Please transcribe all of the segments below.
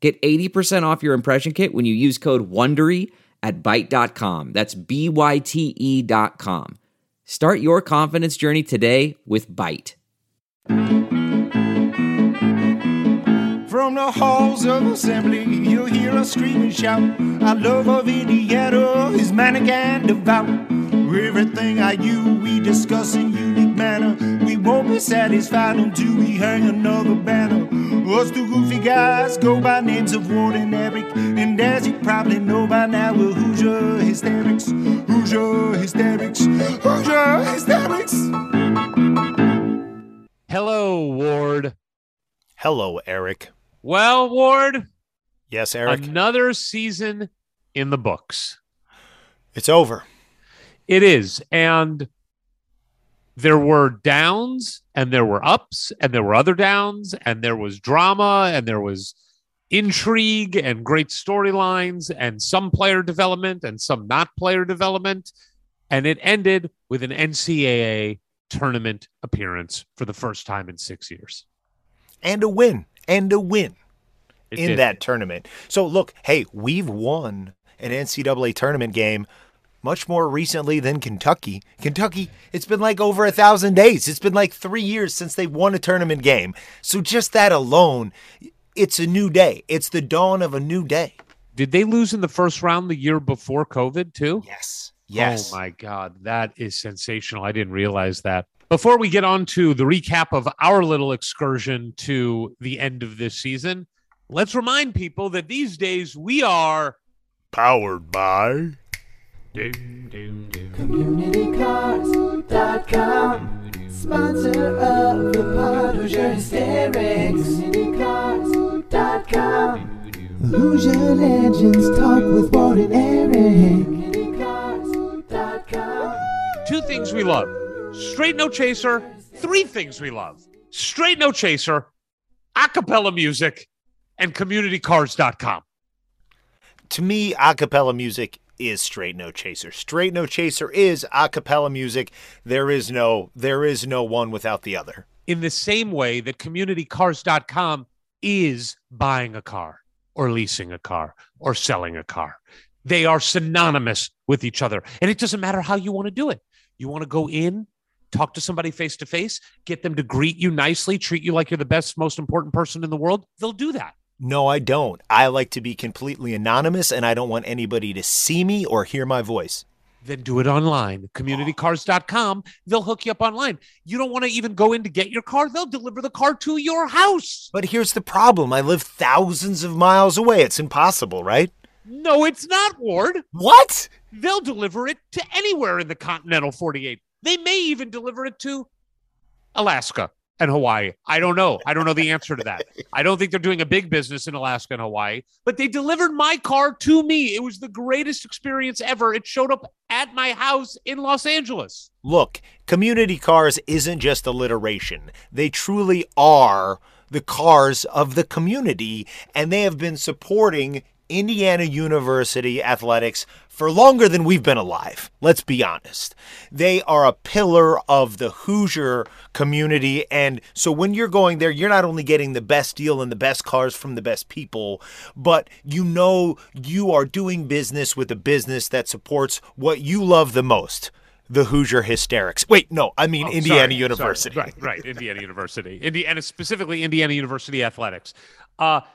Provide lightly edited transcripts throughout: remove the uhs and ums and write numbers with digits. Get 80% off your impression kit when you use code WONDERY at Byte.com. That's BYTE.com. Start your confidence journey today with Byte. From the halls of assembly, you'll hear us scream and shout. Our love of Indiana is manic and devout. Everything I you, we discuss in unique manner. We won't be satisfied until we hang another banner. Us two goofy guys go by names of Ward and Eric, and as you probably know by now, we're Hoosier Hysterics. Hoosier Hysterics. Hoosier Hysterics. Hello, Ward. Hello, Eric. Well, Ward. Yes, Eric. Another season in the books. It's over. It is, and there were downs, and there were ups, and there were other downs, and there was drama, and there was intrigue, and great storylines, and some player development, and some not player development, and it ended with an NCAA tournament appearance for the first time in 6 years. And a win in that tournament. So, look, hey, we've won an NCAA tournament game much more recently than Kentucky. Kentucky, it's been like over 1,000 days. It's been like 3 years since they won a tournament game. So just that alone, it's a new day. It's the dawn of a new day. Did they lose in the first round the year before COVID too? Yes. Oh my God, that is sensational. I didn't realize that. Before we get on to the recap of our little excursion to the end of this season, let's remind people that these days we are powered by... CommunityCars.com, sponsor of the pod, Hoosier Hysterics. CommunityCars.com, Hoosier Legends Talk with Ward and Eric. CommunityCars.com. Two things we love. Straight No Chaser. Three things we love. Straight No Chaser, acapella music, and CommunityCars.com. To me, acapella music is Straight No Chaser. Straight No Chaser is a cappella music. There is no one without the other. In the same way that CommunityCars.com is buying a car or leasing a car or selling a car. They are synonymous with each other. And it doesn't matter how you want to do it. You want to go in, talk to somebody face-to-face, get them to greet you nicely, treat you like you're the best, most important person in the world. They'll do that. No, I don't. I like to be completely anonymous, and I don't want anybody to see me or hear my voice. Then do it online. CommunityCars.com. They'll hook you up online. You don't want to even go in to get your car. They'll deliver the car to your house. But here's the problem. I live thousands of miles away. It's impossible, right? No, it's not, Ward. What? They'll deliver it to anywhere in the continental 48. They may even deliver it to Alaska and Hawaii. I don't know. I don't know the answer to that. I don't think they're doing a big business in Alaska and Hawaii, but they delivered my car to me. It was the greatest experience ever. It showed up at my house in Los Angeles. Look, Community Cars isn't just alliteration. They truly are the cars of the community, and they have been supporting Indiana University athletics for longer than we've been alive. Let's be honest. They are a pillar of the Hoosier community. And so when you're going there, you're not only getting the best deal and the best cars from the best people, but you know you are doing business with a business that supports what you love the most. The Hoosier Hysterics. Wait, no, I mean University. Sorry. Right, Indiana University. Indiana, specifically Indiana University athletics.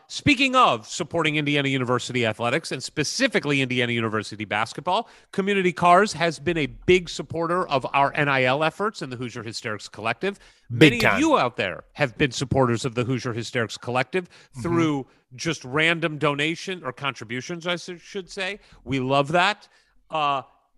Speaking of supporting Indiana University athletics and specifically Indiana University basketball, Community Cars has been a big supporter of our NIL efforts and the Hoosier Hysterics Collective. Many of you out there have been supporters of the Hoosier Hysterics Collective through just random donation or contributions, I should say. We love that.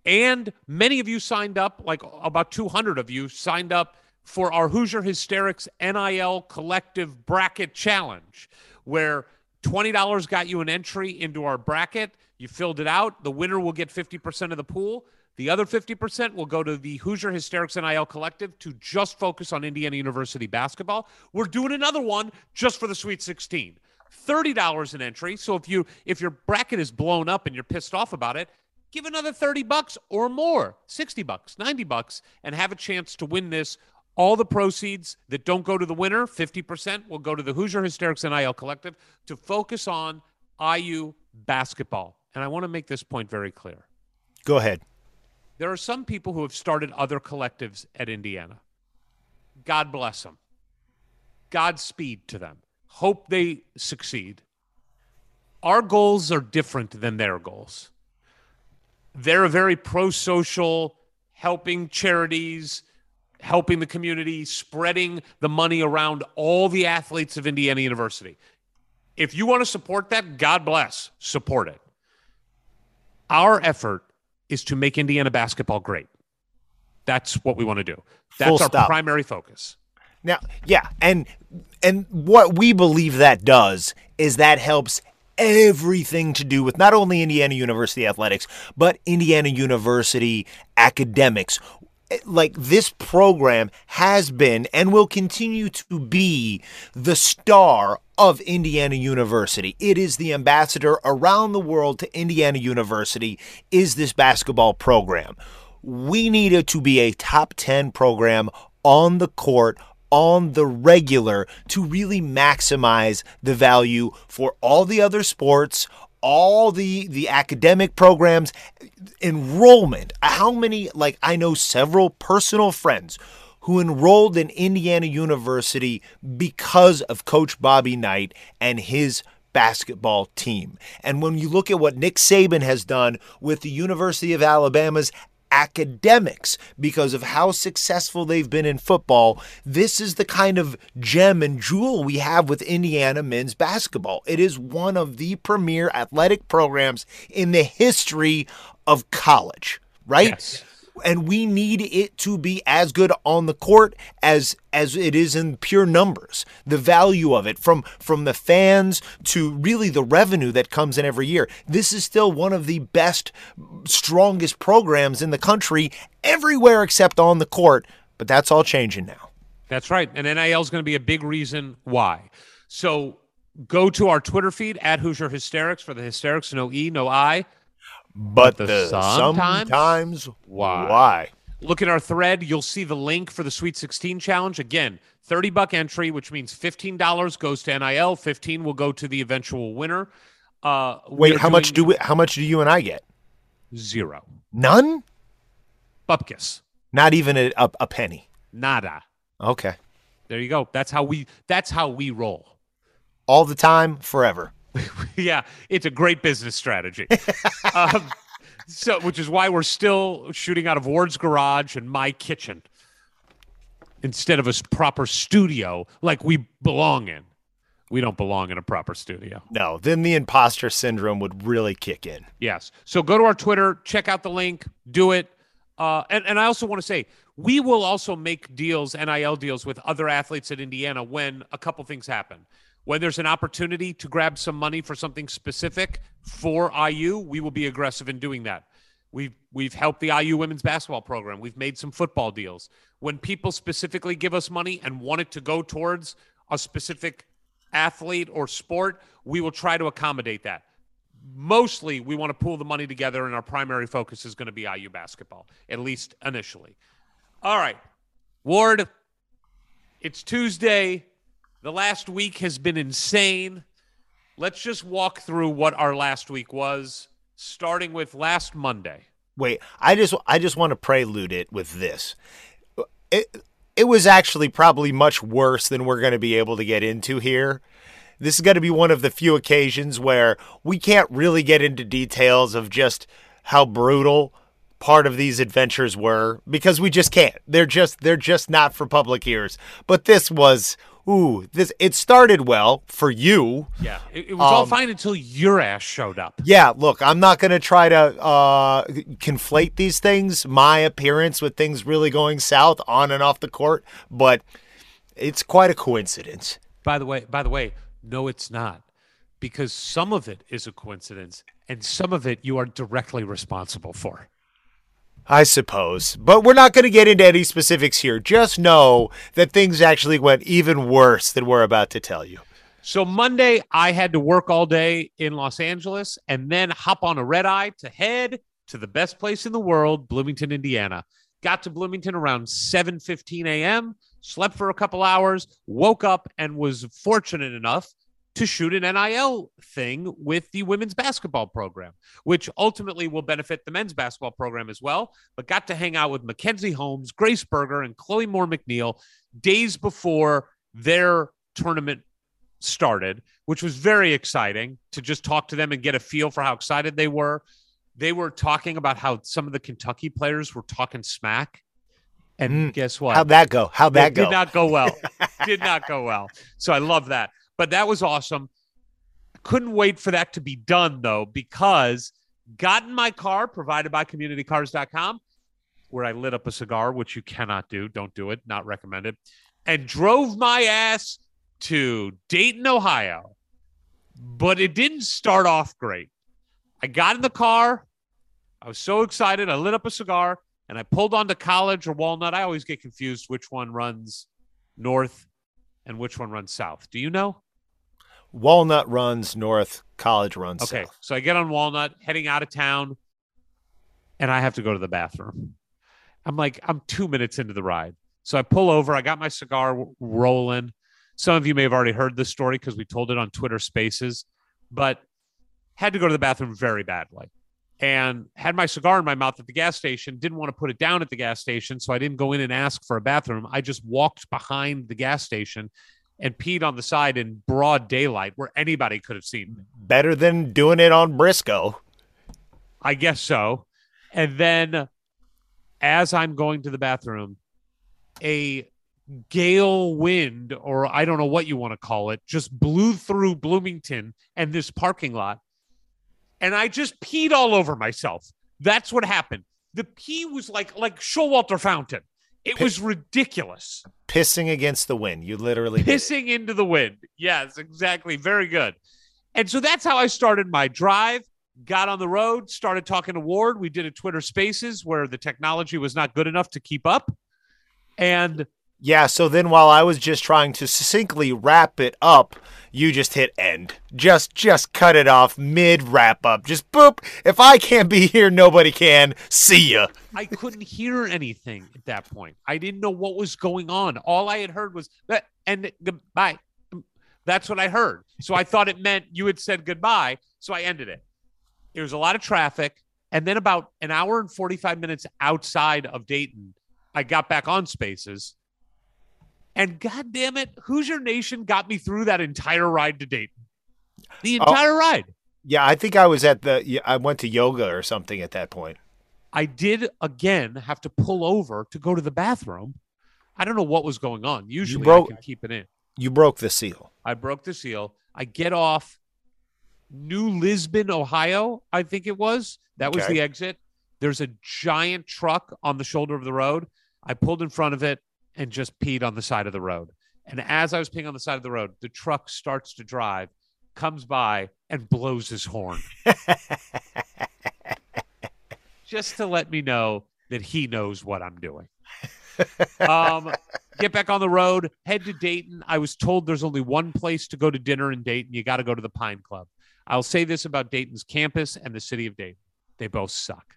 And many of you signed up, like about 200 of you signed up for our Hoosier Hysterics NIL Collective Bracket Challenge, where $20 got you an entry into our bracket. You filled it out. The winner will get 50% of the pool. The other 50% will go to the Hoosier Hysterics NIL Collective to just focus on Indiana University basketball. We're doing another one just for the Sweet 16. $30 an entry. So if your bracket is blown up and you're pissed off about it, give another $30 or more, $60, $90, and have a chance to win this. All the proceeds that don't go to the winner, 50%, will go to the Hoosier Hysterics NIL Collective to focus on IU basketball. And I want to make this point very clear. Go ahead. There are some people who have started other collectives at Indiana. God bless them. Godspeed to them. Hope they succeed. Our goals are different than their goals. They're a very pro-social, helping charities, helping the community, spreading the money around all the athletes of Indiana University. If you want to support that, God bless, support it. Our effort is to make Indiana basketball great. That's what we want to do. That's our primary focus. Now, yeah, and what we believe that does is that helps everything to do with not only Indiana University athletics, but Indiana University academics. Like, this program has been and will continue to be the star of Indiana University. It is the ambassador around the world to Indiana University, is this basketball program. We need it to be a top 10 program on the court, on the regular, to really maximize the value for all the other sports, all the academic programs, enrollment. How many, like, I know several personal friends who enrolled in Indiana University because of Coach Bobby Knight and his basketball team. And when you look at what Nick Saban has done with the University of Alabama's academics because of how successful they've been in football, this is the kind of gem and jewel we have with Indiana men's basketball. It is one of the premier athletic programs in the history of college, right? Yes. And we need it to be as good on the court as it is in pure numbers. The value of it, from the fans to really the revenue that comes in every year. This is still one of the best, strongest programs in the country everywhere except on the court. But that's all changing now. That's right. And NIL is going to be a big reason why. So go to our Twitter feed, at Hoosier Hysterics, for the hysterics, no E, no I. But the sometimes why? Look at our thread. You'll see the link for the Sweet 16 Challenge. Again, $30 entry, which means $15 goes to NIL. $15 will go to the eventual winner. Wait, how much do you and I get? Zero. None? Bupkis. Not even a penny. Nada. Okay. There you go. That's how we roll. All the time, forever. Yeah, it's a great business strategy. Which is why we're still shooting out of Ward's garage and my kitchen instead of a proper studio like we belong in. We don't belong in a proper studio. No, then the imposter syndrome would really kick in. Yes. So go to our Twitter, check out the link, do it. And I also want to say, we will also make deals, NIL deals, with other athletes at Indiana when a couple things happen. When there's an opportunity to grab some money for something specific for IU, we will be aggressive in doing that. We've helped the IU women's basketball program. We've made some football deals. When people specifically give us money and want it to go towards a specific athlete or sport, we will try to accommodate that. Mostly, we want to pool the money together, and our primary focus is going to be IU basketball, at least initially. All right, Ward, it's Tuesday. The last week has been insane. Let's just walk through what our last week was, starting with last Monday. Wait, I just want to prelude it with this. It was actually probably much worse than we're going to be able to get into here. This is going to be one of the few occasions where we can't really get into details of just how brutal part of these adventures were, because we just can't. They're just not for public ears. But this was... Ooh, it started well for you. Yeah, it was all fine until your ass showed up. Yeah, look, I'm not going to try to conflate these things, my appearance with things really going south on and off the court, but it's quite a coincidence. By the way, no, it's not. because some of it is a coincidence and some of it you are directly responsible for. I suppose. But we're not going to get into any specifics here. Just know that things actually went even worse than we're about to tell you. So Monday, I had to work all day in Los Angeles and then hop on a red eye to head to the best place in the world, Bloomington, Indiana. Got to Bloomington around 7:15 a.m., slept for a couple hours, woke up, and was fortunate enough to shoot an NIL thing with the women's basketball program, which ultimately will benefit the men's basketball program as well, but got to hang out with Mackenzie Holmes, Grace Berger, and Chloe Moore-McNeil days before their tournament started, which was very exciting to just talk to them and get a feel for how excited they were. They were talking about how some of the Kentucky players were talking smack. And guess what? How'd that go? Did not go well. Did not go well. So I love that. But that was awesome. Couldn't wait for that to be done, though, because got in my car, provided by CommunityCars.com, where I lit up a cigar, which you cannot do. Don't do it. Not recommended. And drove my ass to Dayton, Ohio. But it didn't start off great. I got in the car. I was so excited. I lit up a cigar, and I pulled onto College or Walnut. I always get confused which one runs north and which one runs south. Do you know? Walnut runs north, College runs south. Okay, so I get on Walnut, heading out of town, and I have to go to the bathroom. I'm 2 minutes into the ride. So I pull over. I got my cigar rolling. Some of you may have already heard this story because we told it on Twitter Spaces, but had to go to the bathroom very badly. And had my cigar in my mouth at the gas station, didn't want to put it down at the gas station, so I didn't go in and ask for a bathroom. I just walked behind the gas station and peed on the side in broad daylight where anybody could have seen me. Better than doing it on Briscoe. I guess so. And then as I'm going to the bathroom, a gale wind, or I don't know what you want to call it, just blew through Bloomington and this parking lot. And I just peed all over myself. That's what happened. The pee was like Showalter Fountain. It was ridiculous. Pissing against the wind. You literally pissing into the wind. Yes, exactly. Very good. And so that's how I started my drive. Got on the road, started talking to Ward. We did a Twitter Spaces where the technology was not good enough to keep up. And yeah, so then while I was just trying to succinctly wrap it up, you just hit end. Just cut it off mid-wrap up. Just boop. If I can't be here, nobody can. See ya. I couldn't hear anything at that point. I didn't know what was going on. All I had heard was, and goodbye. That's what I heard. So I thought it meant you had said goodbye, so I ended it. There was a lot of traffic, and then about an hour and 45 minutes outside of Dayton, I got back on Spaces. And God damn it, Hoosier Nation got me through that entire ride to Dayton. The entire ride. Yeah, I think I was I went to yoga or something at that point. I did, again, have to pull over to go to the bathroom. I don't know what was going on. Usually I can keep it in. You broke the seal. I broke the seal. I get off New Lisbon, Ohio, I think it was. That was the exit. There's a giant truck on the shoulder of the road. I pulled in front of it and just peed on the side of the road. And as I was peeing on the side of the road, the truck starts to drive, comes by, and blows his horn. Just to let me know that he knows what I'm doing. Get back on the road, head to Dayton. I was told there's only one place to go to dinner in Dayton. You got to go to the Pine Club. I'll say this about Dayton's campus and the city of Dayton. They both suck.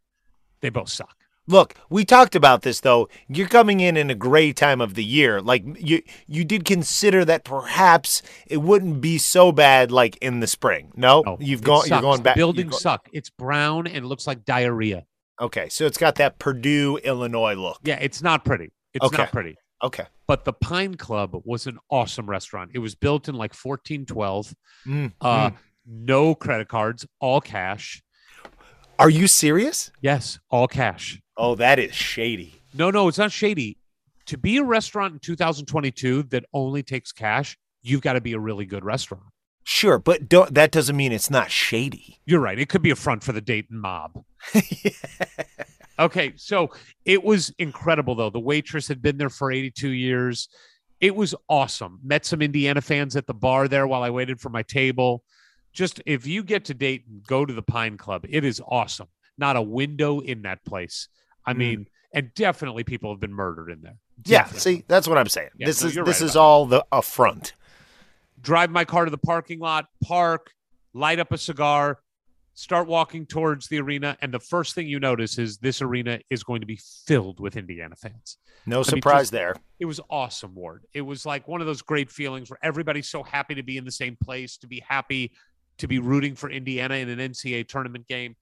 They both suck. Look, we talked about this, though. You're coming in a gray time of the year. Like, you did consider that perhaps it wouldn't be so bad, like, in the spring. No, you're going back. The buildings suck. It's brown and looks like diarrhea. Okay, so it's got that Purdue, Illinois look. Yeah, it's not pretty. Okay. But the Pine Club was an awesome restaurant. It was built in, like, 1412. No credit cards, all cash. Are you serious? Yes, all cash. Oh, that is shady. No, it's not shady. To be a restaurant in 2022 that only takes cash, you've got to be a really good restaurant. Sure, but that doesn't mean it's not shady. You're right. It could be a front for the Dayton mob. Yeah. Okay, so it was incredible, though. The waitress had been there for 82 years. It was awesome. Met some Indiana fans at the bar there while I waited for my table. just if you get to Dayton, go to the Pine Club. It is awesome. Not a window in that place. I mean, and definitely people have been murdered in there. Definitely. Yeah, see, that's what I'm saying. Yeah, this is all the affront. Drive my car to the parking lot, park, light up a cigar, start walking towards the arena, and the first thing you notice is this arena is going to be filled with Indiana fans. No surprise there. It was awesome, Ward. It was like one of those great feelings where everybody's so happy to be in the same place, to be happy to be rooting for Indiana in an NCAA tournament game.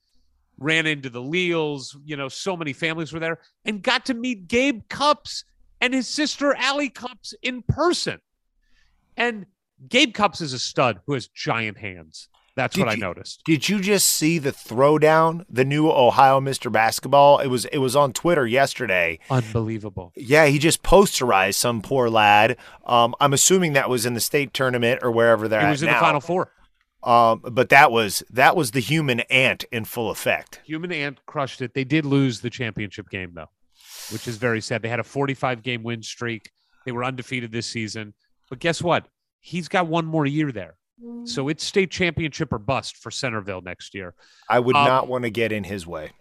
Ran into the Leals, you know, so many families were there, and got to meet Gabe Cups and his sister Allie Cups in person. And Gabe Cups is a stud who has giant hands. That's what I noticed. Did you just see the throwdown, the new Ohio Mr. Basketball? It was on Twitter yesterday. Unbelievable. Yeah, he just posterized some poor lad. I'm assuming that was in the state tournament or wherever they're at now. It was in the Final Four. But that was the human ant in full effect. Human ant crushed it. They did lose the championship game, though, which is very sad. They had a 45-game win streak. They were undefeated this season. But guess what? He's got one more year there. So it's state championship or bust for Centerville next year. I would not want to get in his way.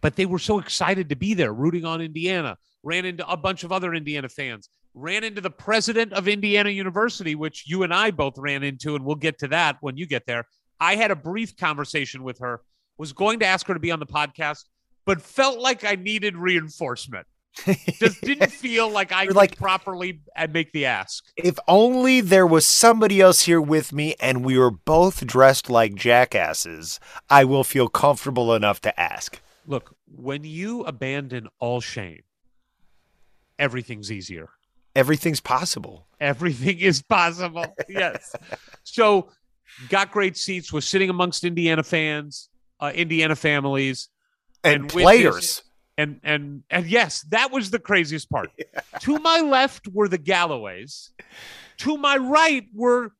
But they were so excited to be there, rooting on Indiana. Ran into a bunch of other Indiana fans. Ran into the president of Indiana University, which you and I both ran into, and we'll get to that when you get there. I had a brief conversation with her, was going to ask her to be on the podcast, but felt like I needed reinforcement. Just didn't feel like I could properly make the ask. If only there was somebody else here with me and we were both dressed like jackasses, I will feel comfortable enough to ask. Look, when you abandon all shame, everything's easier. Everything's possible. Everything is possible. Yes. So got great seats. Was sitting amongst Indiana fans, Indiana families. And players. And yes, that was the craziest part. Yeah. To my left were the Galloways. To my right were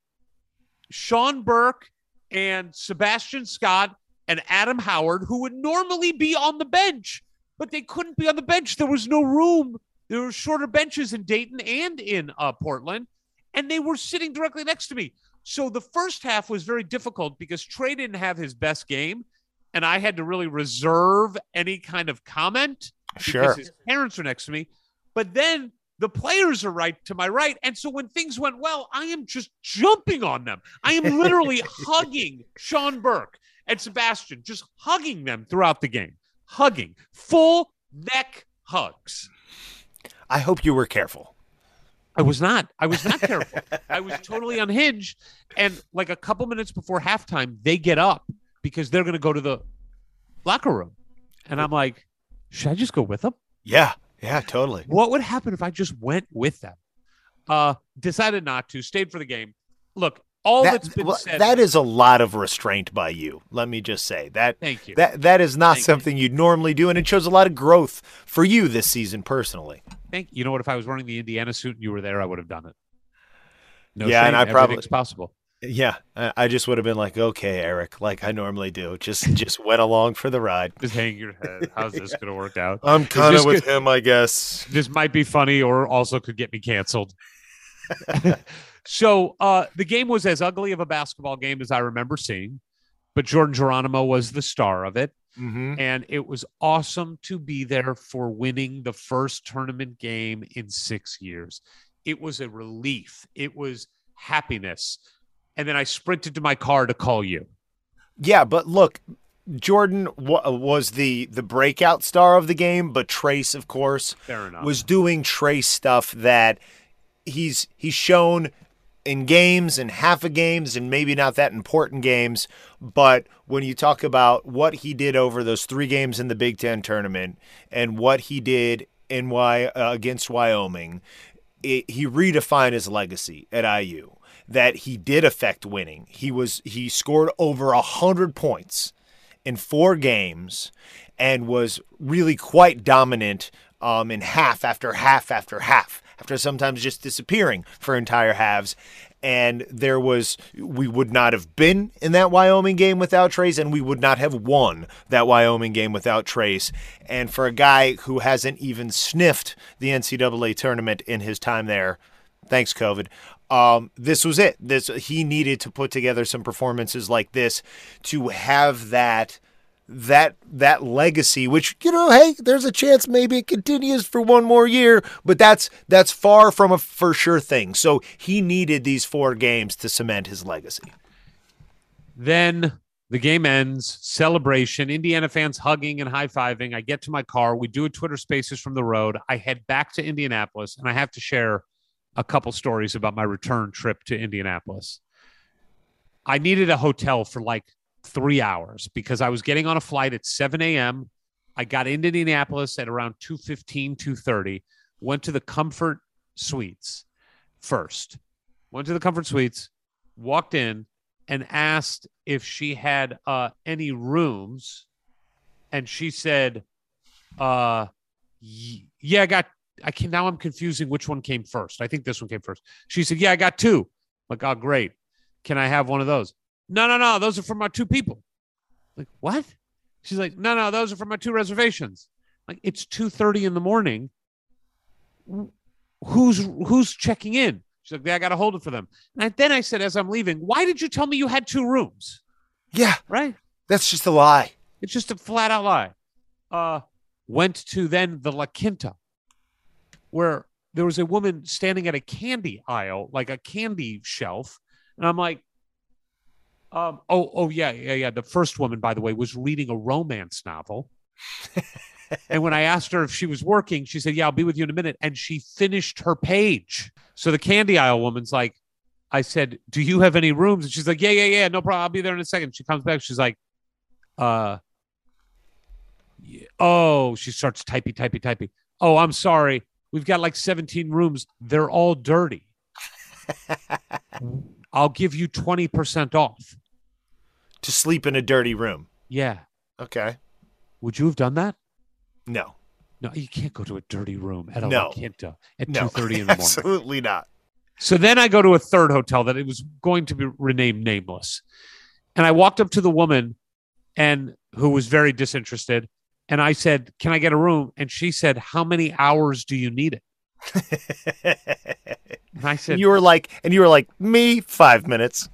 Sean Burke and Sebastian Scott and Adam Howard, who would normally be on the bench, but they couldn't be on the bench. There was no room. There were shorter benches in Dayton and in Portland, and they were sitting directly next to me. So the first half was very difficult because Trey didn't have his best game. And I had to really reserve any kind of comment because his parents are next to me. But then the players are right to my right. And so when things went well, I am just jumping on them. I am literally hugging Sean Burke and Sebastian, just hugging them throughout the game. Hugging. Full neck hugs. I hope you were careful. I was not careful. I was totally unhinged. And like a couple minutes before halftime, they get up. Because they're going to go to the locker room. And I'm like, should I just go with them? Yeah, totally. What would happen if I just went with them? Decided not to, stayed for the game. Look, that's been said. That is a lot of restraint by you. Let me just say that. Thank you. That is not something you'd normally do. And it shows a lot of growth for you this season personally. You know what? If I was wearing the Indiana suit and you were there, I would have done it. No shame. And everything's possible. Yeah, I just would have been like, okay, Eric, like I normally do. Just went along for the ride. Just hang your head. How's this going to work out? I'm kind of with him, I guess. This might be funny or also could get me canceled. So the game was as ugly of a basketball game as I remember seeing, but Jordan Geronimo was the star of it. Mm-hmm. And it was awesome to be there for winning the first tournament game in 6 years. It was a relief. It was happiness. And then I sprinted to my car to call you. Yeah, but look, Jordan was the breakout star of the game, but Trace, of course, was doing Trace stuff that he's shown in games and half of games and maybe not that important games. But when you talk about what he did over those 3 games in the Big Ten tournament and what he did in against Wyoming, he redefined his legacy at IU. That he did affect winning. He scored over 100 points in 4 games and was really quite dominant in half after half after half, after sometimes just disappearing for entire halves. And we would not have been in that Wyoming game without Trace, and we would not have won that Wyoming game without Trace. And for a guy who hasn't even sniffed the NCAA tournament in his time there, thanks, COVID, This was it. He needed to put together some performances like this to have that legacy, which, you know, hey, there's a chance maybe it continues for one more year, but that's far from a for sure thing. So he needed these 4 games to cement his legacy. Then the game ends, celebration, Indiana fans hugging and high-fiving. I get to my car. We do a Twitter Spaces from the road. I head back to Indianapolis, and I have to share a couple stories about my return trip to Indianapolis. I needed a hotel for like 3 hours because I was getting on a flight at 7 a.m. I got into Indianapolis at around 2:15, 2:30, went to the Comfort Suites first. Went to the Comfort Suites, walked in, and asked if she had any rooms. And she said, yeah, now I'm confusing which one came first. I think this one came first. She said, yeah, I got 2. I'm like, oh, great. Can I have one of those? No. Those are for my 2 people. I'm like, what? She's like, no. Those are for my 2 reservations. I'm like, it's 2:30 in the morning. Who's checking in? She's like, yeah, I got to hold it for them. And then I said, as I'm leaving, why did you tell me you had 2 rooms? Yeah. Right? That's just a lie. It's just a flat out lie. Went to then the La Quinta, where there was a woman standing at a candy aisle, like a candy shelf. And I'm like, oh, yeah. The first woman, by the way, was reading a romance novel. And when I asked her if she was working, she said, yeah, I'll be with you in a minute. And she finished her page. So the candy aisle woman's like, I said, do you have any rooms? And she's like, yeah. No problem. I'll be there in a second. She comes back. She's like, yeah. Oh, she starts typey. Oh, I'm sorry. We've got like 17 rooms. They're all dirty. I'll give you 20% off. To sleep in a dirty room. Yeah. Okay. Would you have done that? No, you can't go to a dirty room at a La Quinta at 2:30 in the morning. Absolutely not. So then I go to a third hotel that it was going to be renamed Nameless. And I walked up to the woman and who was very disinterested. And I said, can I get a room? And she said, how many hours do you need it? And I said, you were like, me, 5 minutes.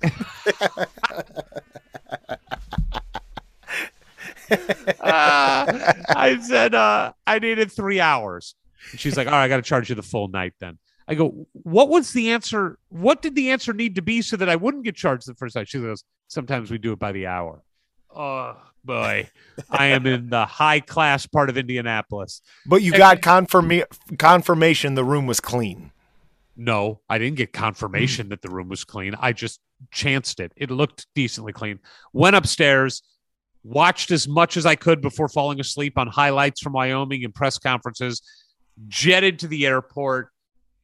I said, I needed 3 hours. And she's like, all right, I got to charge you the full night then. I go, what was the answer? What did the answer need to be so that I wouldn't get charged the first night? She goes, sometimes we do it by the hour. Oh, boy. I am in the high class part of Indianapolis. But you got confirmation the room was clean. No, I didn't get confirmation that the room was clean. I just chanced it. It looked decently clean. Went upstairs. Watched as much as I could before falling asleep on highlights from Wyoming and press conferences, jetted to the airport.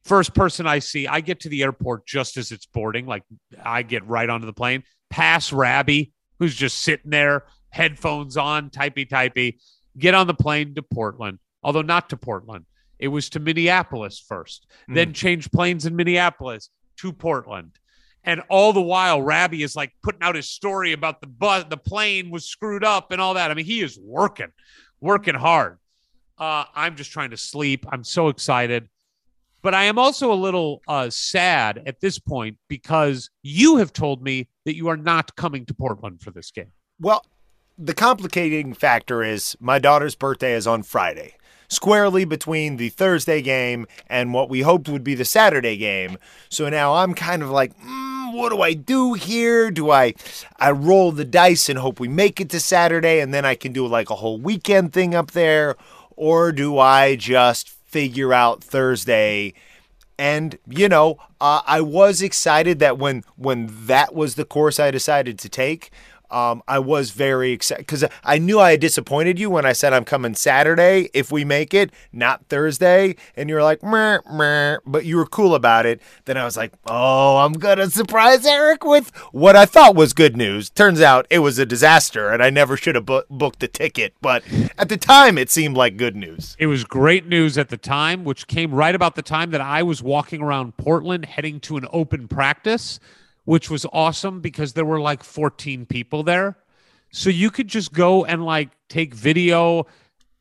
First person I see, I get to the airport just as it's boarding. Like I get right onto the plane, pass Rabbi, who's just sitting there, headphones on, typey, get on the plane to Portland, although not to Portland. It was to Minneapolis first, then changed planes in Minneapolis to Portland. And all the while, Rabbi is like putting out his story about the plane was screwed up and all that. I mean, he is working hard. I'm just trying to sleep. I'm so excited. But I am also a little sad at this point because you have told me that you are not coming to Portland for this game. Well, the complicating factor is my daughter's birthday is on Friday, squarely between the Thursday game and what we hoped would be the Saturday game. So now I'm kind of like, what do I do here? Do I roll the dice and hope we make it to Saturday and then I can do like a whole weekend thing up there? Or do I just figure out Thursday? And, you know, I was excited that when that was the course I decided to take, I was very excited because I knew I had disappointed you when I said I'm coming Saturday if we make it, not Thursday. And you were like, meh, but you were cool about it. Then I was like, oh, I'm going to surprise Eric with what I thought was good news. Turns out it was a disaster and I never should have booked the ticket. But at the time, it seemed like good news. It was great news at the time, which came right about the time that I was walking around Portland heading to an open practice, which was awesome because there were like 14 people there. So you could just go and like take video.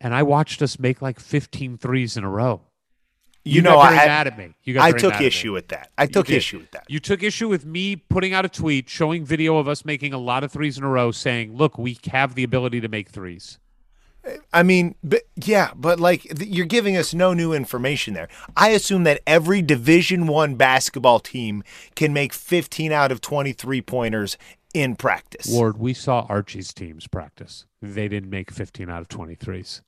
And I watched us make like 15 threes in a row. I took issue with that. You took issue with me putting out a tweet showing video of us making a lot of threes in a row saying, look, we have the ability to make threes. I mean, but yeah, but like you're giving us no new information there. I assume that every Division I basketball team can make 15 out of 23 pointers in practice. Ward, we saw Archie's teams practice. They didn't make 15 out of 23s.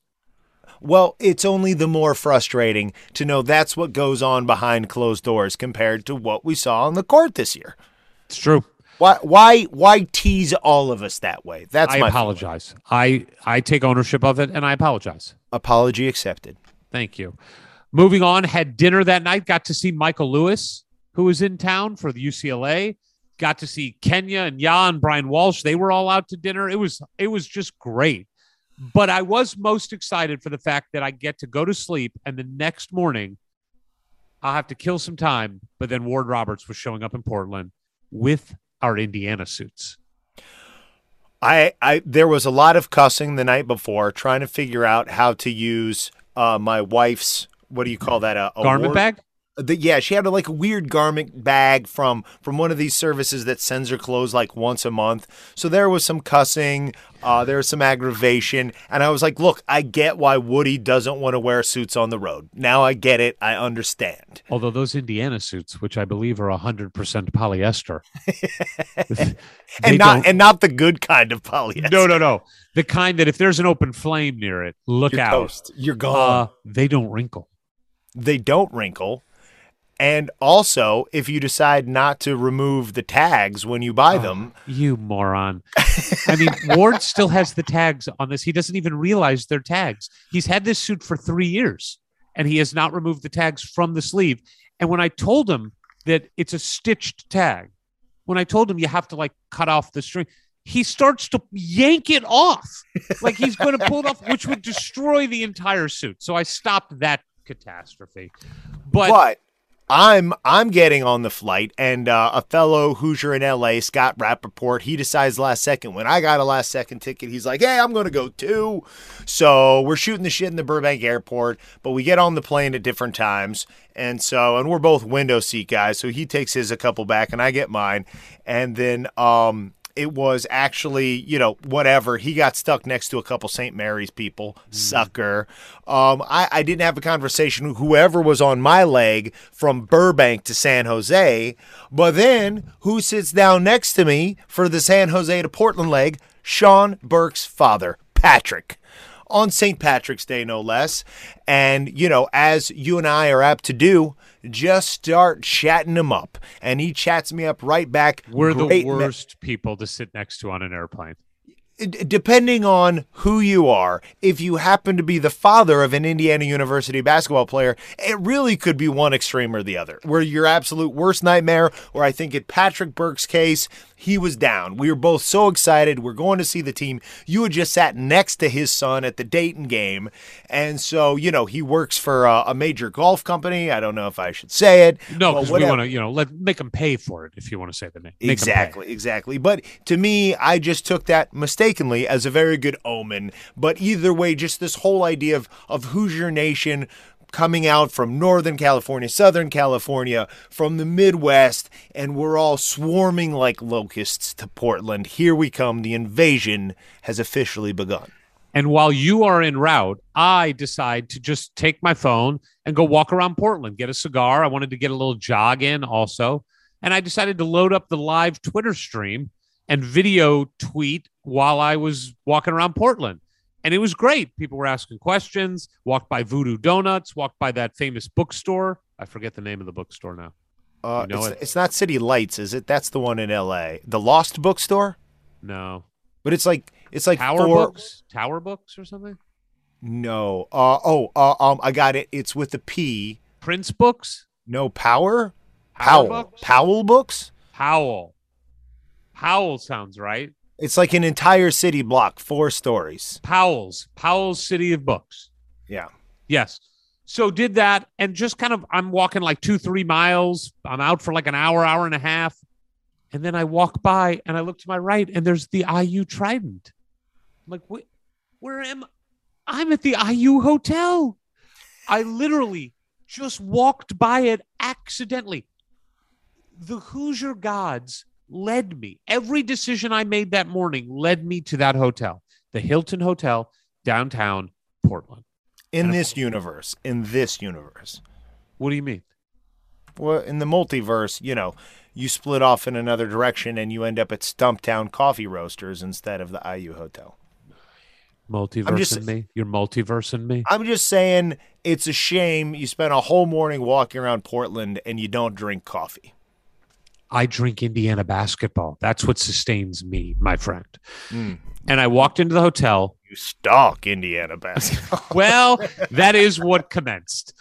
Well, it's only the more frustrating to know that's what goes on behind closed doors compared to what we saw on the court this year. It's true. Why tease all of us that way? That's my apologize. I take ownership of it, and I apologize. Apology accepted. Thank you. Moving on, had dinner that night. Got to see Michael Lewis, who was in town for the UCLA. Got to see Kenya and Jan, Brian Walsh. They were all out to dinner. It was just great. But I was most excited for the fact that I get to go to sleep, and the next morning I'll have to kill some time. But then Ward Roberts was showing up in Portland with our Indiana suits. There was a lot of cussing the night before trying to figure out how to use my wife's, what do you call that? A garment bag? Yeah, she had a weird garment bag from one of these services that sends her clothes once a month. So there was some cussing, there was some aggravation, and I was like, look, I get why Woody doesn't want to wear suits on the road. Now I get it. I understand. Although those Indiana suits, which I believe are 100% polyester. and not the good kind of polyester. No. The kind that if there's an open flame near it, you're out. Toast. You're gone. They don't wrinkle. And also, if you decide not to remove the tags when you buy them. You moron. I mean, Ward still has the tags on this. He doesn't even realize they're tags. He's had this suit for 3 years, and he has not removed the tags from the sleeve. And when I told him that it's a stitched tag, when I told him you have to, cut off the string, he starts to yank it off. He's going to pull it off, which would destroy the entire suit. So I stopped that catastrophe. But I'm getting on the flight, and a fellow Hoosier in L.A., Scott Rappaport, he decides last second. When I got a last second ticket, he's like, hey, I'm going to go too. So we're shooting the shit in the Burbank airport, but we get on the plane at different times. And we're both window seat guys. So he takes his a couple back and I get mine. And then, it was actually, whatever. He got stuck next to a couple St. Mary's people. Sucker. I didn't have a conversation with whoever was on my leg from Burbank to San Jose. But then who sits down next to me for the San Jose to Portland leg? Sean Burke's father, Patrick. On St. Patrick's Day, no less. And, as you and I are apt to do, just start chatting him up. And he chats me up right back. We're the worst people to sit next to on an airplane. Depending on who you are, if you happen to be the father of an Indiana University basketball player, it really could be one extreme or the other, where your absolute worst nightmare, or I think in Patrick Burke's case, he was down. We were both so excited. We're going to see the team. You had just sat next to his son at the Dayton game. And so, he works for a major golf company. I don't know if I should say it. No, because we want to, make him pay for it if you want to say the name. Exactly. But to me, I just took that mistakenly as a very good omen. But either way, just this whole idea of Hoosier Nation coming out from Northern California, Southern California, from the Midwest, and we're all swarming like locusts to Portland. Here we come. The invasion has officially begun. And while you are en route, I decide to just take my phone and go walk around Portland, get a cigar. I wanted to get a little jog in also. And I decided to load up the live Twitter stream and video tweet while I was walking around Portland. And it was great. People were asking questions, walked by Voodoo Donuts, walked by that famous bookstore. I forget the name of the bookstore now. It's not City Lights, is it? That's the one in L.A. The Lost Bookstore? No. But it's like Tower Books or something? No. I got it. It's with the P. Prince Books? No, Powell Books? Powell sounds right. It's like an entire city block, 4 stories. Powell's City of Books. Yeah. Yes. So did that and just kind of, I'm walking 2-3 miles. I'm out for an hour, hour and a half. And then I walk by and I look to my right and there's the IU Trident. I'm like, where am I? I'm at the IU Hotel. I literally just walked by it accidentally. The Hoosier gods led me. Every decision I made that morning led me to that hotel, the Hilton Hotel, downtown Portland. In this universe, What do you mean? Well, in the multiverse, you know, you split off in another direction and you end up at Stumptown Coffee Roasters instead of the IU Hotel. You're multiversing me. I'm just saying it's a shame you spent a whole morning walking around Portland and you don't drink coffee. I drink Indiana basketball. That's what sustains me, my friend. Mm. And I walked into the hotel. You stalk Indiana basketball. Well, that is what commenced.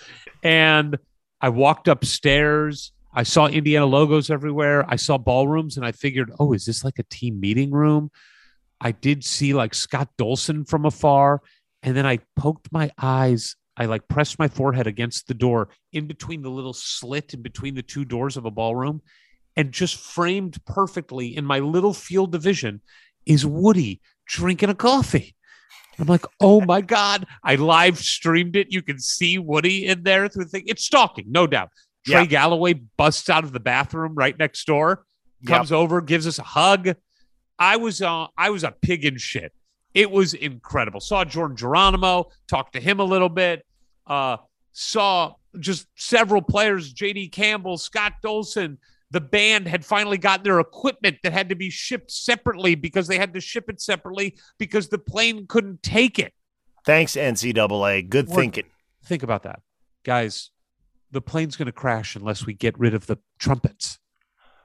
And I walked upstairs. I saw Indiana logos everywhere. I saw ballrooms and I figured, oh, is this like a team meeting room? I did see like Scott Dolson from afar. And then I poked my eyes. I like pressed my forehead against the door in between the little slit in between the two doors of a ballroom, and just framed perfectly in my little field of vision is Woody drinking a coffee. I'm like, oh my God, I live streamed it. You can see Woody in there through the thing. It's stalking, no doubt. Trey Galloway busts out of the bathroom right next door, comes over, gives us a hug. I was a pig in shit. It was incredible. Saw Jordan Geronimo, talked to him a little bit. Saw just several players, J.D. Campbell, Scott Dolson. The band had finally gotten their equipment that had to be shipped separately because they had to ship it separately because the plane couldn't take it. Thanks, NCAA. Good thinking. Think about that. Guys, the plane's going to crash unless we get rid of the trumpets.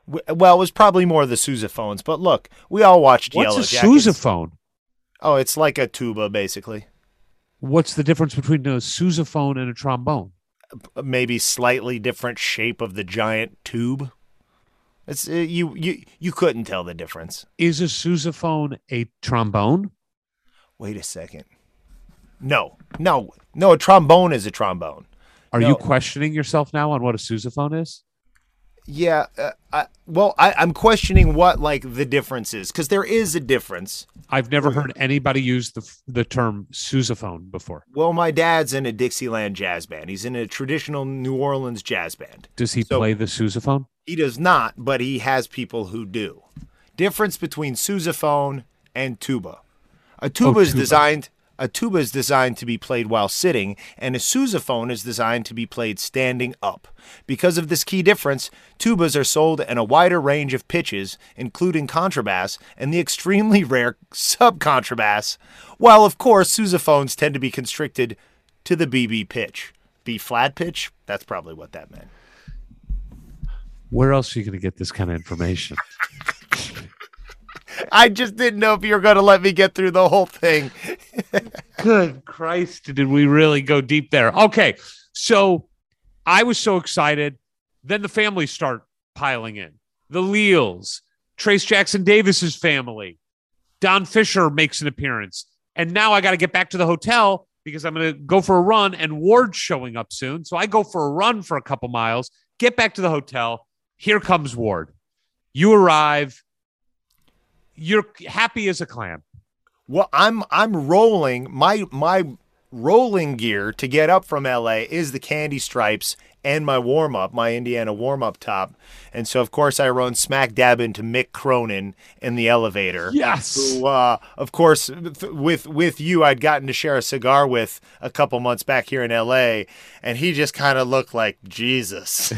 Well, it was probably more the sousaphones, but look, we all watched Yellow Jackets. What's a sousaphone? Oh, it's like a tuba, basically. What's the difference between a sousaphone and a trombone? Maybe slightly different shape of the giant tube. It's you couldn't tell the difference. Is a sousaphone a trombone? Wait a second. No, a trombone is a trombone. Are you questioning yourself now on what a sousaphone is? Yeah, I'm questioning what like the difference is, because there is a difference. I've never heard anybody use the term sousaphone before. Well, my dad's in a Dixieland jazz band. He's in a traditional New Orleans jazz band. Does he play the sousaphone? He does not, but he has people who do. Difference between sousaphone and tuba. A tuba is designed to be played while sitting, and a sousaphone is designed to be played standing up. Because of this key difference, tubas are sold in a wider range of pitches, including contrabass and the extremely rare subcontrabass, while, of course, sousaphones tend to be constricted to the BB pitch. B-flat pitch? That's probably what that meant. Where else are you going to get this kind of information? I just didn't know if you were going to let me get through the whole thing. Good Christ, did we really go deep there? Okay, so I was so excited. Then the families start piling in. The Leals, Trace Jackson Davis's family, Don Fisher makes an appearance. And now I got to get back to the hotel because I'm going to go for a run, and Ward's showing up soon. So I go for a run for a couple miles, get back to the hotel. Here comes Ward. You arrive. You're happy as a clam. Well, I'm rolling. My rolling gear to get up from LA is the candy stripes and my warm-up, my Indiana warm-up top. And so, of course, I run smack dab into Mick Cronin in the elevator. Yes. Who, of course, with you, I'd gotten to share a cigar with a couple months back here in LA. And he just kind of looked like, Jesus.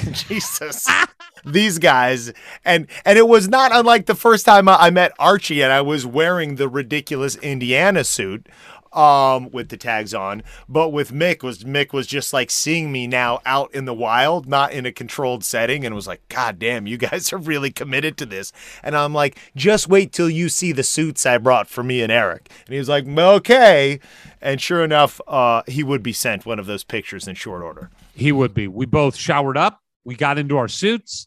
These guys, and it was not unlike the first time I met Archie, and I was wearing the ridiculous Indiana suit with the tags on, but with Mick was just like seeing me now out in the wild, not in a controlled setting, and was like, God damn, you guys are really committed to this. And I'm like, just wait till you see the suits I brought for me and Eric. And he was like, okay. And sure enough, he would be sent one of those pictures in short order. He would be. We both showered up. We got into our suits.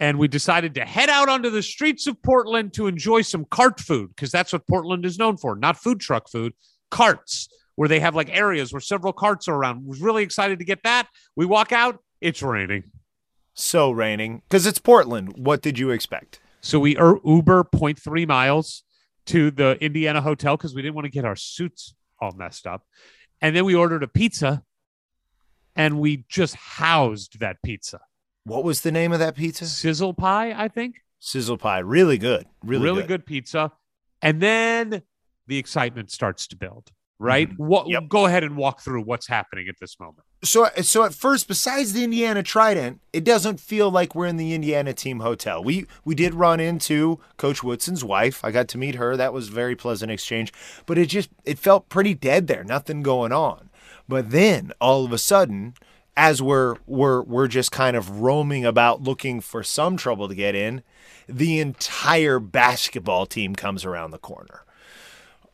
And we decided to head out onto the streets of Portland to enjoy some cart food, because that's what Portland is known for, not food truck food, carts, where they have like areas where several carts are around. Was really excited to get that. We walk out. It's raining. So raining, because it's Portland. What did you expect? So we Uber 0.3 miles to the Indiana hotel because we didn't want to get our suits all messed up. And then we ordered a pizza. and we just housed that pizza. What was the name of that pizza? Sizzle Pie, I think. Sizzle Pie. Really good. Really good pizza. And then the excitement starts to build, right? Mm-hmm. Go ahead and walk through what's happening at this moment. So at first, besides the Indiana Trident, it doesn't feel like we're in the Indiana team hotel. We did run into Coach Woodson's wife. I got to meet her. That was a very pleasant exchange. But it felt pretty dead there. Nothing going on. But then all of a sudden, as we're just kind of roaming about looking for some trouble to get in, the entire basketball team comes around the corner.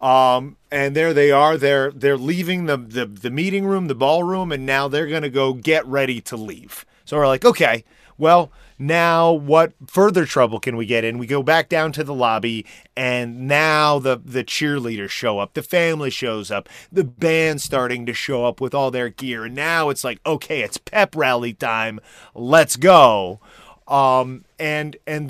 And there they are. They're leaving the meeting room, the ballroom, and now they're going to go get ready to leave. So we're like, okay, well, now what further trouble can we get in? We go back down to the lobby, and now the cheerleaders show up. The family shows up. The band's starting to show up with all their gear. And now it's like, okay, it's pep rally time. Let's go. And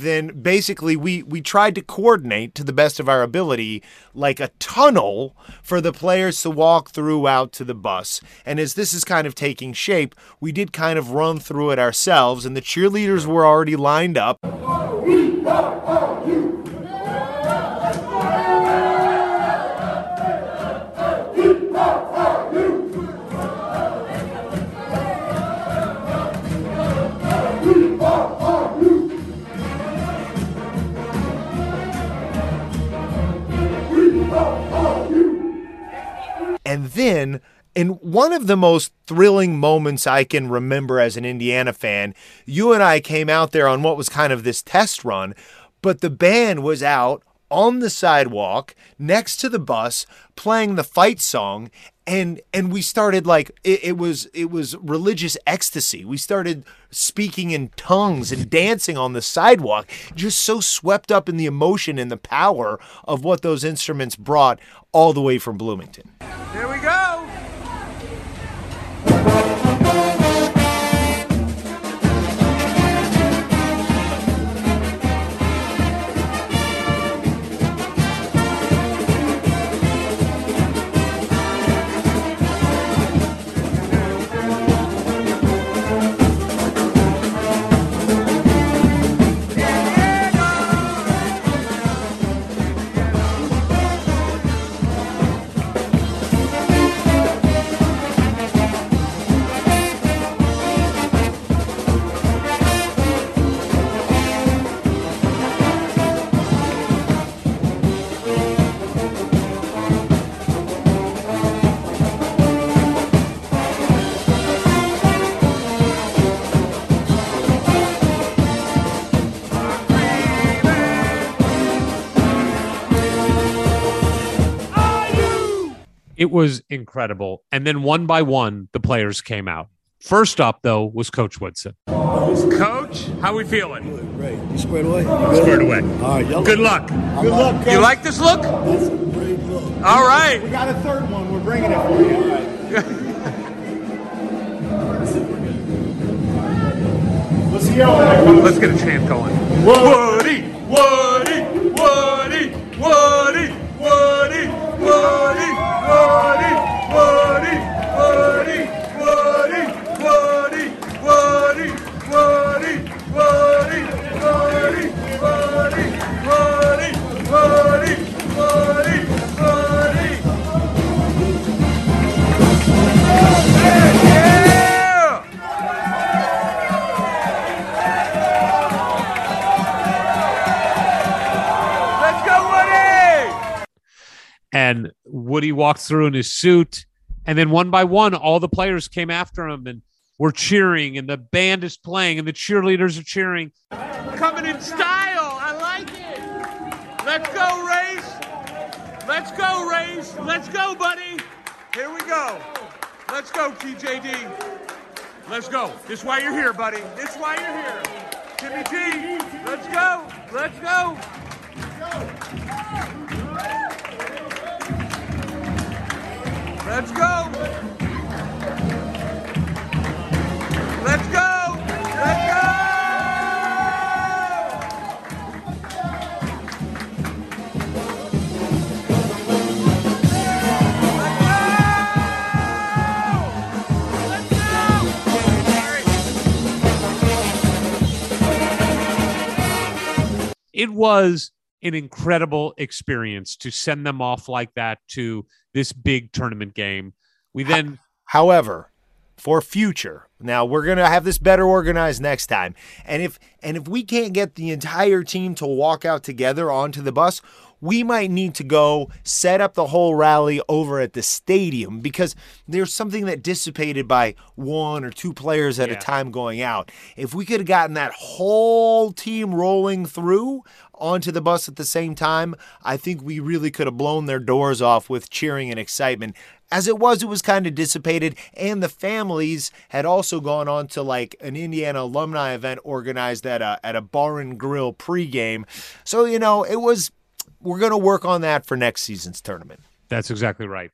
then basically we tried to coordinate to the best of our ability, like a tunnel for the players to walk through out to the bus. And as this is kind of taking shape, we did kind of run through it ourselves, and the cheerleaders were already lined up. And then, in one of the most thrilling moments I can remember as an Indiana fan, you and I came out there on what was kind of this test run, but the band was out on the sidewalk next to the bus playing the fight song, and we started like it was religious ecstasy. We started speaking in tongues and dancing on the sidewalk, just so swept up in the emotion and the power of what those instruments brought all the way from Bloomington. Here we go. It was incredible. And then one by one, the players came out. First up, though, was Coach Woodson. Coach, how we feeling? Good, great. You squared away? Squared away. All right, good luck. Good luck, Coach. You like this look? That's a great look. All right. We got a third one. We're bringing it for you. All right. Let's go. Let's get a chant going. Woody, Woody, Woody, Woody, Woody, Woody. And Woody walked through in his suit. And then one by one, all the players came after him and were cheering. And the band is playing and the cheerleaders are cheering. Coming in style. I like it. Let's go, Race. Let's go, Race. Let's go, buddy. Here we go. Let's go, TJD. Let's go. This is why you're here, buddy. This is why you're here. Timmy G. Let's go. Let's go. Let's go! Let's go! Let's go! Let's go! it was an incredible experience to send them off like that to this big tournament game. We then, however, for future, now we're going to have this better organized next time. And if we can't get the entire team to walk out together onto the bus, we might need to go set up the whole rally over at the stadium, because there's something that dissipated by one or two players at a time going out. If we could have gotten that whole team rolling through onto the bus at the same time, I think we really could have blown their doors off with cheering and excitement. As it was kind of dissipated, and the families had also gone on to like an Indiana alumni event organized at a bar and grill pregame. So, you know, it was, we're going to work on that for next season's tournament. That's exactly right.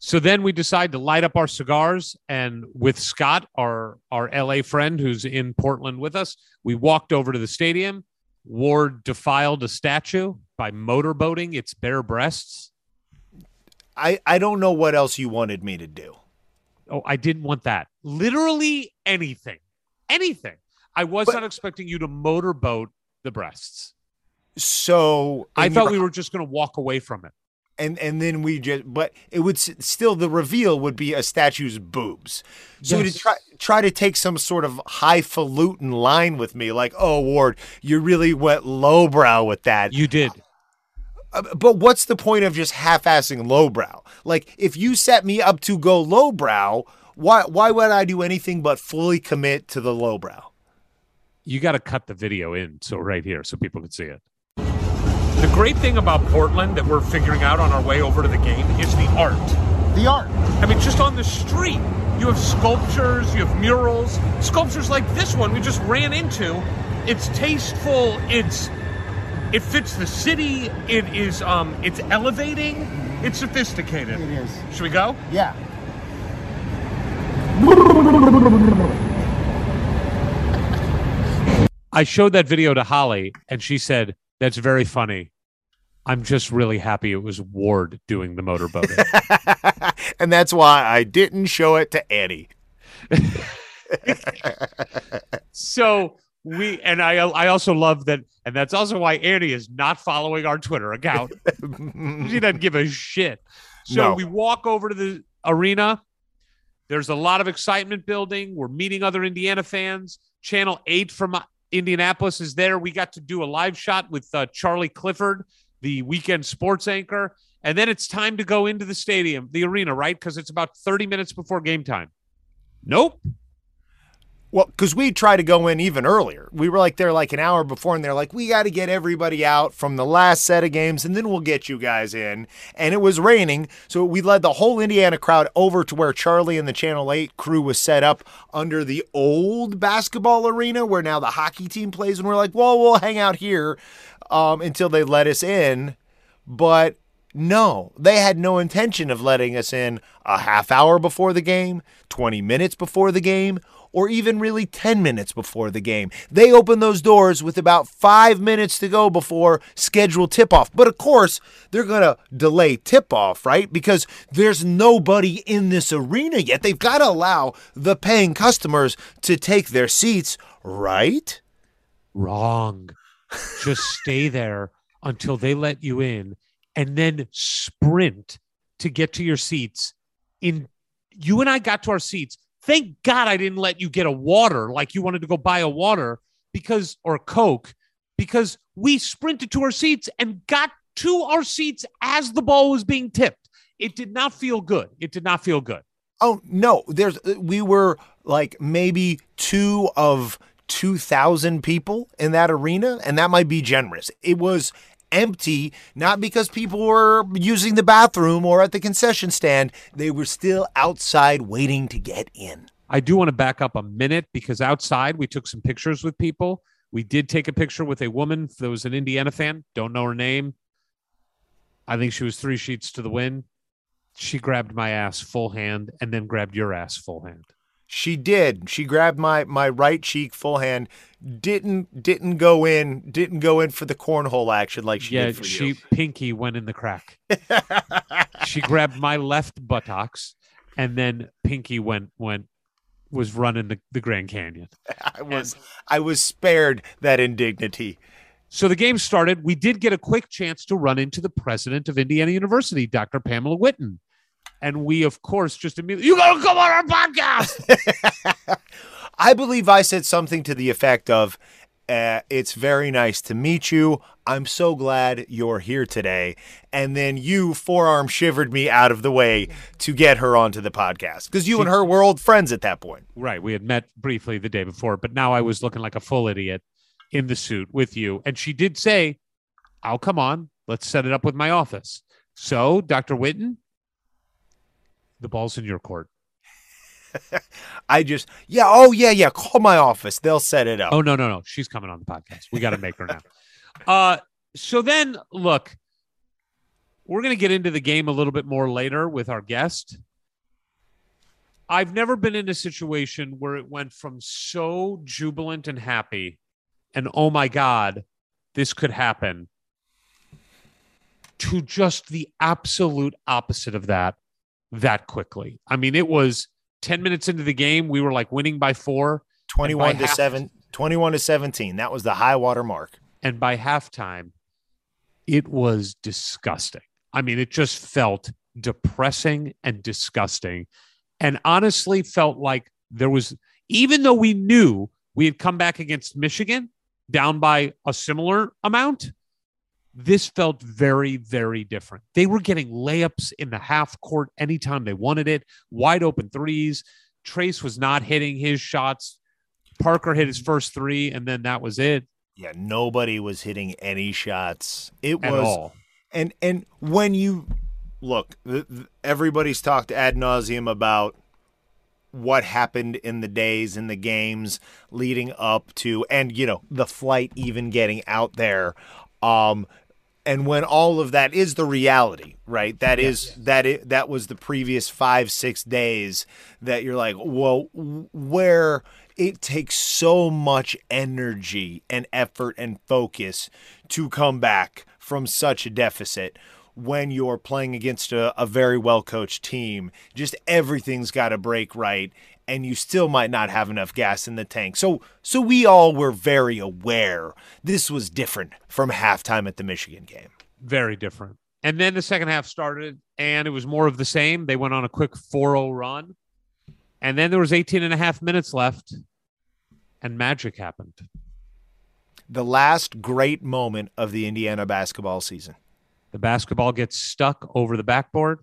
So then we decide to light up our cigars, and with Scott, our LA friend who's in Portland with us, we walked over to the stadium. Ward defiled a statue by motorboating its bare breasts. I don't know what else you wanted me to do. Oh, I didn't want that. Literally anything. Anything. I was not expecting you to motorboat the breasts. So I thought we were just going to walk away from it. And then we just, but it would still, the reveal would be a statue's boobs. So yes. To try to take some sort of highfalutin line with me, like, oh, Ward, you really went lowbrow with that. You did. But what's the point of just half-assing lowbrow? Like, if you set me up to go lowbrow, why would I do anything but fully commit to the lowbrow? You got to cut the video in so right here so people can see it. The great thing about Portland that we're figuring out on our way over to the game is the art. The art. I mean, just on the street, you have sculptures, you have murals. Sculptures like this one we just ran into. It's tasteful. It fits the city. It is, it's elevating. Mm-hmm. It's sophisticated. It is. Should we go? Yeah. I showed that video to Holly, and she said, "That's very funny. I'm just really happy it was Ward doing the motorboating." And that's why I didn't show it to Annie. So... I also love that, and that's also why Annie is not following our Twitter account. She doesn't give a shit. So no. We walk over to the arena. There's a lot of excitement building. We're meeting other Indiana fans. Channel 8 from Indianapolis is there. We got to do a live shot with Charlie Clifford, the weekend sports anchor. And then it's time to go into the stadium, the arena, right? Because it's about 30 minutes before game time. Nope. Well, because we tried to go in even earlier. We were like there like an hour before, and they're like, we got to get everybody out from the last set of games, and then we'll get you guys in. And it was raining, so we led the whole Indiana crowd over to where Charlie and the Channel 8 crew was set up under the old basketball arena where now the hockey team plays, and we're like, well, we'll hang out here until they let us in. But no, they had no intention of letting us in a half hour before the game, 20 minutes before the game, or even really 10 minutes before the game. They opened those doors with about 5 minutes to go before scheduled tip-off. But, of course, they're going to delay tip-off, right? Because there's nobody in this arena yet. They've got to allow the paying customers to take their seats, right? Wrong. Just stay there until they let you in and then sprint to get to your seats. You and I got to our seats. Thank God I didn't let you get a water like you wanted to go buy a water or Coke, because we sprinted to our seats and got to our seats as the ball was being tipped. It did not feel good. It did not feel good. Oh, no. We were like maybe 2,000 people in that arena, and that might be generous. It was empty, not because people were using the bathroom or at the concession stand. They were still outside waiting to get in. I do want to back up a minute, because outside we took some pictures with people. We did take a picture with a woman that was an Indiana fan. Don't know her name. I think she was three sheets to the wind. She grabbed my ass full hand and then grabbed your ass full hand. She did. She grabbed my right cheek full hand. Didn't go in for the cornhole action like she did for you. She pinky went in the crack. She grabbed my left buttocks, and then pinky was running the Grand Canyon. I was spared that indignity. So the game started. We did get a quick chance to run into the president of Indiana University, Dr. Pamela Whitten. And we, of course, just immediately, you got to come on our podcast. I believe I said something to the effect of, it's very nice to meet you. I'm so glad you're here today. And then you forearm shivered me out of the way to get her onto the podcast because and her were old friends at that point. Right. We had met briefly the day before, but now I was looking like a full idiot in the suit with you. And she did say, I'll come on. Let's set it up with my office. So, Dr. Whitten, the ball's in your court. Call my office. They'll set it up. Oh, no. She's coming on the podcast. We got to make her now. So then, look, we're going to get into the game a little bit more later with our guest. I've never been in a situation where it went from so jubilant and happy and, oh, my God, this could happen, to just the absolute opposite of that quickly. I mean, it was 10 minutes into the game, we were like winning by 4. 21 to 17. That was the high water mark. And by halftime, it was disgusting. I mean, it just felt depressing and disgusting. And honestly felt like there was, even though we knew we had come back against Michigan down by a similar amount, this felt very, very different. They were getting layups in the half court anytime they wanted it. Wide open threes. Trace was not hitting his shots. Parker hit his first three, and then that was it. Yeah, nobody was hitting any shots. At all. And when you look, everybody's talked ad nauseum about what happened in the days, in the games leading up to, and, you know, the flight even getting out there. And when all of that is the reality, right? That was the previous 5-6 days that you're like, well, where it takes so much energy and effort and focus to come back from such a deficit when you're playing against a very well-coached team. Just everything's got to break right, and you still might not have enough gas in the tank. So we all were very aware this was different from halftime at the Michigan game. Very different. And then the second half started, and it was more of the same. They went on a quick 4-0 run, and then there was 18 and a half minutes left, and magic happened. The last great moment of the Indiana basketball season. The basketball gets stuck over the backboard.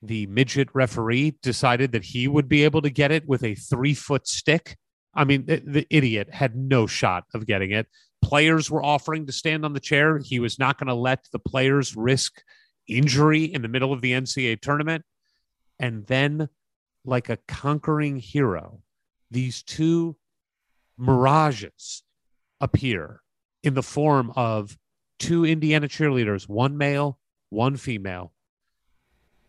The midget referee decided that he would be able to get it with a 3-foot stick. I mean, the idiot had no shot of getting it. Players were offering to stand on the chair. He was not going to let the players risk injury in the middle of the NCAA tournament. And then, like a conquering hero, these two mirages appear in the form of two Indiana cheerleaders, one male, one female.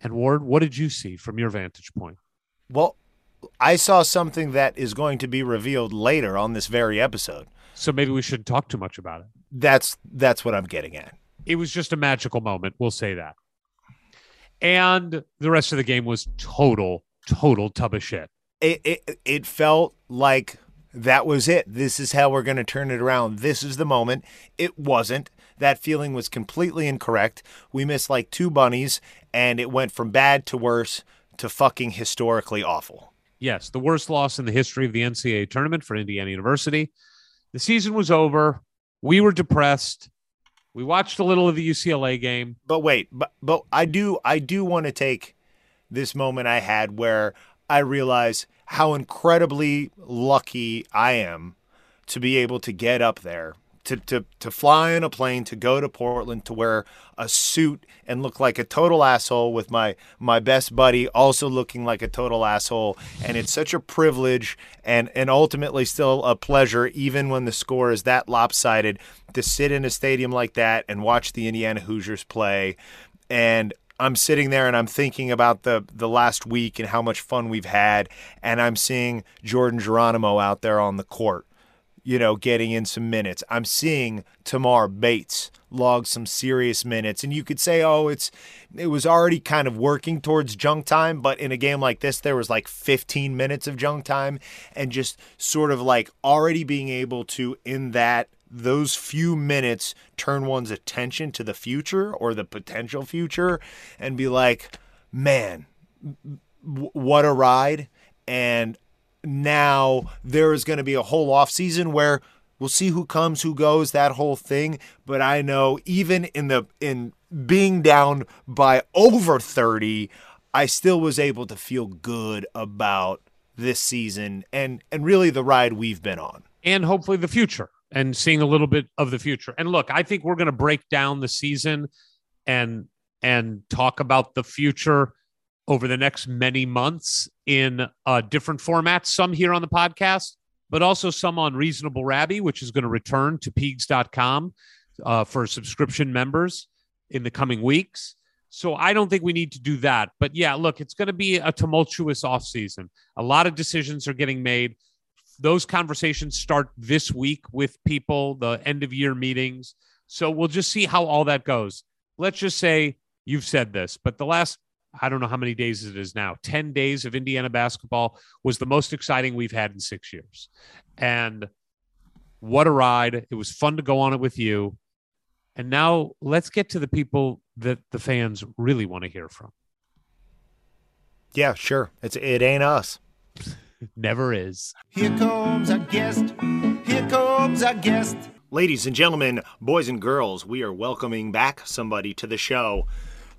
And Ward, what did you see from your vantage point? Well, I saw something that is going to be revealed later on this very episode. So maybe we shouldn't talk too much about it. That's what I'm getting at. It was just a magical moment. We'll say that. And the rest of the game was total tub of shit. It felt like that was it. This is how we're going to turn it around. This is the moment. It wasn't. That feeling was completely incorrect. We missed like two bunnies, and it went from bad to worse to fucking historically awful. Yes, the worst loss in the history of the NCAA tournament for Indiana University. The season was over. We were depressed. We watched a little of the UCLA game. But wait, but I do want to take this moment I had where I realized how incredibly lucky I am to be able to get up there. To fly on a plane, to go to Portland, to wear a suit and look like a total asshole with my best buddy also looking like a total asshole. And it's such a privilege and ultimately still a pleasure, even when the score is that lopsided, to sit in a stadium like that and watch the Indiana Hoosiers play. And I'm sitting there and I'm thinking about the last week and how much fun we've had. And I'm seeing Jordan Geronimo out there on the court, you know, getting in some minutes. I'm seeing Tamar Bates log some serious minutes. And you could say, oh, it was already kind of working towards junk time. But in a game like this, there was like 15 minutes of junk time. And just sort of like already being able to, in that those few minutes turn one's attention to the future or the potential future and be like, man, what a ride. And now there is going to be a whole off season where we'll see who comes, who goes, that whole thing. But I know even in being down by over 30, I still was able to feel good about this season and really the ride we've been on. And hopefully the future and seeing a little bit of the future. And look, I think we're going to break down the season and talk about the future over the next many months in different formats, some here on the podcast, but also some on Reasonable Rabbi, which is going to return to Pigs.com for subscription members in the coming weeks. So I don't think we need to do that. But yeah, look, it's going to be a tumultuous offseason. A lot of decisions are getting made. Those conversations start this week with people, the end of year meetings. So we'll just see how all that goes. Let's just say you've said this, but the last, I don't know how many days it is now, 10 days of Indiana basketball was the most exciting we've had in 6 years. And what a ride. It was fun to go on it with you. And now let's get to the people that the fans really want to hear from. Yeah, sure. It ain't us. Never is. Here comes our guest. Here comes our guest. Ladies and gentlemen, boys and girls, we are welcoming back somebody to the show.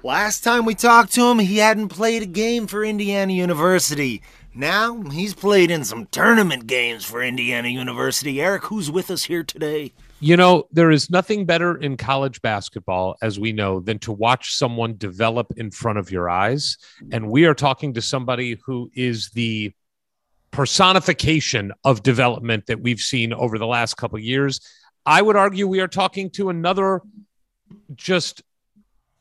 Last time we talked to him, he hadn't played a game for Indiana University. Now he's played in some tournament games for Indiana University. Eric, who's with us here today? You know, there is nothing better in college basketball, as we know, than to watch someone develop in front of your eyes. And we are talking to somebody who is the personification of development that we've seen over the last couple of years. I would argue we are talking to another just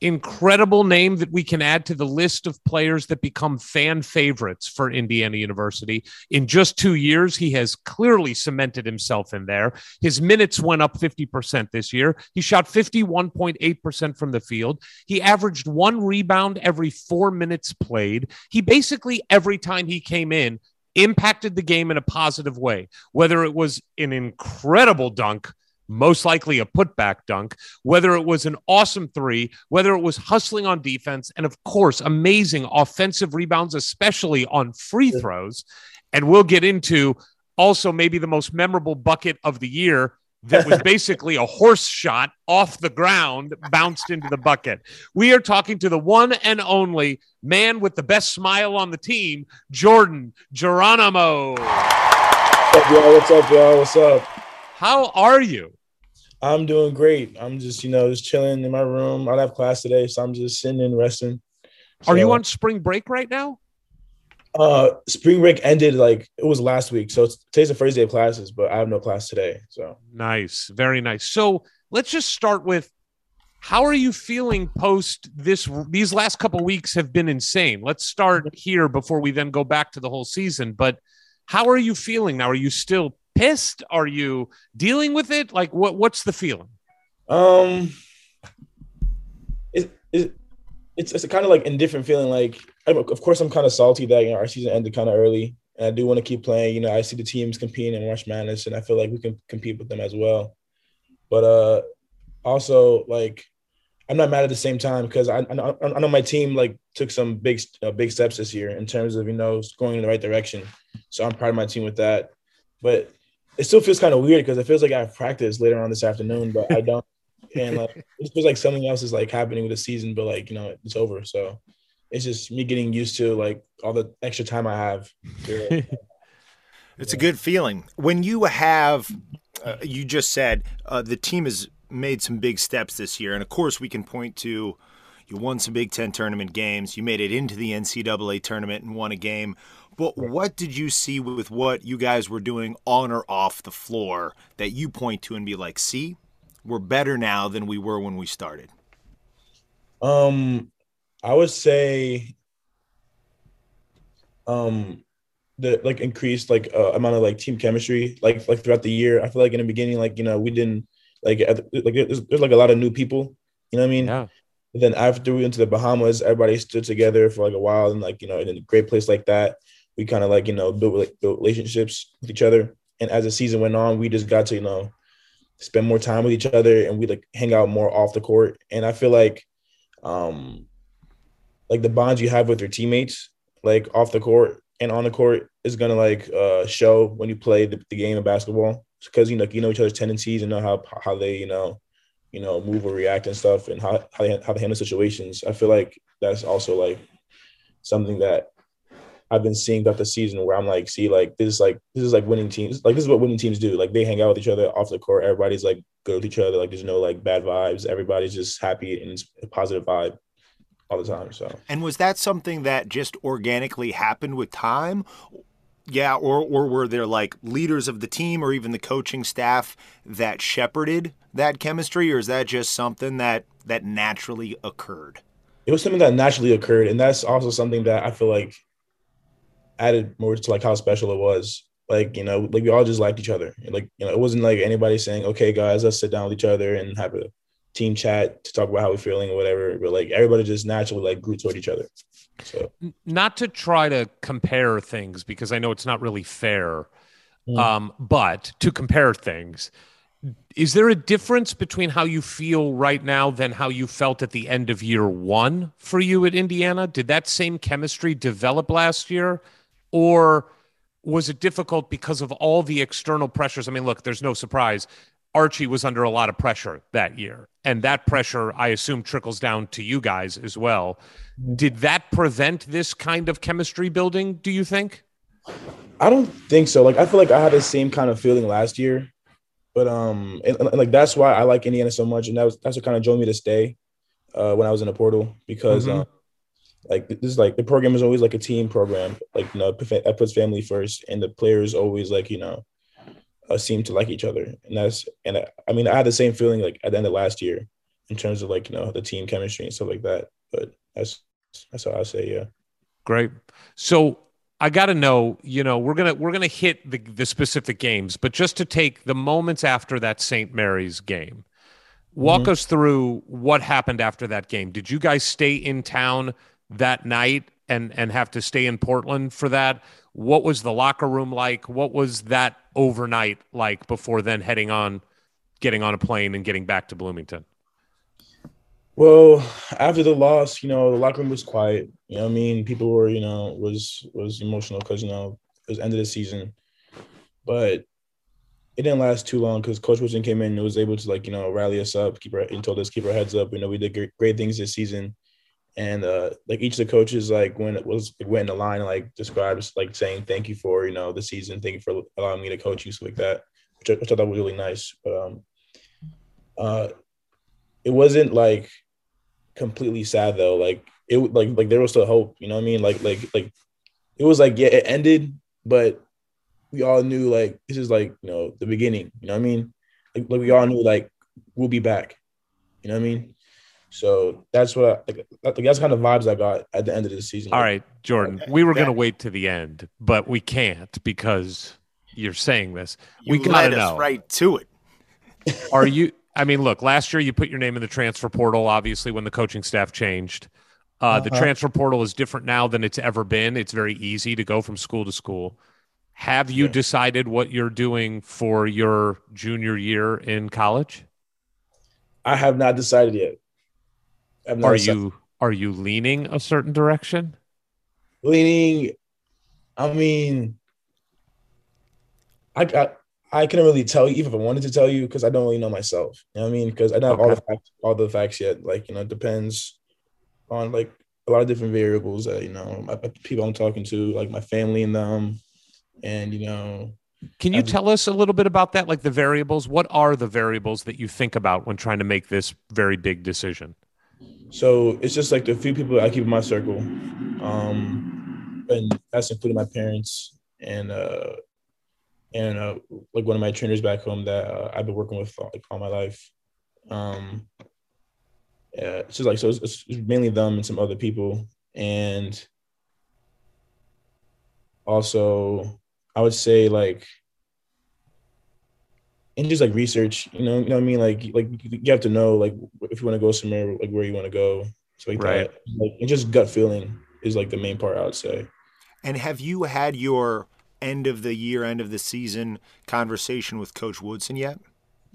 incredible name that we can add to the list of players that become fan favorites for Indiana University. In just 2 years, he has clearly cemented himself in there. His minutes went up 50% this year. He shot 51.8% from the field. He averaged one rebound every 4 minutes played. He basically, every time he came in, impacted the game in a positive way, whether it was an incredible dunk, most likely a putback dunk, whether it was an awesome three, whether it was hustling on defense, and of course, amazing offensive rebounds, especially on free throws. And we'll get into also maybe the most memorable bucket of the year that was basically a horse shot off the ground, bounced into the bucket. We are talking to the one and only man with the best smile on the team, Jordan Geronimo. What's up, y'all? What's up, y'all? What's up? How are you? I'm doing great. I'm just, just chilling in my room. I don't have class today, so I'm just sitting and resting. So, are you on spring break right now? Spring break ended it was last week. So today's the first day of classes, but I have no class today. So nice. Very nice. So let's just start with, how are you feeling post this? These last couple of weeks have been insane. Let's start here before we then go back to the whole season. But how are you feeling now? Are you still pissed? Are you dealing with it? Like, what's the feeling? It's kind of indifferent feeling. Of course, I'm kind of salty that our season ended kind of early, and I do want to keep playing. I see the teams competing in March Madness, and I feel like we can compete with them as well. But also, I'm not mad at the same time, because I know my team took some big steps this year in terms of going in the right direction. So I'm proud of my team with that. But it still feels kind of weird because it feels like I have practice later on this afternoon, but I don't. And it feels like something else is happening with the season, but it's over. So it's just me getting used to all the extra time I have. It's a good feeling when you have. You just said the team has made some big steps this year, and of course we can point to you won some Big Ten tournament games. You made it into the NCAA tournament and won a game. But what did you see with what you guys were doing on or off the floor that you point to and be like, see, we're better now than we were when we started? I would say the increased amount of team chemistry throughout the year. I feel in the beginning we didn't there's a lot of new people. You know what I mean? Yeah. And then after we went to the Bahamas, everybody stood together for a while, and in a great place like that, we kind of built relationships with each other. And as the season went on, we just got to spend more time with each other, and we like hang out more off the court. And I feel like the bonds you have with your teammates, like off the court and on the court, is gonna show when you play the game of basketball, because you know each other's tendencies and know how they you know move or react and stuff, and how they handle situations. I feel like that's also like something that I've been seeing throughout the season, where I'm like, see, this is winning teams. Like, this is what winning teams do. Like, they hang out with each other off the court. Everybody's like good with each other. Like, there's no like bad vibes. Everybody's just happy and it's a positive vibe all the time. So. And was that something that just organically happened with time? Yeah. Or were there like leaders of the team or even the coaching staff that shepherded that chemistry? Or is that just something that naturally occurred? It was something that naturally occurred. And that's also something that I feel like added more to like how special it was. Like, you know, like we all just liked each other. Like, you know, it wasn't like anybody saying, okay, guys, let's sit down with each other and have a team chat to talk about how we're feeling or whatever. But like everybody just naturally like grew toward each other. So, not to try to compare things, because I know it's not really fair, but to compare things, is there a difference between how you feel right now than how you felt at the end of year one for you at Indiana? Did that same chemistry develop last year? Or was it difficult because of all the external pressures? I mean, look, there's no surprise. Archie was under a lot of pressure that year. And that pressure, I assume, trickles down to you guys as well. Did that prevent this kind of chemistry building, do you think? I don't think so. Like, I feel like I had the same kind of feeling last year. But and like, that's why I like Indiana so much. And that's what kind of drove me to stay when I was in the portal, because like, this is like, the program is always like a team program, like, you know, that puts family first, and the players always like, you know, seem to like each other. And I mean, I had the same feeling like at the end of last year in terms of like, you know, the team chemistry and stuff like that. But that's how I say, yeah. Great. So I got to know, you know, we're going to hit the specific games, but just to take the moments after that St. Mary's game, walk us through what happened after that game. Did you guys stay in town that night and have to stay in Portland for that? What was the locker room like? What was that overnight like before then getting on a plane and getting back to Bloomington? Well, after the loss, you know, the locker room was quiet. You know what I mean? People were, you know, was emotional because, you know, it was the end of the season. But it didn't last too long because Coach Woodson came in and was able to, like, you know, rally us up, and told us keep our heads up. You know, we did great things this season. And like each of the coaches, like when it was went in the line, and, like describes like saying thank you for, you know, the season, thank you for allowing me to coach you, stuff like that, which I thought was really nice. But it wasn't like completely sad though. Like it like there was still hope. You know what I mean? Like it was like, yeah, it ended, but we all knew like this is like, you know, the beginning. You know what I mean? Like we all knew like we'll be back. You know what I mean? So that's what that's kind of vibes I got at the end of the season. All right, Jordan, we were going to wait to the end, but we can't because you're saying this. We got to know right to it. Are you? I mean, look, last year you put your name in the transfer portal, obviously, when the coaching staff changed. The transfer portal is different now than it's ever been. It's very easy to go from school to school. Have you decided what you're doing for your junior year in college? I have not decided yet. Are you leaning a certain direction? Leaning, I mean, I couldn't really tell you even if I wanted to tell you because I don't really know myself. You know what I mean? Because I don't have all the facts yet. Like, you know, it depends on like a lot of different variables that, you know, people I'm talking to, like my family and them, and you know. Can you tell us a little bit about that? Like the variables. What are the variables that you think about when trying to make this very big decision? So it's just like the few people I keep in my circle, and that's including my parents and like one of my trainers back home that I've been working with all my life. Yeah, it's just like so. It's mainly them and some other people, and also I would say like. And just like research, you know what I mean? Like you have to know, like if you want to go somewhere, like where you want to go. So like right. that. Like, and just gut feeling is like the main part I would say. And have you had your end of the year, end of the season conversation with Coach Woodson yet?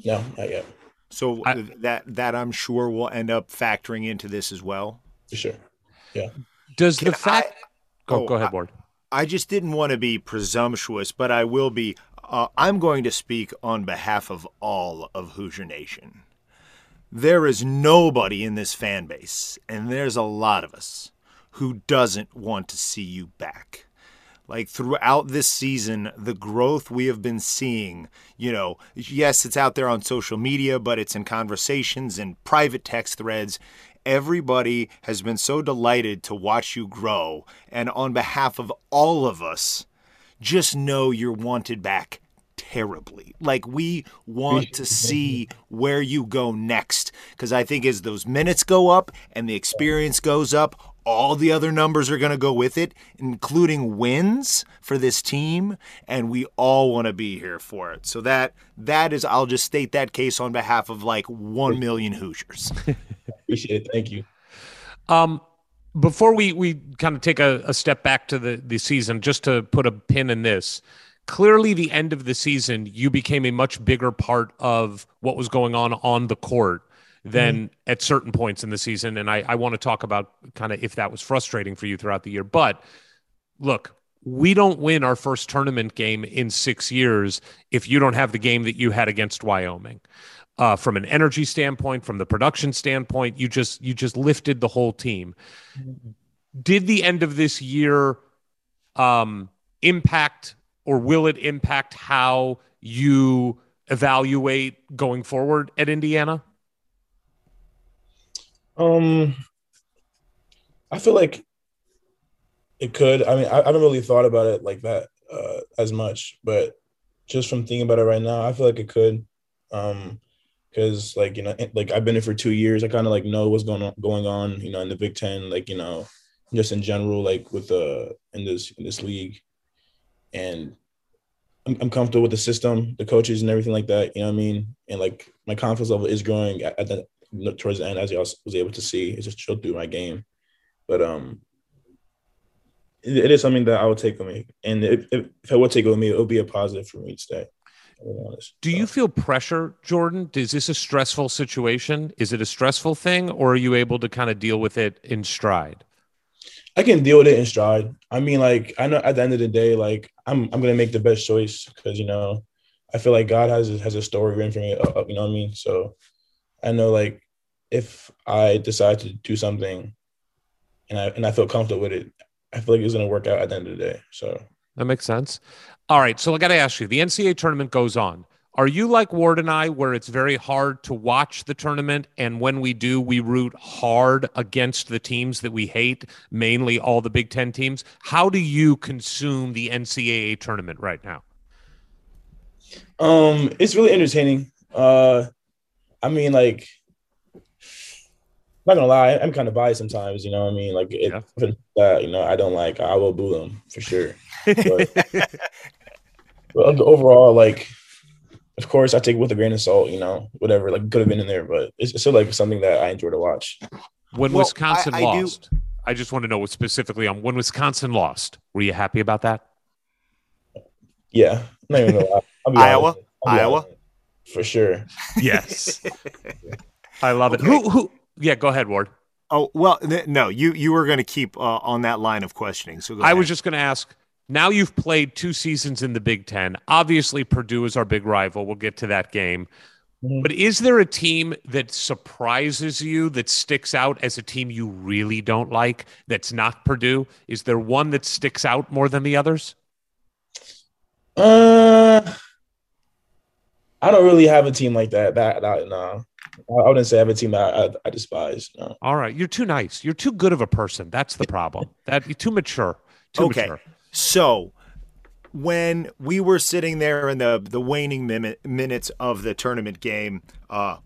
No, not yet. So that I'm sure will end up factoring into this as well. For sure. Yeah. Does the fact? Go ahead, Ward. I just didn't want to be presumptuous, but I will be. I'm going to speak on behalf of all of Hoosier Nation. There is nobody in this fan base, and there's a lot of us, who doesn't want to see you back. Like throughout this season, the growth we have been seeing, you know, yes, it's out there on social media, but it's in conversations and private text threads. Everybody has been so delighted to watch you grow. And on behalf of all of us, just know you're wanted back terribly. Like, we want to see where you go next. Because I think as those minutes go up and the experience goes up, all the other numbers are going to go with it, including wins for this team, and we all want to be here for it. So that is, I'll just state that case on behalf of like 1 million Hoosiers. Appreciate it. Thank you. Before we kind of take a step back to the season, just to put a pin in this, clearly the end of the season, you became a much bigger part of what was going on the court than at certain points in the season. And I want to talk about kind of if that was frustrating for you throughout the year. But look, we don't win our first tournament game in 6 years if you don't have the game that you had against Wyoming. From an energy standpoint, from the production standpoint, you just lifted the whole team. Did the end of this year impact, or will it impact, how you evaluate going forward at Indiana? I feel like it could. I mean, I haven't really thought about it like that as much, but just from thinking about it right now, I feel like it could. Because like, you know, like I've been here for 2 years, I kind of like know what's going on, you know, in the Big Ten, like, you know, just in general, like with in this league, and I'm comfortable with the system, the coaches, and everything like that. You know what I mean? And like my confidence level is growing towards the end, as y'all was able to see. It just showed through my game. But it is something that I would take with me. And if I would take it with me, it would be a positive for me to stay. Do you feel pressure, Jordan? Is this a stressful situation? Is it a stressful thing, or are you able to kind of deal with it in stride? I can deal with it in stride. I mean, like, I know at the end of the day, like, I'm going to make the best choice because, you know, I feel like God has a story written for me, you know what I mean? So I know, like, if I decide to do something and I feel comfortable with it, I feel like it's going to work out at the end of the day. So that makes sense. All right. So I got to ask you, the NCAA tournament goes on. Are you like Ward and I, where it's very hard to watch the tournament, and when we do, we root hard against the teams that we hate, mainly all the Big Ten teams? How do you consume the NCAA tournament right now? It's really entertaining. I mean, like, I'm not gonna lie, I'm kind of biased sometimes, you know what I mean? Like, you know, I don't like, I will boo them for sure. But overall, like, of course, I take it with a grain of salt, you know, whatever, like, could have been in there, but it's still like something that I enjoy to watch. When Wisconsin lost, I just want to know specifically on when Wisconsin lost, were you happy about that? Yeah, not even gonna lie. Iowa, for sure. Yes, I love it. Okay. Who? Yeah, go ahead, Ward. Oh, well, no, you were going to keep on that line of questioning. So I was just going to ask, now you've played 2 seasons in the Big Ten. Obviously, Purdue is our big rival. We'll get to that game. Mm-hmm. But is there a team that surprises you, that sticks out as a team you really don't like, that's not Purdue? Is there one that sticks out more than the others? I don't really have a team like that. No. I wouldn't say I have a team that I despise. No. All right. You're too nice. You're too good of a person. That's the problem. You're too mature. Too mature. So when we were sitting there in the waning minutes of the tournament game,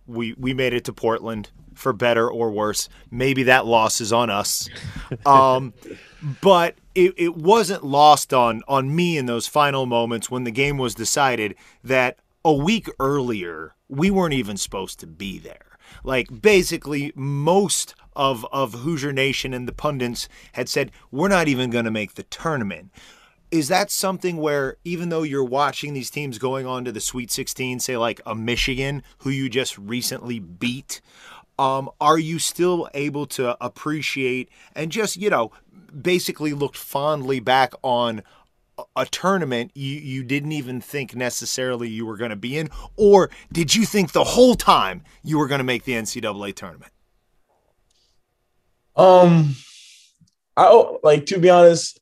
we made it to Portland, for better or worse. Maybe that loss is on us. But it wasn't lost on me in those final moments when the game was decided that a week earlier, we weren't even supposed to be there. Like, basically, most of Hoosier Nation and the pundits had said, we're not even going to make the tournament. Is that something where even though you're watching these teams going on to the Sweet 16, say like a Michigan, who you just recently beat, are you still able to appreciate and just, you know, basically looked fondly back on a tournament you didn't even think necessarily you were going to be in? Or did you think the whole time you were going to make the NCAA tournament? To be honest,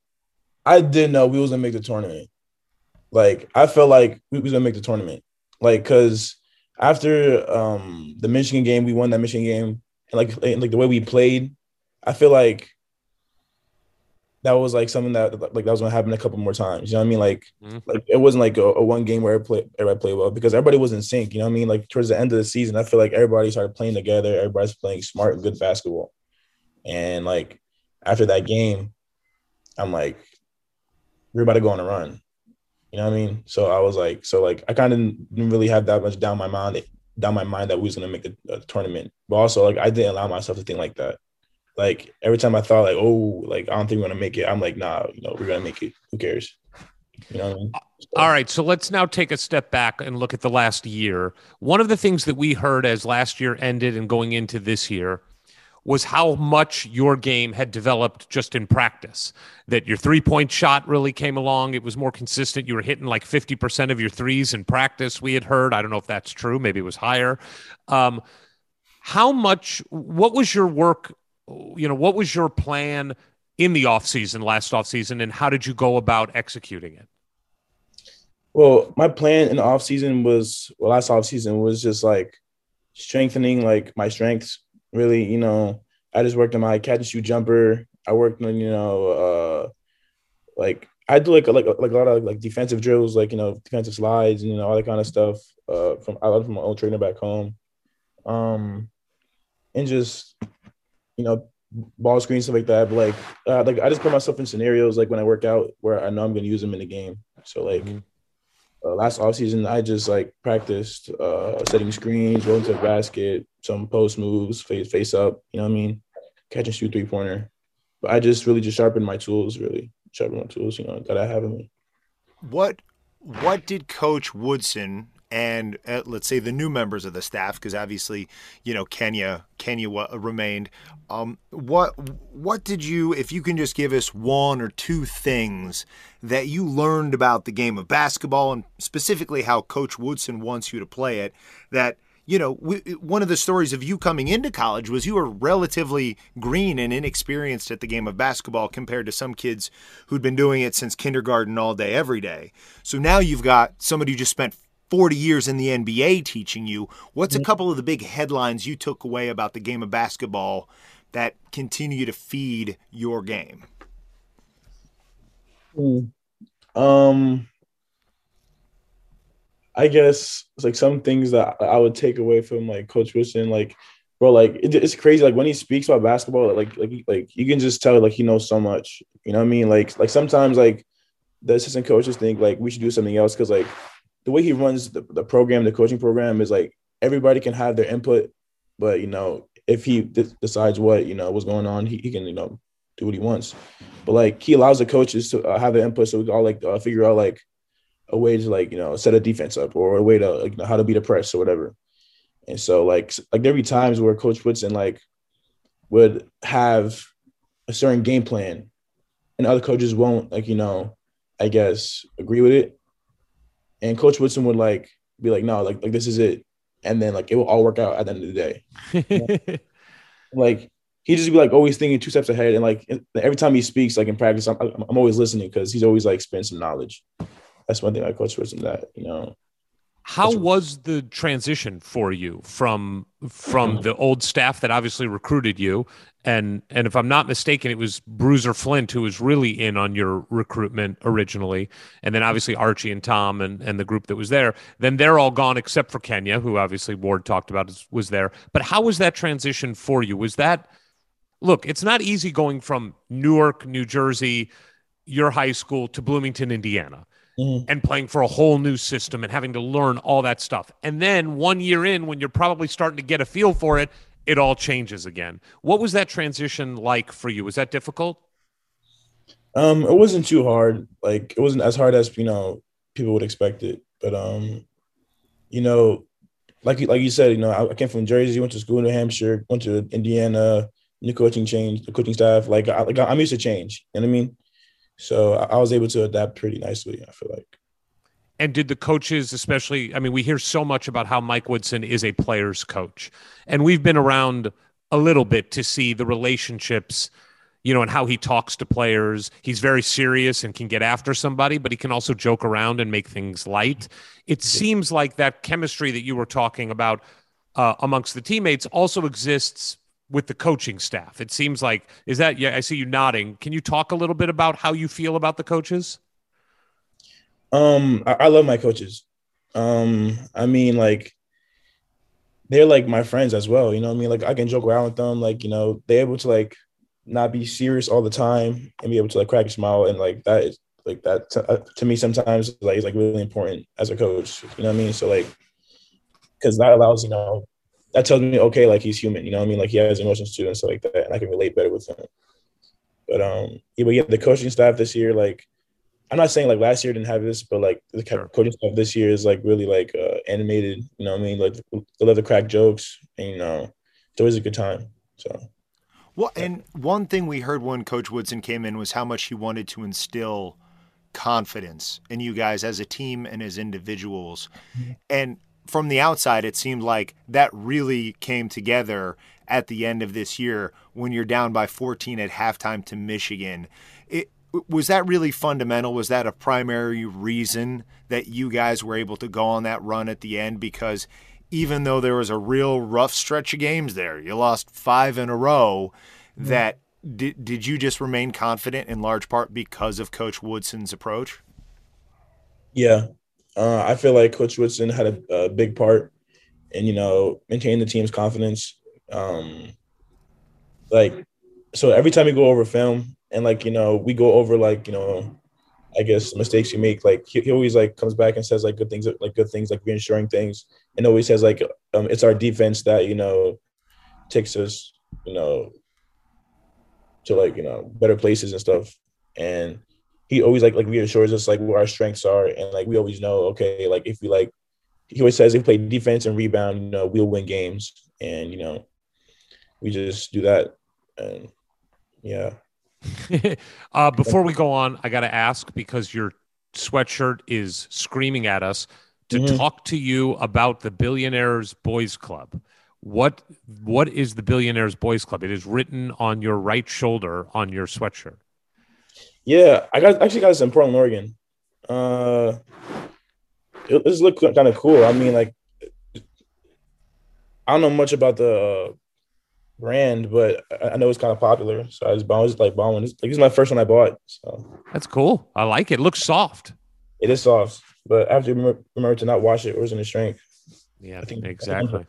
I didn't know we was going to make the tournament. Like, I felt like we was going to make the tournament. Like, because after the Michigan game, we won that Michigan game. And the way we played, I feel like that was, like, something that was going to happen a couple more times. You know what I mean? It wasn't, like, a one game where everybody played well because everybody was in sync. You know what I mean? Like, towards the end of the season, I feel like everybody started playing together. Everybody's playing smart and good basketball. And, like, after that game, I'm like – we're about to go on a run. You know what I mean? So I was like, I kind of didn't really have that much down my mind that we was going to make the tournament. But also, I didn't allow myself to think like that. Every time I thought, I don't think we're going to make it. I'm like, nah, we're going to make it. Who cares? You know what I mean? All right. So let's now take a step back and look at the last year. One of the things that we heard as last year ended and going into this year was how much your game had developed just in practice, that your three-point shot really came along. It was more consistent. You were hitting 50% of your threes in practice, we had heard. I don't know if that's true. Maybe it was higher. What was your work, what was your plan in the offseason, last offseason, and how did you go about executing it? Well, my plan in the offseason was just strengthening my strengths. Really, I just worked on my catch and shoot jumper. I worked on, I do a lot of defensive drills, defensive slides and all that kind of stuff. I learned from my old trainer back home, and just ball screen stuff like that. But I just put myself in scenarios when I work out where I know I'm going to use them in the game. So last offseason, I just practiced setting screens, rolling to the basket, some post moves, face up, catch and shoot 3-pointer. But I just really just sharpened my tools, that I have in me. What did Coach Woodson and let's say the new members of the staff, because obviously, Kenya remained. What did you, if you can just give us one or two things that you learned about the game of basketball and specifically how Coach Woodson wants you to play it, that, one of the stories of you coming into college was you were relatively green and inexperienced at the game of basketball compared to some kids who'd been doing it since kindergarten all day, every day. So now you've got somebody who just spent 40 years in the NBA teaching you. What's a couple of the big headlines you took away about the game of basketball that continue to feed your game? I guess it's some things that I would take away from Coach Wilson, it's crazy. When he speaks about basketball, you can just tell he knows so much. You know what I mean? Sometimes the assistant coaches think we should do something else because the way he runs the program, the coaching program, is everybody can have their input, but if he decides what what's going on, he can do what he wants. But he allows the coaches to have their input, so we can all figure out a way to set a defense up or a way to how to beat a press or whatever. And so there'd be times where Coach Woodson would have a certain game plan, and other coaches won't I guess agree with it. And Coach Woodson would be no, this is it. And then it will all work out at the end of the day. He'd just be always thinking two steps ahead. And every time he speaks, in practice, I'm always listening because he's always spending some knowledge. That's one thing about Coach Woodson . How was the transition for you from the old staff that obviously recruited you? And if I'm not mistaken, it was Bruiser Flint who was really in on your recruitment originally. And then obviously Archie and Tom and the group that was there. Then they're all gone except for Kenya, who obviously Ward talked about was there. But how was that transition for you? Look, it's not easy going from Newark, New Jersey, your high school, to Bloomington, Indiana. Mm-hmm. And playing for a whole new system and having to learn all that stuff. And then 1 year in, when you're probably starting to get a feel for it, it all changes again. What was that transition like for you? Was that difficult? It wasn't too hard. Like, it wasn't as hard as, you know, people would expect it. But, you know, like you said, you know, I came from Jersey, went to school in New Hampshire, went to Indiana, new coaching change, the coaching staff. Like I'm used to change, you know what I mean? So I was able to adapt pretty nicely, I feel like. And did the coaches especially – I mean, we hear so much about how Mike Woodson is a player's coach. And we've been around a little bit to see the relationships, you know, and how he talks to players. He's very serious and can get after somebody, but he can also joke around and make things light. It seems like that chemistry that you were talking about amongst the teammates also exists with the coaching staff. It seems like – is that – yeah, I see you nodding. Can you talk a little bit about how you feel about the coaches? I love my coaches. I mean, like, they're like my friends as well. You know what I mean? Like, I can joke around with them. Like, you know, they're able to like not be serious all the time and be able to like crack a smile. And like, that is like that to me sometimes like is like really important as a coach. You know what I mean? So like, cause that allows, you know, that tells me, okay, like he's human, you know what I mean? Like he has emotions too and stuff like that. And I can relate better with him. But yeah, the coaching staff this year, like, I'm not saying like last year didn't have this, but like the coaching stuff this year is like really like animated, you know what I mean? Like they love to crack jokes and, you know, it's always a good time. So. Well, and one thing we heard when Coach Woodson came in was how much he wanted to instill confidence in you guys as a team and as individuals. Mm-hmm. And from the outside, it seemed like that really came together at the end of this year when you're down by 14 at halftime to Michigan. Was that really fundamental? Was that a primary reason that you guys were able to go on that run at the end? Because even though there was a real rough stretch of games there, you lost 5 in a row, that did you just remain confident in large part because of Coach Woodson's approach? Yeah. I feel like Coach Woodson had a big part in, you know, maintaining the team's confidence. So every time we go over film and, like, you know, we go over, like, you know, I guess mistakes you make, like, he always, like, comes back and says, like, good things, like, reinsuring things. And always says, like, it's our defense that, you know, takes us, you know, to, like, you know, better places and stuff. And he always, like reassures us, like, where our strengths are. And, like, we always know, okay, like, if we, like, he always says if we play defense and rebound, you know, we'll win games. And, you know, we just do that. And, yeah. Before we go on, I got to ask, because your sweatshirt is screaming at us to talk to you about the Billionaires Boys Club. What is the Billionaires Boys Club? It is written on your right shoulder on your sweatshirt. Yeah, I actually got this in Portland, Oregon. This looks kind of cool. I mean, like, I don't know much about the brand, but I know it's kind of popular, so I was just buying. This is my first one I bought, so that's cool. I like it. It looks soft. It is soft, but I have to remember to not wash it or it's in the shrink. Yeah, I think exactly.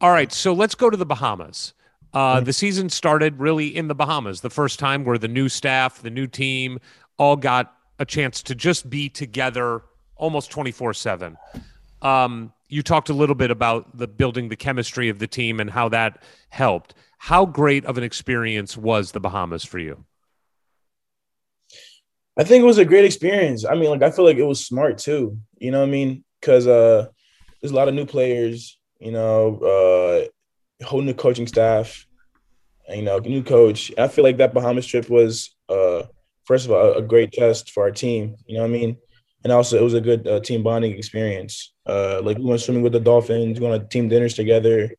All right, so let's go to the Bahamas. The season started really in the Bahamas, the first time where the new staff, the new team, all got a chance to just be together almost 24/7. You talked a little bit about the building the chemistry of the team and how that helped. How great of an experience was the Bahamas for you? I think it was a great experience. I mean, like, I feel like it was smart too. You know what I mean? Because there's a lot of new players, you know, whole new coaching staff, and, you know, new coach. I feel like that Bahamas trip was, first of all, a great test for our team. You know what I mean? And also, it was a good team bonding experience. Like, we went swimming with the dolphins, we went on team dinners together,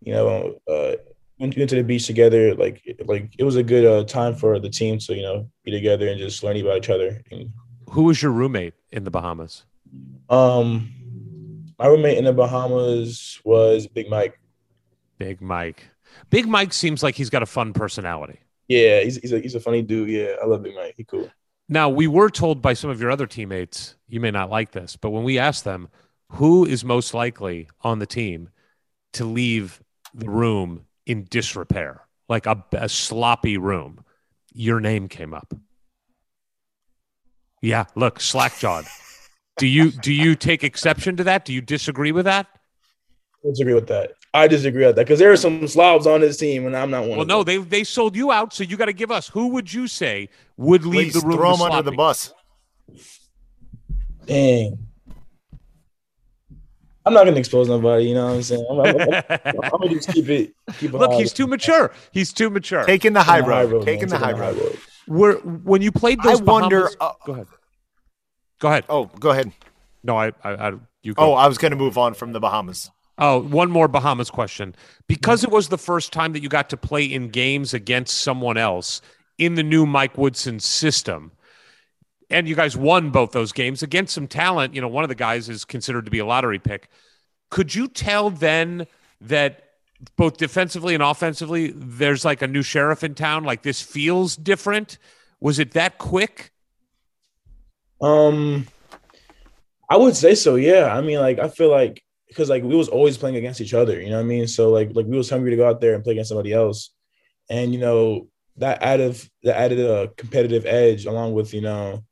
you know, went to the beach together. Like it was a good time for the team to, you know, be together and just learn about each other. And who was your roommate in the Bahamas? My roommate in the Bahamas was Big Mike. Big Mike. Big Mike seems like he's got a fun personality. Yeah, he's a funny dude. Yeah, I love Big Mike. He's cool. Now, we were told by some of your other teammates, you may not like this, but when we asked them who is most likely on the team to leave the room in disrepair, like a sloppy room, your name came up. Yeah, look, slack-jawed. Do you take exception to that? Do you disagree with that? I disagree with that. I disagree with that because there are some slobs on this team, and I'm not one. Well, no, they sold you out, so you got to give us. Who would you say would leave the room? Throw them under the bus. Dang. I'm not going to expose nobody, you know what I'm saying? I'm going to just keep it. Look, he's too mature. He's too mature. Taking the high road. Taking the high road. When you played those Bahamas, Go ahead. Oh, go ahead. No, you go. Oh, I was going to move on from the Bahamas. Oh, one more Bahamas question. Because it was the first time that you got to play in games against someone else in the new Mike Woodson system, and you guys won both those games against some talent. You know, one of the guys is considered to be a lottery pick. Could you tell then that both defensively and offensively, there's like a new sheriff in town, like this feels different? Was it that quick? I would say so. Yeah. I mean, like, I feel like, because like we was always playing against each other, you know what I mean? So like we was hungry to go out there and play against somebody else. And, you know, that added a competitive edge along with, you know,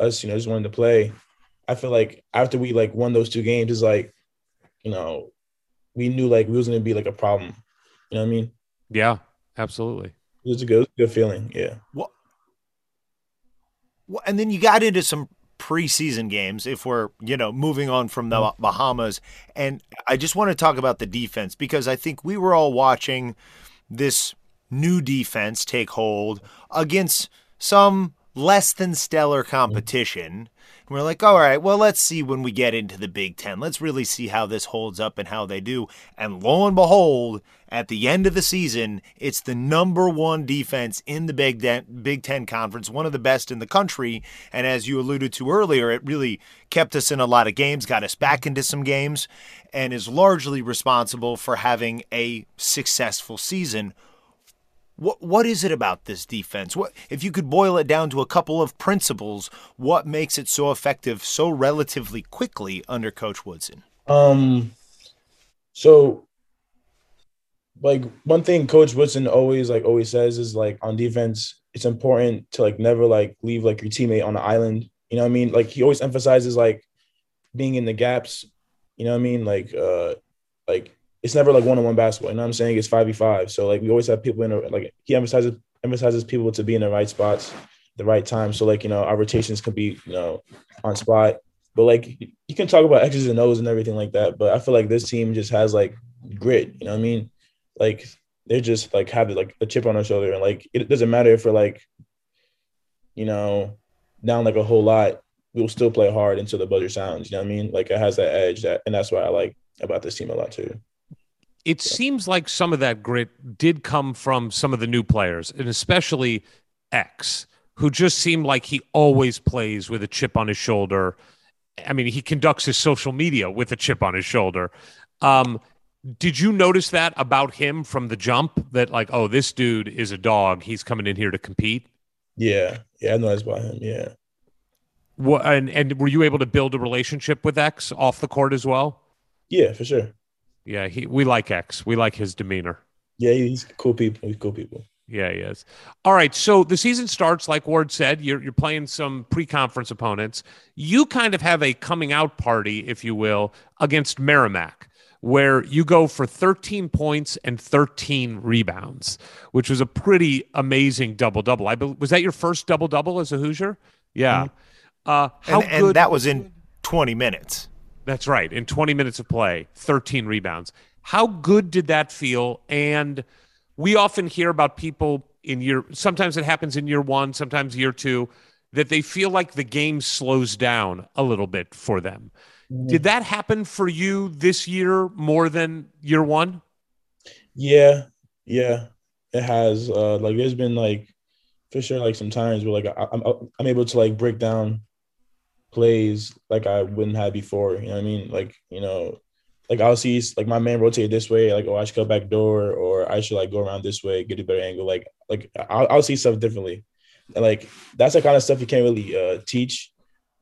us, you know, just wanting to play. I feel like after we like won those two games, it's like, you know, we knew like we was going to be like a problem. You know what I mean? Yeah, absolutely. It was a good feeling. Yeah. Well, and then you got into some preseason games if we're, you know, moving on from the Bahamas. And I just want to talk about the defense because I think we were all watching this new defense take hold against some less than stellar competition. And we're like, all right, well, let's see when we get into the Big Ten. Let's really see how this holds up and how they do. And lo and behold, at the end of the season, it's the number one defense in the Big Ten Conference, one of the best in the country. And as you alluded to earlier, it really kept us in a lot of games, got us back into some games, and is largely responsible for having a successful season. What is it about this defense? What, if you could boil it down to a couple of principles, what makes it so effective so relatively quickly under Coach Woodson? So, like, one thing Coach Woodson always says is, like, on defense, it's important to, like, never, like, leave, like, your teammate on the island. You know what I mean? Like, he always emphasizes, like, being in the gaps. You know what I mean? Like, it's never like one-on-one basketball. You know what I'm saying? It's 5v5. So like we always have people he emphasizes people to be in the right spots, the right time. So like, you know, our rotations could be, you know, on spot, but like you can talk about X's and O's and everything like that. But I feel like this team just has like grit. You know what I mean? Like they just like have like a chip on their shoulder, and like, it doesn't matter if we're like, you know, down like a whole lot, we'll still play hard until the buzzer sounds. You know what I mean? Like it has that edge and that's what I like about this team a lot too. It seems like some of that grit did come from some of the new players, and especially X, who just seemed like he always plays with a chip on his shoulder. I mean, he conducts his social media with a chip on his shoulder. Did you notice that about him from the jump, that like, oh, this dude is a dog. He's coming in here to compete. Yeah. Yeah. I noticed about him. Yeah. Well, and were you able to build a relationship with X off the court as well? Yeah, for sure. Yeah, we like X. We like his demeanor. Yeah, he's cool people. Yeah, he is. All right, so the season starts, like Ward said, you're playing some pre-conference opponents. You kind of have a coming-out party, if you will, against Merrimack, where you go for 13 points and 13 rebounds, which was a pretty amazing double-double. Was that your first double-double as a Hoosier? Yeah. And that was in 20 minutes. That's right. In 20 minutes of play, 13 rebounds. How good did that feel? And we often hear about people sometimes it happens in year one, sometimes year two, that they feel like the game slows down a little bit for them. Mm-hmm. Did that happen for you this year more than year one? Yeah, it has. Like there's been like, for sure, like some times where like I'm able to like break down plays like I wouldn't have before, you know what I mean? Like, you know, like I'll see like my man rotate this way, like, oh, I should go back door, or I should like go around this way, get a better angle. Like I'll see stuff differently. And like, that's the kind of stuff you can't really teach,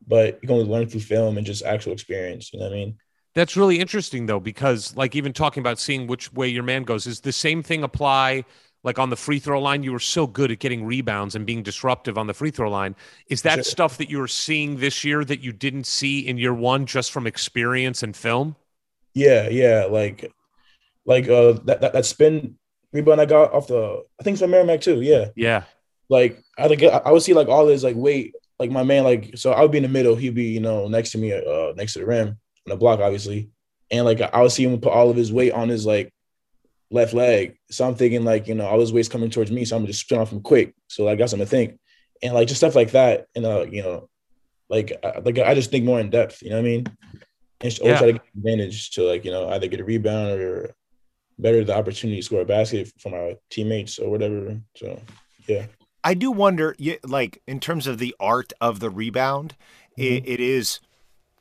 but you can only learn through film and just actual experience. You know what I mean? That's really interesting though, because like even talking about seeing which way your man goes, is the same thing apply like on the free throw line? You were so good at getting rebounds and being disruptive on the free throw line. Is that stuff that you're seeing this year that you didn't see in year one just from experience and film? Yeah. Like like that spin rebound I got off the, I think it's from Merrimack too. Yeah. Like I would see like all his like weight, like my man, like, so I would be in the middle. He'd be, you know, next to me, next to the rim on the block, obviously. And like, I would see him put all of his weight on his like left leg. So I'm thinking like, you know, all his weight's coming towards me. So I'm just spin off him quick. So like, I got something to think. And like, just stuff like that. And, you know, I just think more in depth, you know what I mean? And just always try to get advantage to like, you know, either get a rebound or better the opportunity to score a basket from our teammates or whatever. So, yeah. I do wonder, like, in terms of the art of the rebound, it is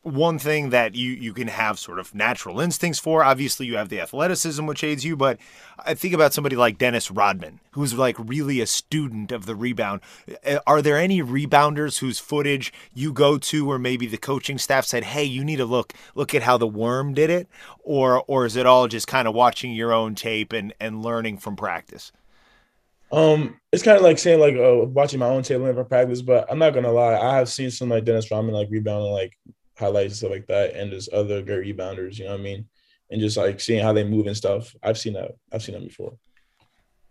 one thing that you can have sort of natural instincts for. Obviously, you have the athleticism, which aids you. But I think about somebody like Dennis Rodman, who's like really a student of the rebound. Are there any rebounders whose footage you go to, or maybe the coaching staff said, hey, you need to look at how the worm did it? Or is it all just kind of watching your own tape and learning from practice? It's kind of like saying like watching my own tape learning from practice, but I'm not going to lie. I have seen some like Dennis Rodman like rebounding like highlights and stuff like that, and there's other great rebounders, you know what I mean? And just like seeing how they move and stuff. I've seen that before.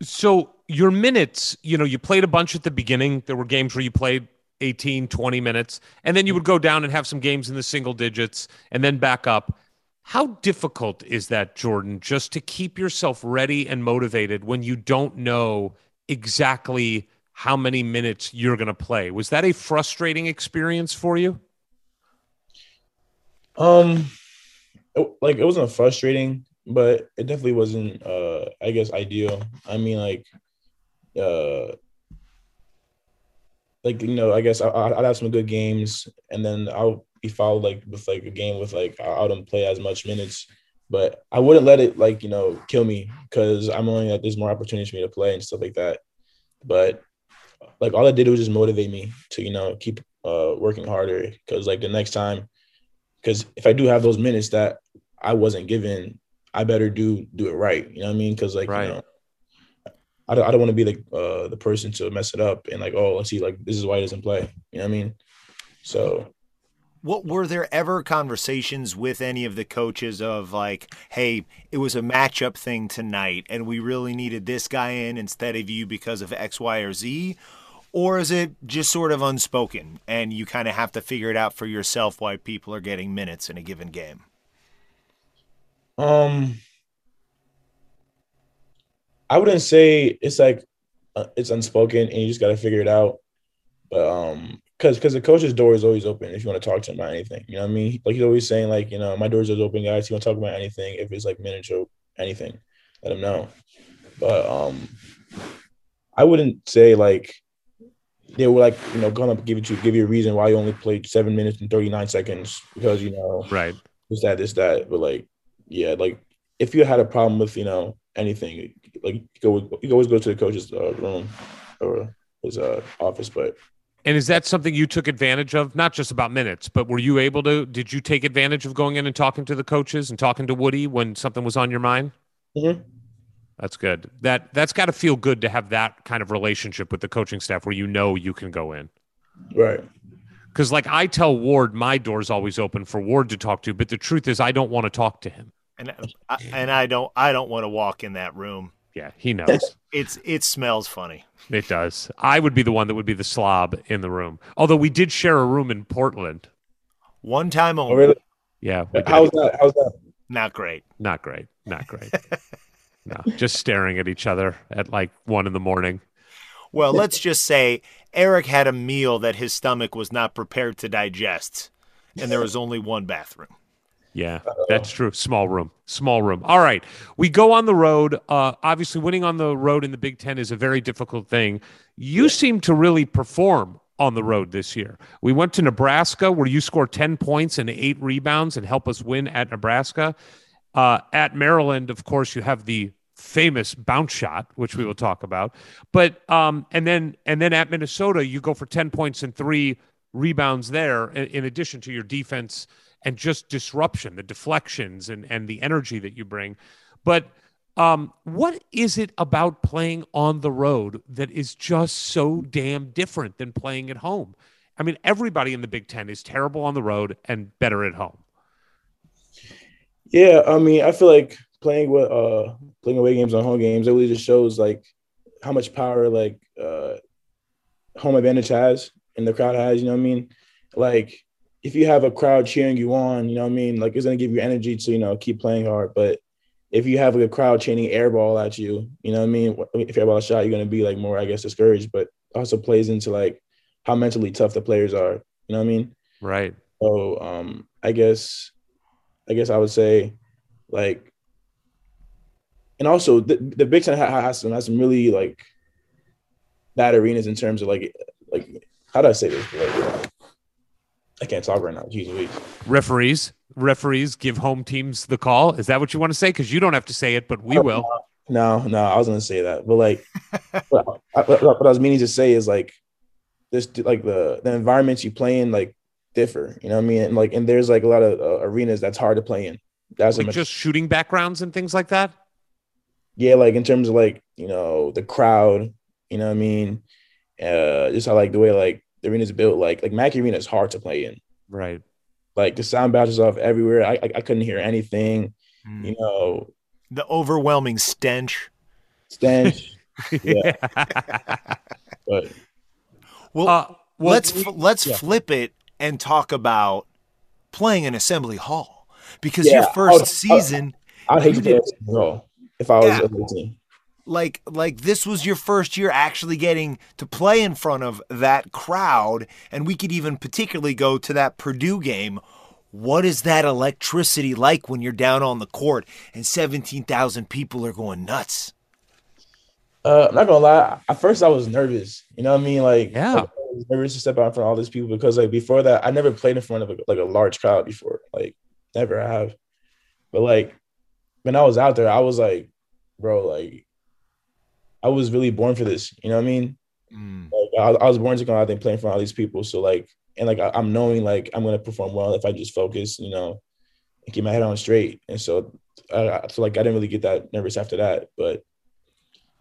So your minutes, you know, you played a bunch at the beginning. There were games where you played 18, 20 minutes, and then you would go down and have some games in the single digits and then back up. How difficult is that, Jordan, just to keep yourself ready and motivated when you don't know exactly how many minutes you're going to play? Was that a frustrating experience for you? It wasn't frustrating, but it definitely wasn't, I guess, ideal. I mean, you know, I guess I'd have some good games, and then I'll be fouled, like, with, like, a game with, like, I wouldn't play as much minutes. But I wouldn't let it, like, you know, kill me, because I'm only that there's more opportunities for me to play and stuff like that. But, like, all I did was just motivate me to, you know, keep working harder, because, like, the next time, because if I do have those minutes that I wasn't given, I better do it right. You know what I mean? Because, like, right. You know, I don't want to be the person to mess it up and, like, oh, let's see, like, this is why he doesn't play. You know what I mean? So. What were there ever conversations with any of the coaches of like, hey, it was a matchup thing tonight and we really needed this guy in instead of you because of X, Y, or Z? Or is it just sort of unspoken and you kind of have to figure it out for yourself why people are getting minutes in a given game? I wouldn't say it's like it's unspoken and you just got to figure it out. But because the coach's door is always open if you want to talk to him about anything. You know what I mean? Like he's always saying like, you know, my door's always open, guys. You want to talk about anything, if it's like minutes or anything, let him know. But I wouldn't say like they were like, you know, gonna give you a reason why you only played 7 minutes and 39 seconds because, you know, right, this that. But like, yeah, like if you had a problem with, you know, anything, like you always go to the coach's room or his office, but. And is that something you took advantage of? Not just about minutes, but were you able to, did you take advantage of going in and talking to the coaches and talking to Woody when something was on your mind? Mm-hmm. That's good. That's got to feel good to have that kind of relationship with the coaching staff where you know you can go in. Right. Because like I tell Ward, my door's always open for Ward to talk to, but the truth is I don't want to talk to him. And I don't want to walk in that room. Yeah, he knows. It smells funny. It does. I would be the one that would be the slob in the room. Although we did share a room in Portland. One time only. Oh, really? Yeah. How's that? Not great. No, just staring at each other at like 1 a.m. Well, let's just say Eric had a meal that his stomach was not prepared to digest, and there was only one bathroom. Yeah, that's true. Small room. All right. We go on the road. Obviously, winning on the road in the Big Ten is a very difficult thing. You seem to really perform on the road this year. We went to Nebraska where you scored 10 points and 8 rebounds and help us win at Nebraska. At Maryland, of course, you have the famous bounce shot, which we will talk about. But and then at Minnesota, you go for 10 points and 3 rebounds there in addition to your defense and just disruption, the deflections and the energy that you bring. But what is it about playing on the road that is just so damn different than playing at home? I mean, everybody in the Big Ten is terrible on the road and better at home. Yeah, I mean, I feel like playing away games on home games, it really just shows like how much power like home advantage has and the crowd has, you know what I mean? Like if you have a crowd cheering you on, you know what I mean? Like it's going to give you energy to, you know, keep playing hard. But if you have like a crowd chanting airball at you, you know what I mean? If you have a shot, you're going to be like more, I guess, discouraged, but also plays into like how mentally tough the players are, you know what I mean? Right. So I guess I would say like, and also the Big Ten has some really like bad arenas in terms of like how do I say this? Like, I can't talk right now. Jeez, referees give home teams the call. Is that what you want to say? Because you don't have to say it, but we will. No, I was going to say that, but like what I was meaning to say is like this, like the environments you play in like differ. You know what I mean? And like, and there's like a lot of arenas that's hard to play in. That's like just shooting backgrounds and things like that. Yeah, like in terms of like, you know, the crowd, you know what I mean? Just how like the way like the arena's built, like Mackey Arena is hard to play in. Right. Like the sound bounces off everywhere. I couldn't hear anything, you know. The overwhelming stench. Yeah. But well, let's flip it and talk about playing in Assembly Hall because your first season. I'd hate to play Assembly Hall. If I was at the team. Like this was your first year actually getting to play in front of that crowd, and we could even particularly go to that Purdue game. What is that electricity like when you're down on the court and 17,000 people are going nuts? I'm not gonna lie. At first, I was nervous. You know what I mean? Like I was nervous to step out in front of all these people because like before that, I never played in front of a large crowd before. Like never have. But like when I was out there, I was like, bro, like. I was really born for this, you know what I mean? Like, I was born to go out there and play in front of all these people. So, like, and, like, I'm knowing, like, I'm going to perform well if I just focus, you know, and keep my head on straight. And so, I didn't really get that nervous after that. But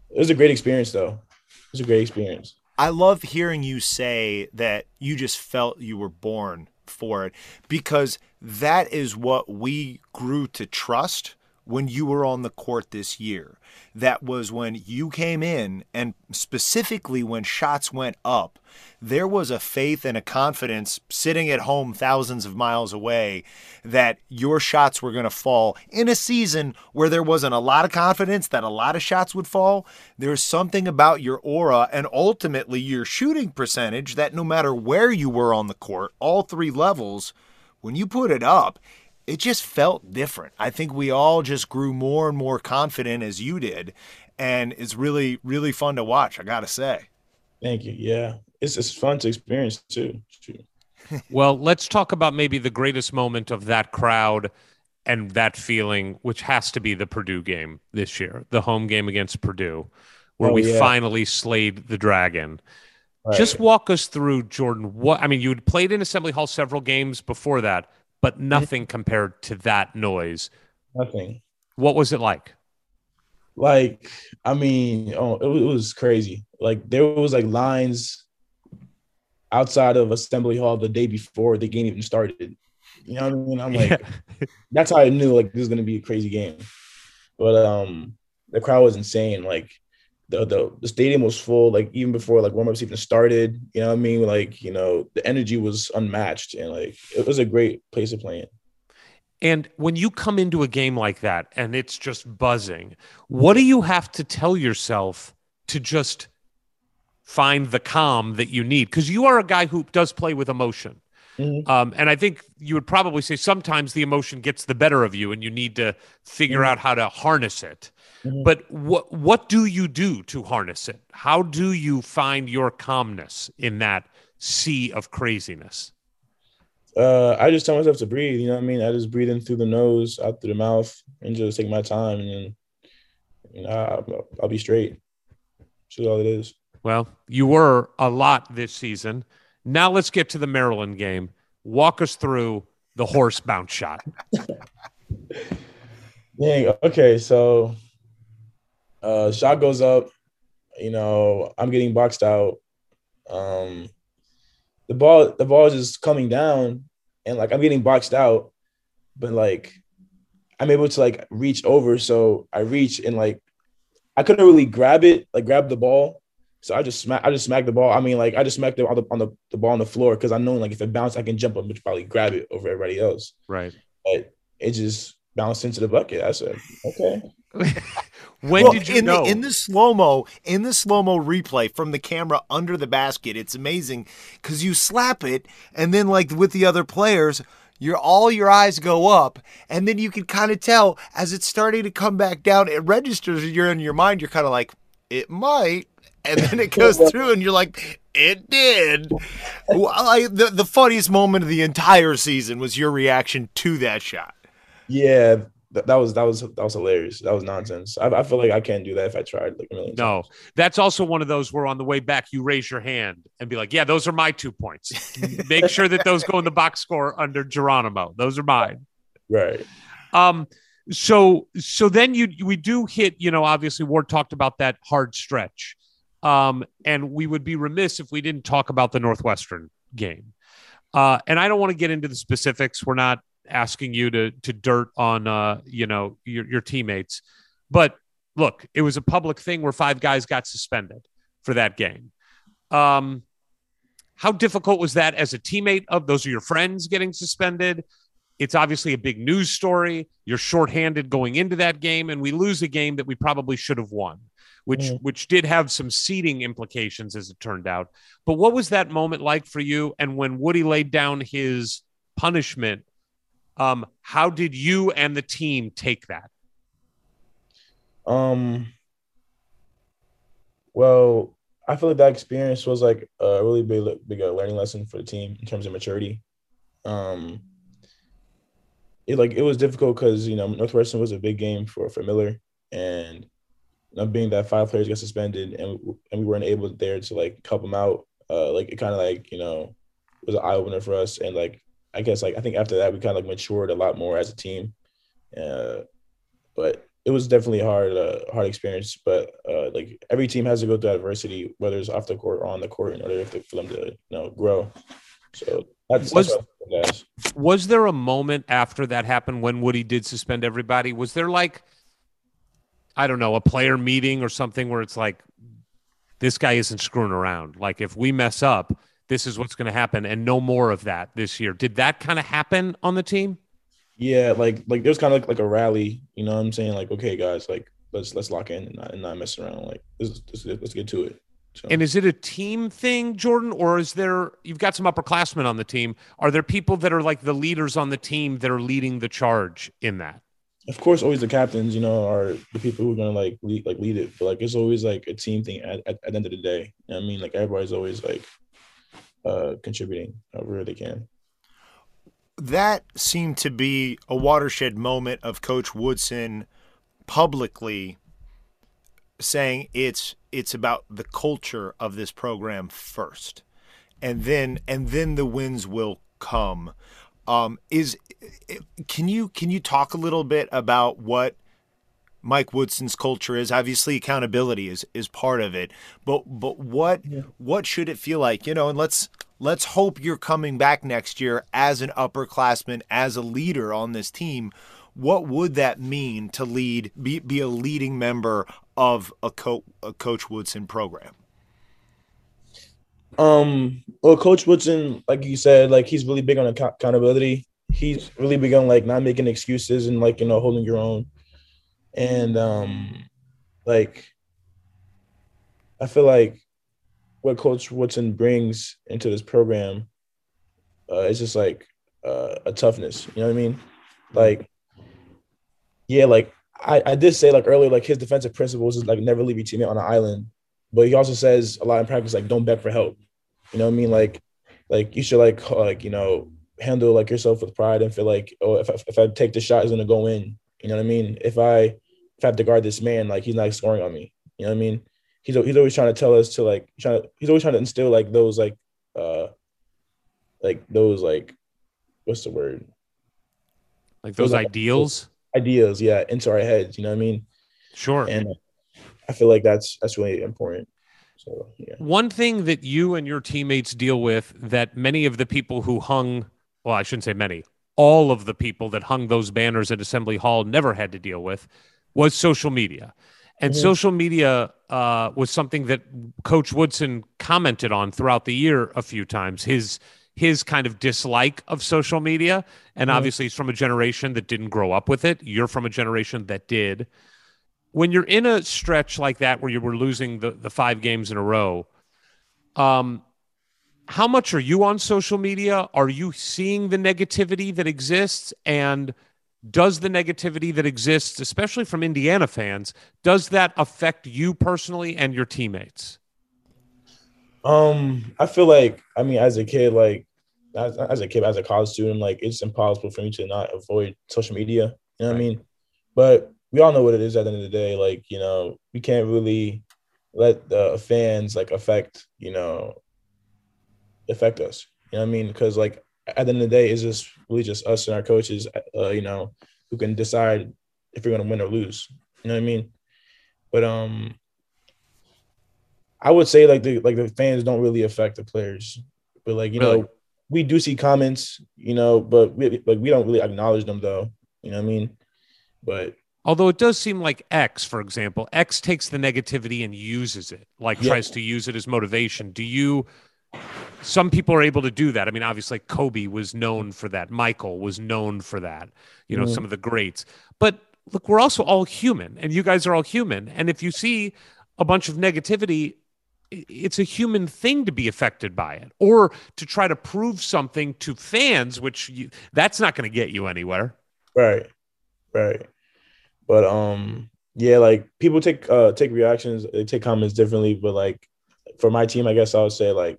it was a great experience, though. It was a great experience. I love hearing you say that you just felt you were born for it because that is what we grew to trust when you were on the court this year. That was when you came in, and specifically when shots went up, there was a faith and a confidence sitting at home thousands of miles away that your shots were going to fall in a season where there wasn't a lot of confidence that a lot of shots would fall. There's something about your aura and ultimately your shooting percentage that no matter where you were on the court, all three levels, when you put it up, it just felt different. I think we all just grew more and more confident as you did. And it's really, really fun to watch, I got to say. Thank you. Yeah. It's fun to experience too. Well, let's talk about maybe the greatest moment of that crowd and that feeling, which has to be the Purdue game this year, the home game against Purdue, where we finally slayed the dragon. Right. Just walk us through, Jordan. You had played in Assembly Hall several games before that, but nothing compared to that noise. Nothing. What was it like? Like, I mean, it was crazy. Like, there was, like, lines outside of Assembly Hall the day before the game even started. You know what I mean? I'm like, that's how I knew, like, this is going to be a crazy game. But the crowd was insane. Like, the stadium was full, like, even before, like, warm-ups even started, you know what I mean? Like, you know, the energy was unmatched, and, like, it was a great place to play in. And when you come into a game like that and it's just buzzing, what do you have to tell yourself to just find the calm that you need? Because you are a guy who does play with emotion. Mm-hmm. And I think you would probably say sometimes the emotion gets the better of you and you need to figure out how to harness it. Mm-hmm. But what do you do to harness it? How do you find your calmness in that sea of craziness? I just tell myself to breathe. You know what I mean? I just breathe in through the nose, out through the mouth, and just take my time. And then, you know, I'll be straight. That's all it is. Well, you were a lot this season. Now let's get to the Maryland game. Walk us through the horse bounce shot. Dang. Okay, so shot goes up. You know, I'm getting boxed out. The ball is just coming down, and like I'm getting boxed out, but like I'm able to like reach over. So I reach and like, I couldn't really grab it, like grab the ball. So I just smacked the ball. I mean, like I just smacked it on the ball on the floor because I know like if it bounced, I can jump up and probably grab it over everybody else. Right. But it just bounced into the bucket. I said, okay. When did you know? In the slow-mo replay from the camera under the basket, it's amazing because you slap it and then like with the other players, all your eyes go up, and then you can kind of tell as it's starting to come back down, it registers in your mind, you're kind of like, it might, and then it goes through and you're like, it did. The funniest moment of the entire season was your reaction to that shot. Yeah. That was hilarious. That was nonsense. I feel like I can't do that if I tried. Like a million times. No, that's also one of those where on the way back you raise your hand and be like, "Yeah, those are my 2 points. Make sure that those go in the box score under Geronimo. Those are mine." Right. So then we do hit. You know, obviously Ward talked about that hard stretch, and we would be remiss if we didn't talk about the Northwestern game. And I don't want to get into the specifics. We're not asking you to dirt on your teammates, but look, it was a public thing where 5 guys got suspended for that game. How difficult was that as a teammate? Of those are your friends getting suspended. It's obviously a big news story. You're shorthanded going into that game, and we lose a game that we probably should have won, which did have some seeding implications as it turned out. But what was that moment like for you? And when Woody laid down his punishment, how did you and the team take that? Well, I feel like that experience was like a really big learning lesson for the team in terms of maturity. It was difficult because, you know, Northwestern was a big game for Miller, and not being that 5 players got suspended and we weren't able there to like help them out. It kind of like, you know, was an eye opener for us, and like, I guess, like, I think after that, we kind of, like, matured a lot more as a team. But it was definitely a hard experience. But, like, every team has to go through adversity, whether it's off the court or on the court, in order for them to, you know, grow. So was there a moment after that happened when Woody did suspend everybody? Was there, like, I don't know, a player meeting or something where it's like, this guy isn't screwing around? Like, if we mess up, this is what's going to happen, and no more of that this year. Did that kind of happen on the team? Yeah, like there's kind of like a rally. You know what I'm saying? Like, okay, guys, like let's lock in and not mess around. Like, let's get to it. So. And is it a team thing, Jordan, or is there? You've got some upperclassmen on the team. Are there people that are like the leaders on the team that are leading the charge in that? Of course, always the captains, you know, are the people who are going to lead it. But like, it's always like a team thing at the end of the day. You know what I mean? Like, everybody's always like, contributing however they can. That seemed to be a watershed moment of Coach Woodson publicly saying it's about the culture of this program first, and then the wins will come. Can you talk a little bit about what Mike Woodson's culture is? Obviously accountability is part of it, but what should it feel like, you know? And let's hope you're coming back next year as an upperclassman, as a leader on this team. What would that mean to lead, be a leading member of a Coach Woodson program? Well, Coach Woodson, like you said, like he's really big on accountability. He's really big on like not making excuses and like, you know, holding your own. And, like, I feel like what Coach Woodson brings into this program is just, like, a toughness. You know what I mean? Like, yeah, like, I did say, like, earlier, like, his defensive principles is, like, never leave your teammate on an island. But he also says a lot in practice, like, don't beg for help. You know what I mean? Like you should, like you know, handle, like, yourself with pride and feel like, oh, if I take the shot, it's going to go in. You know what I mean? If I have to guard this man, like he's not scoring on me. You know what I mean? He's always trying to tell us to like he's always trying to instill like those like what's the word? Like those ideals? Like, ideals, yeah, into our heads, you know what I mean? Sure. And I feel like that's really important. So yeah. One thing that you and your teammates deal with that many of the people who hung, well, I shouldn't say many. all of the people that hung those banners at Assembly Hall never had to deal with was social media. And social media was something that Coach Woodson commented on throughout the year a few times, his kind of dislike of social media. And obviously he's from a generation that didn't grow up with it. You're from a generation that did. When you're in a stretch like that, where you were losing the five games in a row, how much are you on social media? Are you seeing the negativity that exists? And does the negativity that exists, especially from Indiana fans, does that affect you personally and your teammates? I feel like, I mean, as a college student, like, it's impossible for me to not avoid social media. You know what I mean? But we all know what it is at the end of the day. Like, you know, we can't really let the fans, like, affect us. You know what I mean? Because, like, at the end of the day, it's just really just us and our coaches, you know, who can decide if we're going to win or lose. You know what I mean? But I would say, like, the fans don't really affect the players. But, like, you know, we do see comments, you know, but we don't really acknowledge them, though. You know what I mean? But although it does seem like X, for example, X takes the negativity and uses it, like tries to use it as motivation. Do you – some people are able to do that. I mean, obviously Kobe was known for that. Michael was known for that, you know, some of the greats. But look, we're also all human, and you guys are all human. And if you see a bunch of negativity, it's a human thing to be affected by it, or to try to prove something to fans, which that's not going to get you anywhere. Right. Right. But yeah, like, people take reactions, they take comments differently. But, like, for my team, I guess I would say, like,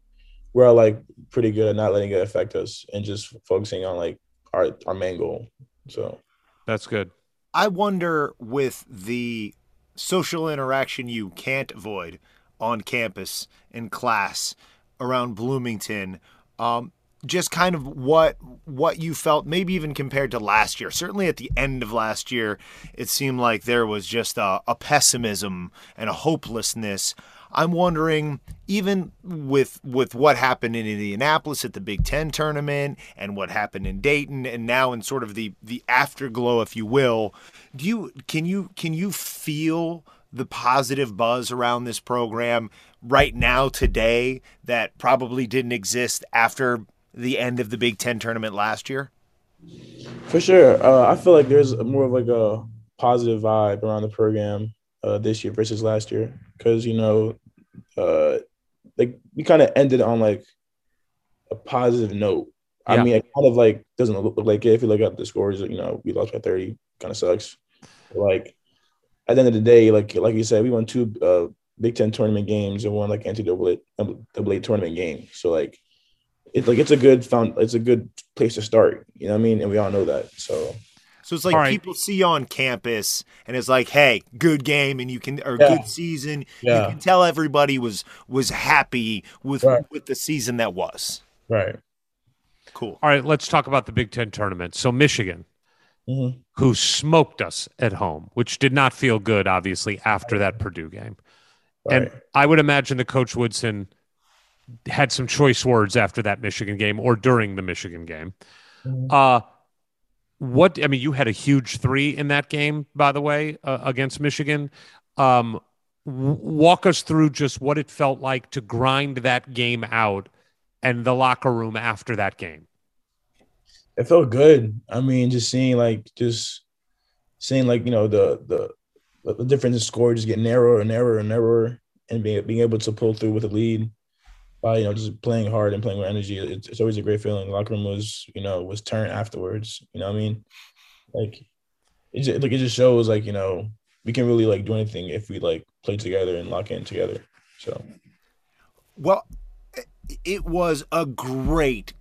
we're all, like, pretty good at not letting it affect us and just focusing on, like, our main goal. So that's good. I wonder, with the social interaction you can't avoid on campus, in class, around Bloomington, just kind of what you felt, maybe even compared to last year. Certainly at the end of last year, it seemed like there was just a pessimism and a hopelessness. I'm wondering, even with what happened in Indianapolis at the Big Ten tournament, and what happened in Dayton, and now in sort of the afterglow, if you will, can you feel the positive buzz around this program right now today that probably didn't exist after the end of the Big Ten tournament last year? For sure. I feel like there's more of, like, a positive vibe around the program this year versus last year. Because, you know, like, we kind of ended on, like, a positive note. Yeah. I mean, it kind of, like, doesn't look like it. If you look at the scores, you know, we lost by 30. Kind of sucks. But, like, at the end of the day, like you said, we won two Big Ten tournament games and one, like, NCAA tournament game. So, like, it's a good place to start. You know what I mean? And we all know that. So it's like, people see you on campus and it's like, hey, good game, and you can, or good season. Yeah. You can tell everybody was happy with the season that was. Right. Cool. All right, let's talk about the Big Ten tournament. So Michigan, who smoked us at home, which did not feel good, obviously, after that Purdue game. Right. And I would imagine that Coach Woodson had some choice words after that Michigan game, or during the Michigan game. What, I mean, you had a huge three in that game, by the way, against Michigan. Walk us through just what it felt like to grind that game out, and the locker room after that game. It felt good. I mean, just seeing like, you know, the difference in score just get narrower and narrower and narrower, and being able to pull through with a lead by, you know, just playing hard and playing with energy. It's always a great feeling. The locker room was turned afterwards. You know what I mean? Like, it just shows, like, you know, we can really, like, do anything if we, like, play together and lock in together. So, well, it was a great,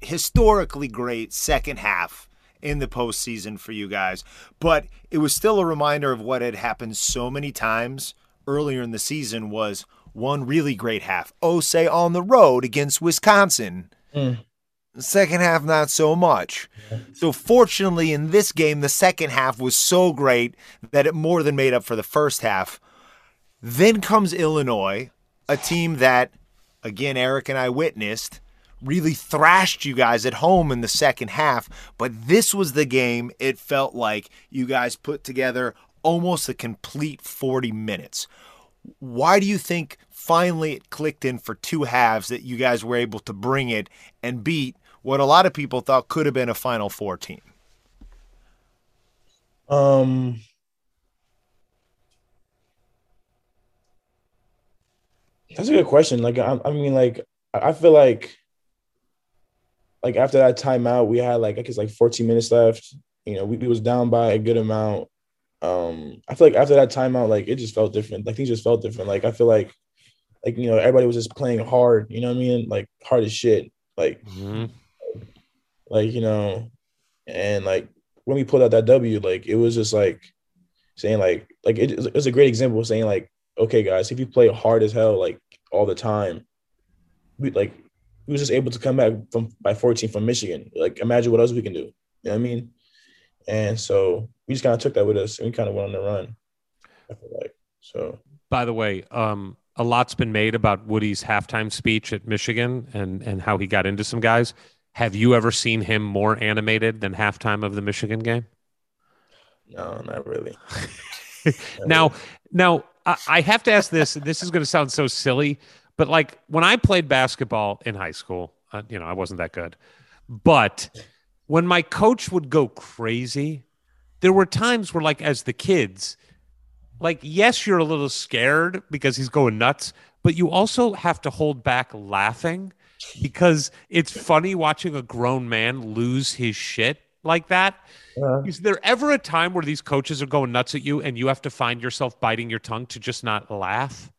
historically great second half in the postseason for you guys. But it was still a reminder of what had happened so many times earlier in the season, was one really great half. Say on the road against Wisconsin. The second half, not so much. So fortunately, in this game, the second half was so great that it more than made up for the first half. Then comes Illinois, a team that, again, Eric and I witnessed, really thrashed you guys at home in the second half, but this was the game it felt like you guys put together almost a complete 40 minutes. Why do you think finally it clicked in for two halves that you guys were able to bring it and beat what a lot of people thought could have been a Final Four team? That's a good question. Like, I feel like after that timeout, we had like, I guess like 14 minutes left. You know, we was down by a good amount. I feel like after that timeout, like it just felt different. Like things just felt different. Like I feel like you know, everybody was just playing hard. You know what I mean? Like hard as shit. Like, like you know, and like when we pulled out that W, like it was just like saying like it was a great example of saying like, okay, guys, if you play hard as hell like all the time, we was just able to come back by 14 from Michigan. Like imagine what else we can do. You know what I mean? And so we just kind of took that with us and we kind of went on the run. I feel like so. By the way, a lot's been made about Woody's halftime speech at Michigan and how he got into some guys. Have you ever seen him more animated than halftime of the Michigan game? No, not really. Now I have to ask this. This is going to sound so silly, but like when I played basketball in high school, you know, I wasn't that good. But when my coach would go crazy, there were times where like as the kids, like, yes, you're a little scared because he's going nuts, but you also have to hold back laughing because it's funny watching a grown man lose his shit like that. Is there ever a time where these coaches are going nuts at you and you have to find yourself biting your tongue to just not laugh?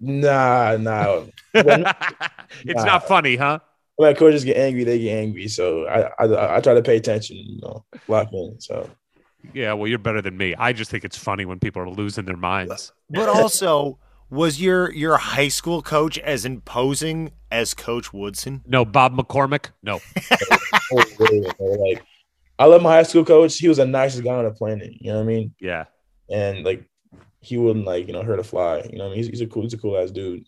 Nah. It's not funny, huh? When coaches get angry, they get angry. So I try to pay attention, you know, lock in, so. Yeah, well, you're better than me. I just think it's funny when people are losing their minds. But also, was your high school coach as imposing as Coach Woodson? No, Bob McCormick? No. Like, I love my high school coach. He was the nicest guy on the planet. You know what I mean? Yeah. And, like, he wouldn't, like, you know, hurt a fly. You know what I mean? He's a cool-ass dude.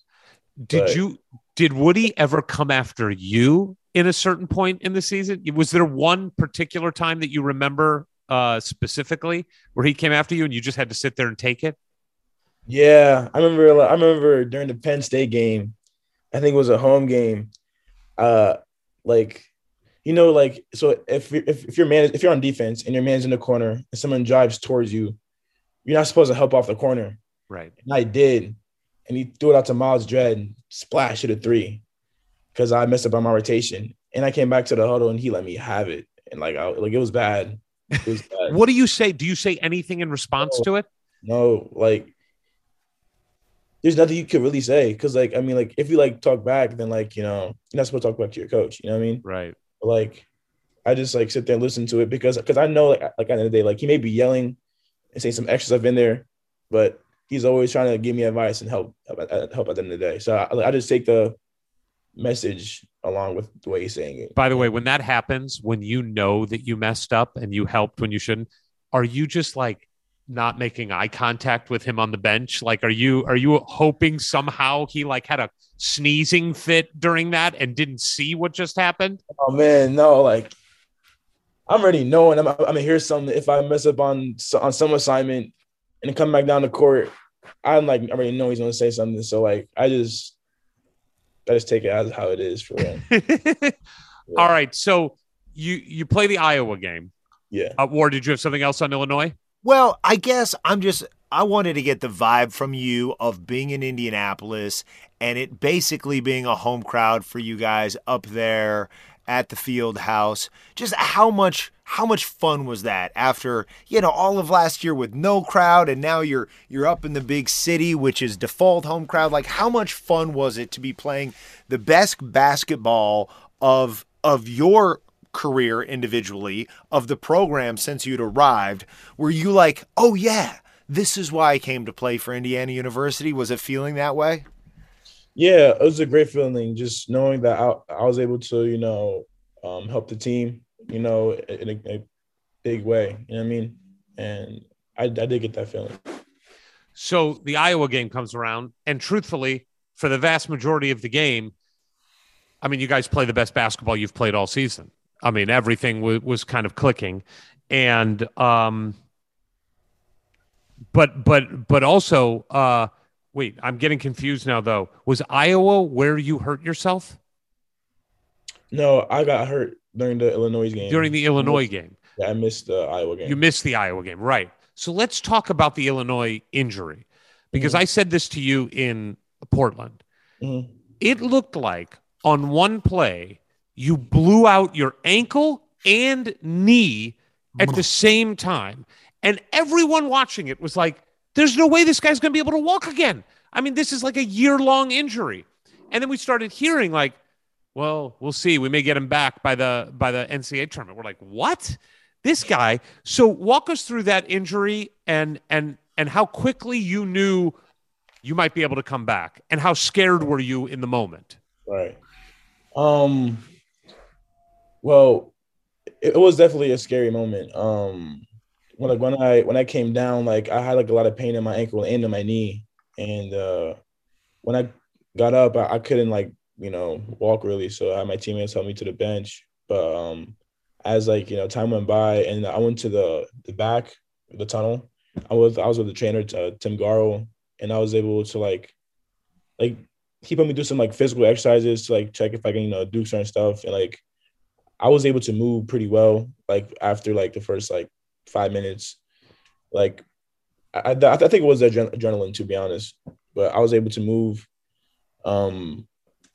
Did Woody ever come after you in a certain point in the season? Was there one particular time that you remember specifically where he came after you and you just had to sit there and take it? Yeah. I remember during the Penn State game, I think it was a home game. Like, you know, like, so if you're on defense and your man's in the corner and someone drives towards you, you're not supposed to help off the corner. Right. And I did. And he threw it out to Miles Dredd and splashed it a three because I messed up on my rotation. And I came back to the huddle and he let me have it. And like, it was bad. What do you say? Do you say anything in response to it? No, like there's nothing you could really say because, like, I mean, like if you like talk back, then like you know you're not supposed to talk back to your coach. You know what I mean? Right. But, like I just like sit there and listen to it because I know like at the end of the day like he may be yelling and saying some extra stuff in there, but he's always trying to give me advice and help at the end of the day. So I just take the message along with the way he's saying it. By the way, when that happens, when you know that you messed up and you helped when you shouldn't, are you just like not making eye contact with him on the bench? Like, are you hoping somehow he like had a sneezing fit during that and didn't see what just happened? Oh man, no, like I'm already knowing I'm going to hear something. If I mess up on some assignment and come back down to court, I'm like, I already know he's going to say something. So like, I just take it as how it is for him. Yeah. All right. So you play the Iowa game. Yeah. Or did you have something else on Illinois? Well, I guess I wanted to get the vibe from you of being in Indianapolis and it basically being a home crowd for you guys up there at the field house. Just how much fun was that after, you know, all of last year with no crowd and now you're up in the big city, which is default home crowd. Like how much fun was it to be playing the best basketball of your career individually, of the program since you'd arrived? Were you like, oh yeah, this is why I came to play for Indiana University? Was it feeling that way? Yeah, it was a great feeling just knowing that I was able to, you know, help the team, you know, in a big way, you know what I mean? And I did get that feeling. So the Iowa game comes around, and truthfully, for the vast majority of the game, I mean, you guys play the best basketball you've played all season. I mean, everything was kind of clicking. And, but also, wait, I'm getting confused now though. Was Iowa where you hurt yourself? No, I got hurt during the Illinois game. During the Illinois game. Yeah, I missed the Iowa game. You missed the Iowa game, right. So let's talk about the Illinois injury, because I said this to you in Portland. It looked like on one play, you blew out your ankle and knee at the same time. And everyone watching it was like, there's no way this guy's going to be able to walk again. I mean, this is like a year-long injury. And then we started hearing like, well, we'll see. We may get him back by the NCAA tournament. We're like, what? This guy. So walk us through that injury and how quickly you knew you might be able to come back, and how scared were you in the moment? Right. Well, it was definitely a scary moment. When I came down, like I had like a lot of pain in my ankle and in my knee, and when I got up, I couldn't like, you know, walk really. So I had my teammates help me to the bench. But as like, you know, time went by and I went to the back of the tunnel, I was with the trainer, Tim Garrow, and I was able to like he put me do some like physical exercises to like check if I can, you know, do certain stuff. And like, I was able to move pretty well, like after like the first like 5 minutes, like I think it was the adrenaline, to be honest, but I was able to move. I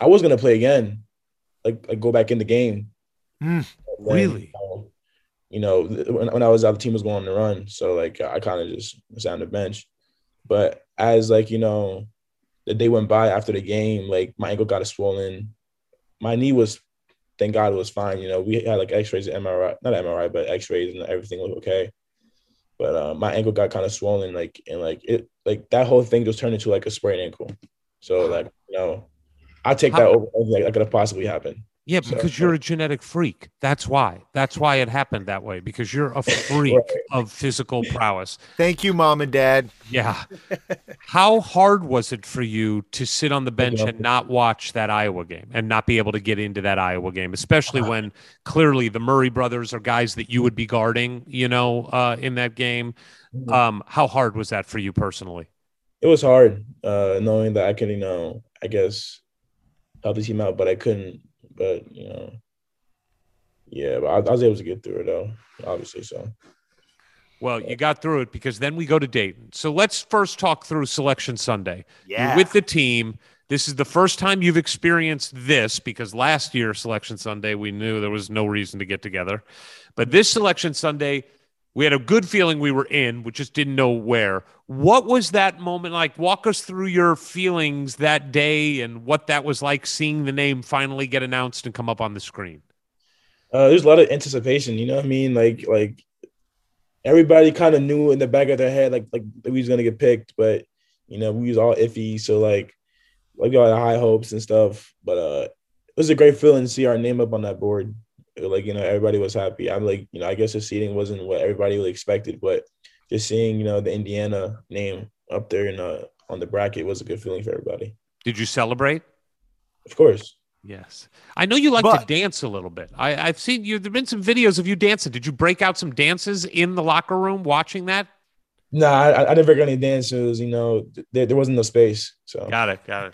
was going to play again, like go back in the game. Then, really? You know, when I was out, the team was going on the run. So, like, I kind of just was on the bench. But as, like, you know, the day went by after the game, like, my ankle got swollen. My knee was, thank God, it was fine. You know, we had, like, x-rays and MRI. Not MRI, but x-rays, and everything was okay. But my ankle got kind of swollen, like, and, like, it, like, that whole thing just turned into, like, a sprained ankle. So, like, you know, I take that over everything that could have possibly happened. Yeah, because you're a genetic freak. That's why. That's why it happened that way, because you're a freak of physical prowess. Thank you, Mom and Dad. Yeah. How hard was it for you to sit on the bench and not watch that Iowa game and not be able to get into that Iowa game, especially when clearly the Murray brothers are guys that you would be guarding, you know, in that game? How hard was that for you personally? It was hard, knowing that I could, you know, I guess, help the team out, but I couldn't. But, you know, yeah, but I was able to get through it, though, obviously, so. Well, you got through it, because then we go to Dayton. So let's first talk through Selection Sunday. Yeah. You're with the team. This is the first time you've experienced this, because last year, Selection Sunday, we knew there was no reason to get together. But this Selection Sunday, we had a good feeling we were in, we just didn't know where. What was that moment like? Walk us through your feelings that day and what that was like, seeing the name finally get announced and come up on the screen. There's a lot of anticipation, you know what I mean? Like everybody kind of knew in the back of their head, like we was going to get picked, but, you know, we was all iffy. So, like we all had high hopes and stuff. But it was a great feeling to see our name up on that board. Like, you know, everybody was happy. I'm like, you know, I guess the seating wasn't what everybody really expected, but just seeing, you know, the Indiana name up there in on the bracket was a good feeling for everybody. Did you celebrate? Of course. Yes. I know you like to dance a little bit. I've seen you. There've been some videos of you dancing. Did you break out some dances in the locker room watching that? No, I never got any dances. You know, there wasn't no space. So got it. Yeah.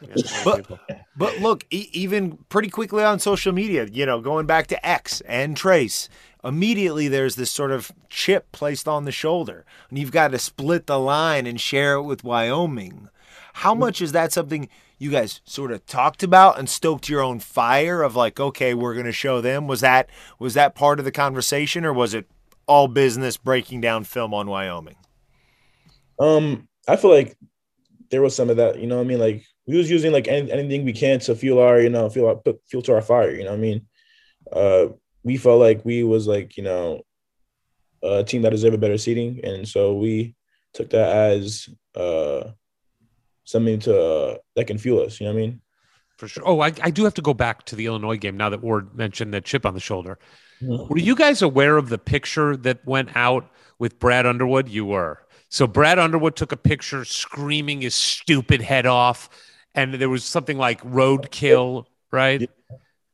but look, even pretty quickly on social media, you know, going back to X and Trace, immediately there's this sort of chip placed on the shoulder, and you've got to split the line and share it with Wyoming. How much is that something you guys sort of talked about and stoked your own fire of like, okay, we're going to show them? Was that part of the conversation, or was it all business breaking down film on Wyoming? I feel like there was some of that, you know what I mean? Like, we was using like anything we can to fuel our, you know, fuel to our fire, you know what I mean? We felt like we was like, you know, a team that deserved better seating. And so we took that as something to that can fuel us, you know what I mean? For sure. Oh, I do have to go back to the Illinois game now that Ward mentioned the chip on the shoulder. Were you guys aware of the picture that went out with Brad Underwood? You were. So Brad Underwood took a picture screaming his stupid head off, and there was something like roadkill, right? Yeah.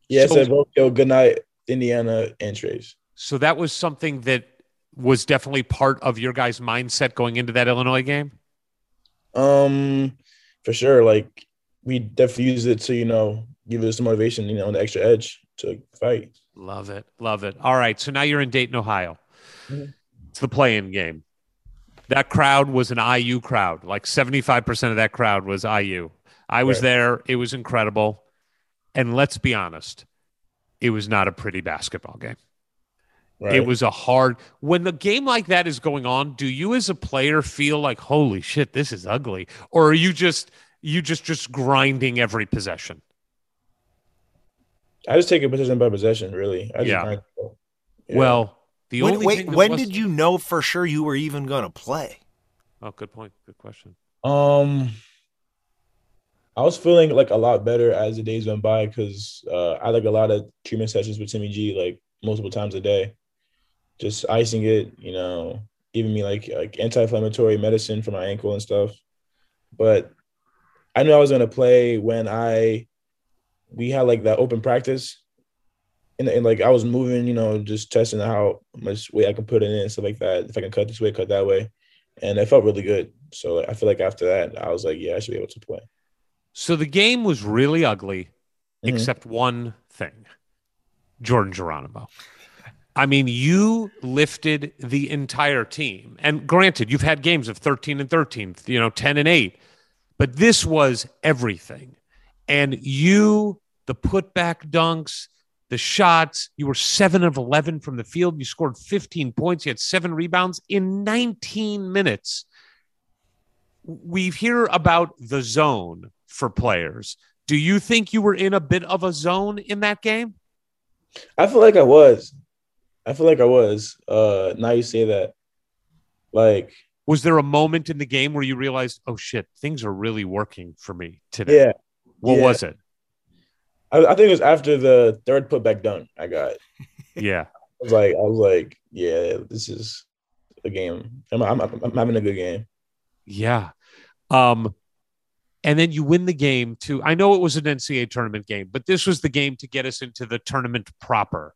Yeah, so, said both go goodnight, Indiana and Trace. So that was something that was definitely part of your guys' mindset going into that Illinois game? For sure. Like, we definitely used it to, you know, give us some motivation, you know, an extra edge to fight. Love it. Love it. All right. So now you're in Dayton, Ohio. Mm-hmm. It's the play-in game. That crowd was an IU crowd. Like 75% of that crowd was IU. I was there. It was incredible. And let's be honest, it was not a pretty basketball game. Right. It was a hard – when a game like that is going on, do you as a player feel like, holy shit, this is ugly? Or are you just grinding every possession? I just take it possession by possession, really. Yeah. Well, the only thing – when did you know for sure you were even going to play? Oh, good point. Good question. I was feeling like a lot better as the days went by because I like a lot of treatment sessions with Timmy G, like multiple times a day, just icing it, you know, giving me like anti-inflammatory medicine for my ankle and stuff. But I knew I was going to play when we had like that open practice and like I was moving, you know, just testing how much weight I can put in and stuff like that. If I can cut this way, cut that way. And it felt really good. So like, I feel like after that, I was like, yeah, I should be able to play. So the game was really ugly, except one thing, Jordan Geronimo. I mean, you lifted the entire team. And granted, you've had games of 13-13, you know, 10-8, but this was everything. And you, the putback dunks, the shots, you were 7 of 11 from the field. You scored 15 points. You had 7 rebounds in 19 minutes. We hear about the zone for players. Do you think you were in a bit of a zone in that game? I feel like I was. Now you say that. Like, was there a moment in the game where you realized, oh shit, things are really working for me today? Yeah. What was it? I think it was after the third putback dunk I got. Yeah. I was like, yeah, this is a game. I'm having a good game. Yeah. And then you win the game, too. I know it was an NCAA tournament game, but this was the game to get us into the tournament proper.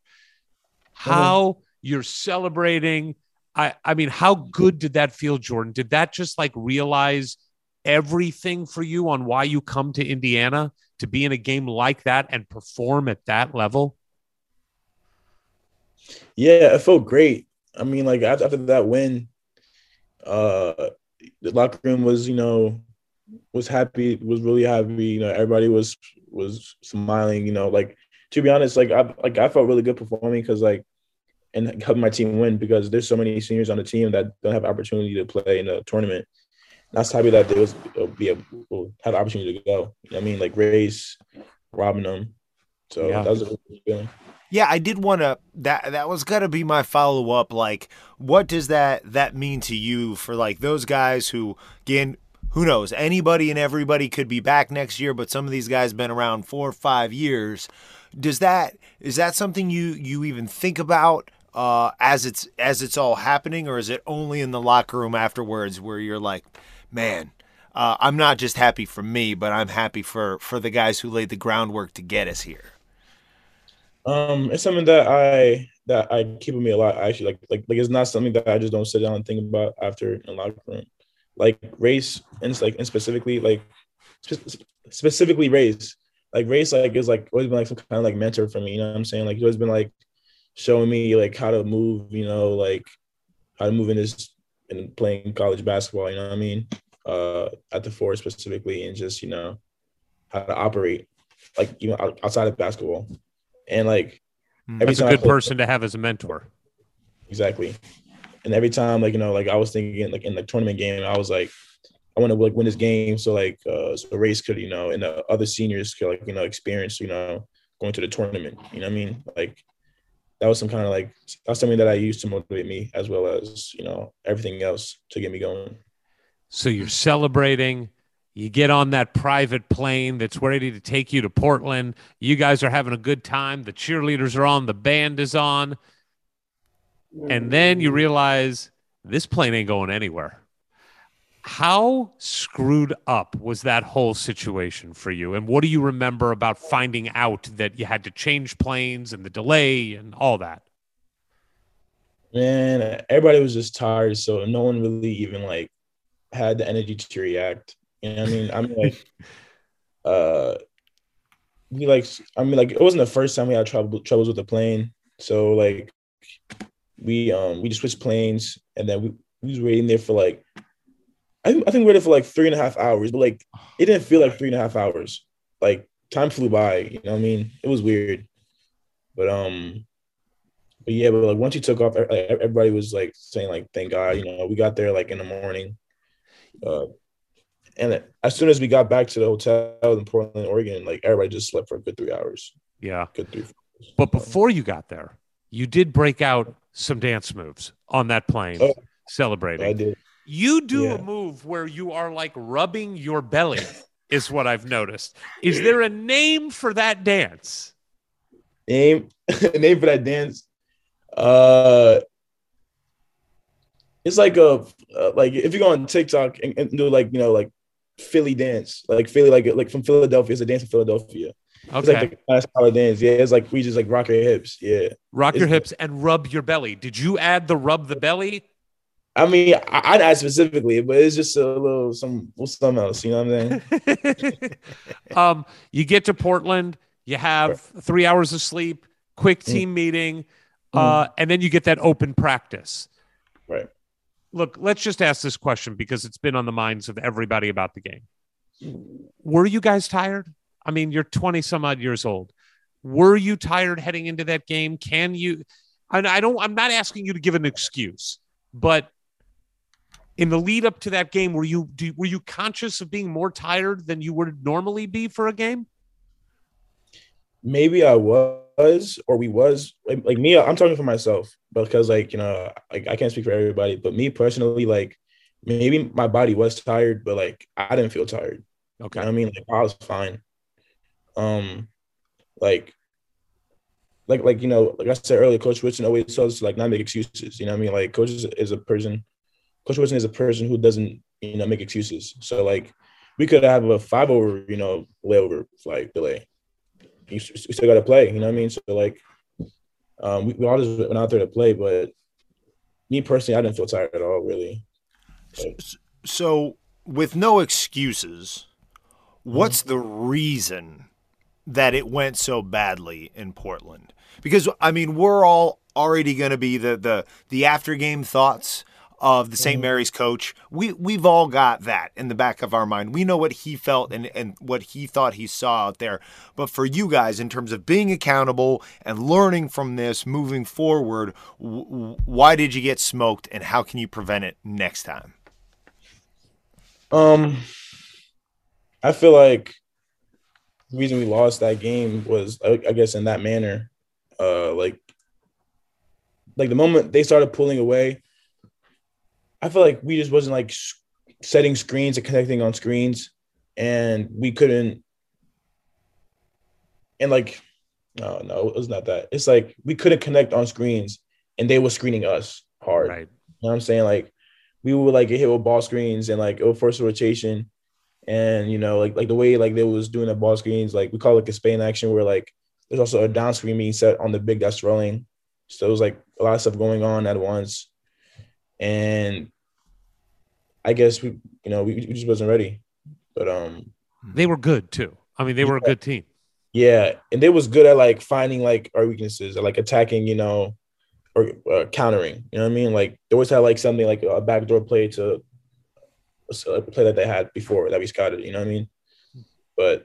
How you're celebrating. I mean, how good did that feel, Jordan? Did that just like realize everything for you on why you come to Indiana to be in a game like that and perform at that level? Yeah, it felt great. I mean, like after that win, the locker room was, you know, was happy, was really happy. You know, everybody was smiling, you know, like, to be honest, I felt really good performing because and helping my team win because there's so many seniors on the team that don't have opportunity to play in a tournament. And I was happy that we'll have the opportunity to go. I mean, like Ray's robbing them. So that was a really good feeling. Yeah, I did want to – that was going to be my follow-up. Like, what does that mean to you for, like, those guys who, again, who knows? Anybody and everybody could be back next year, but some of these guys have been around 4 or 5 years. Is that something you even think about as it's all happening, or is it only in the locker room afterwards where you're like, man, I'm not just happy for me, but I'm happy for the guys who laid the groundwork to get us here? It's something that I keep with me a lot. I actually like it's not something that I just don't sit down and think about after in the locker room, like race and specifically race. Like race, like is like always been like some kind of like mentor for me, you know what I'm saying? Like he's always been like showing me like how to move, you know, like how to move in this and playing college basketball, you know what I mean? At the four specifically, and just, you know, how to operate, like, you know, outside of basketball. And like every time, that's a good person to have as a mentor. Exactly. And every time, like, you know, like I was thinking like in the tournament game, I was like, I want to like win this game, so like so race could, you know, and the other seniors could, like, you know, experience, you know, going to the tournament. You know what I mean? Like that was some kind of like that's something that I used to motivate me, as well as, you know, everything else to get me going. So you're celebrating. You get on that private plane that's ready to take you to Portland. You guys are having a good time. The cheerleaders are on. The band is on. And then you realize this plane ain't going anywhere. How screwed up was that whole situation for you? And what do you remember about finding out that you had to change planes and the delay and all that? Man, everybody was just tired. So no one really even like had the energy to react. You know what I mean? It wasn't the first time we had troubles with the plane. So like we just switched planes, and then we was waiting there for like, I think we were there for like 3.5 hours, but like it didn't feel like 3.5 hours. Like time flew by, you know what I mean? It was weird. But yeah, but like once you took off, everybody was like saying like, thank God, you know, we got there like in the morning. And as soon as we got back to the hotel in Portland, Oregon, like everybody just slept for a good 3 hours. Yeah. Good 3 hours. But before you got there, you did break out some dance moves on that plane, celebrating. I did. You do a move where you are like rubbing your belly is what I've noticed. Is there a name for that dance? Name for that dance? It's like like if you go on TikTok and do like, you know, like Philly dance, like Philly, like from Philadelphia. It's a dance in Philadelphia. Okay. It's like the classic dance. Yeah, it's like we just like rock our hips. Yeah, rock your hips and rub your belly. Did you add the rub the belly? I mean, I'd ask specifically, but it's just a little something else, you know what I'm saying? You get to Portland, you have 3 hours of sleep, quick team meeting, and then you get that open practice. Right. Look, let's just ask this question because it's been on the minds of everybody about the game. Were you guys tired? I mean, you're 20-some-odd years old. Were you tired heading into that game? Can you – I'm not asking you to give an excuse, but in the lead up to that game, were you conscious of being more tired than you would normally be for a game? Maybe I was, or we was. Like me, I'm talking for myself because, like, you know, like I can't speak for everybody, but me personally, like maybe my body was tired, but like I didn't feel tired. Okay, you know what I mean, like I was fine. Like you know, like I said earlier, Coach Woodson always tells us to, like, not make excuses. You know what I mean? Like Coach Woodson is a person who doesn't, you know, make excuses. So like we could have a 5-over, you know, layover like delay. We still got to play. You know what I mean? So like we all just went out there to play. But me personally, I didn't feel tired at all, really. Like, so with no excuses, what's the reason that it went so badly in Portland? Because, I mean, we're all already going to be the after-game thoughts of the St. Mary's coach. We've all got that in the back of our mind. We know what he felt and what he thought he saw out there. But for you guys, in terms of being accountable and learning from this moving forward, why did you get smoked, and how can you prevent it next time? I feel like the reason we lost that game was, I guess, in that manner. Like the moment they started pulling away, I feel like we just wasn't like setting screens and connecting on screens, and we couldn't. And like, no, it was not that. It's like we couldn't connect on screens, and they were screening us hard. Right. You know what I'm saying? Like we would like get hit with ball screens and like force rotation. And, you know, like the way like they was doing the ball screens, like we call it like a Spain action, where like there's also a down screen being set on the big that's rolling. So it was like a lot of stuff going on at once. And I guess we, you know, we just wasn't ready. But they were good too. I mean, they were a good team. Yeah. And they was good at like finding like our weaknesses, or like attacking, you know, or countering. You know what I mean? Like they always had like something like a backdoor play to a play that they had before that we scouted, you know what I mean? But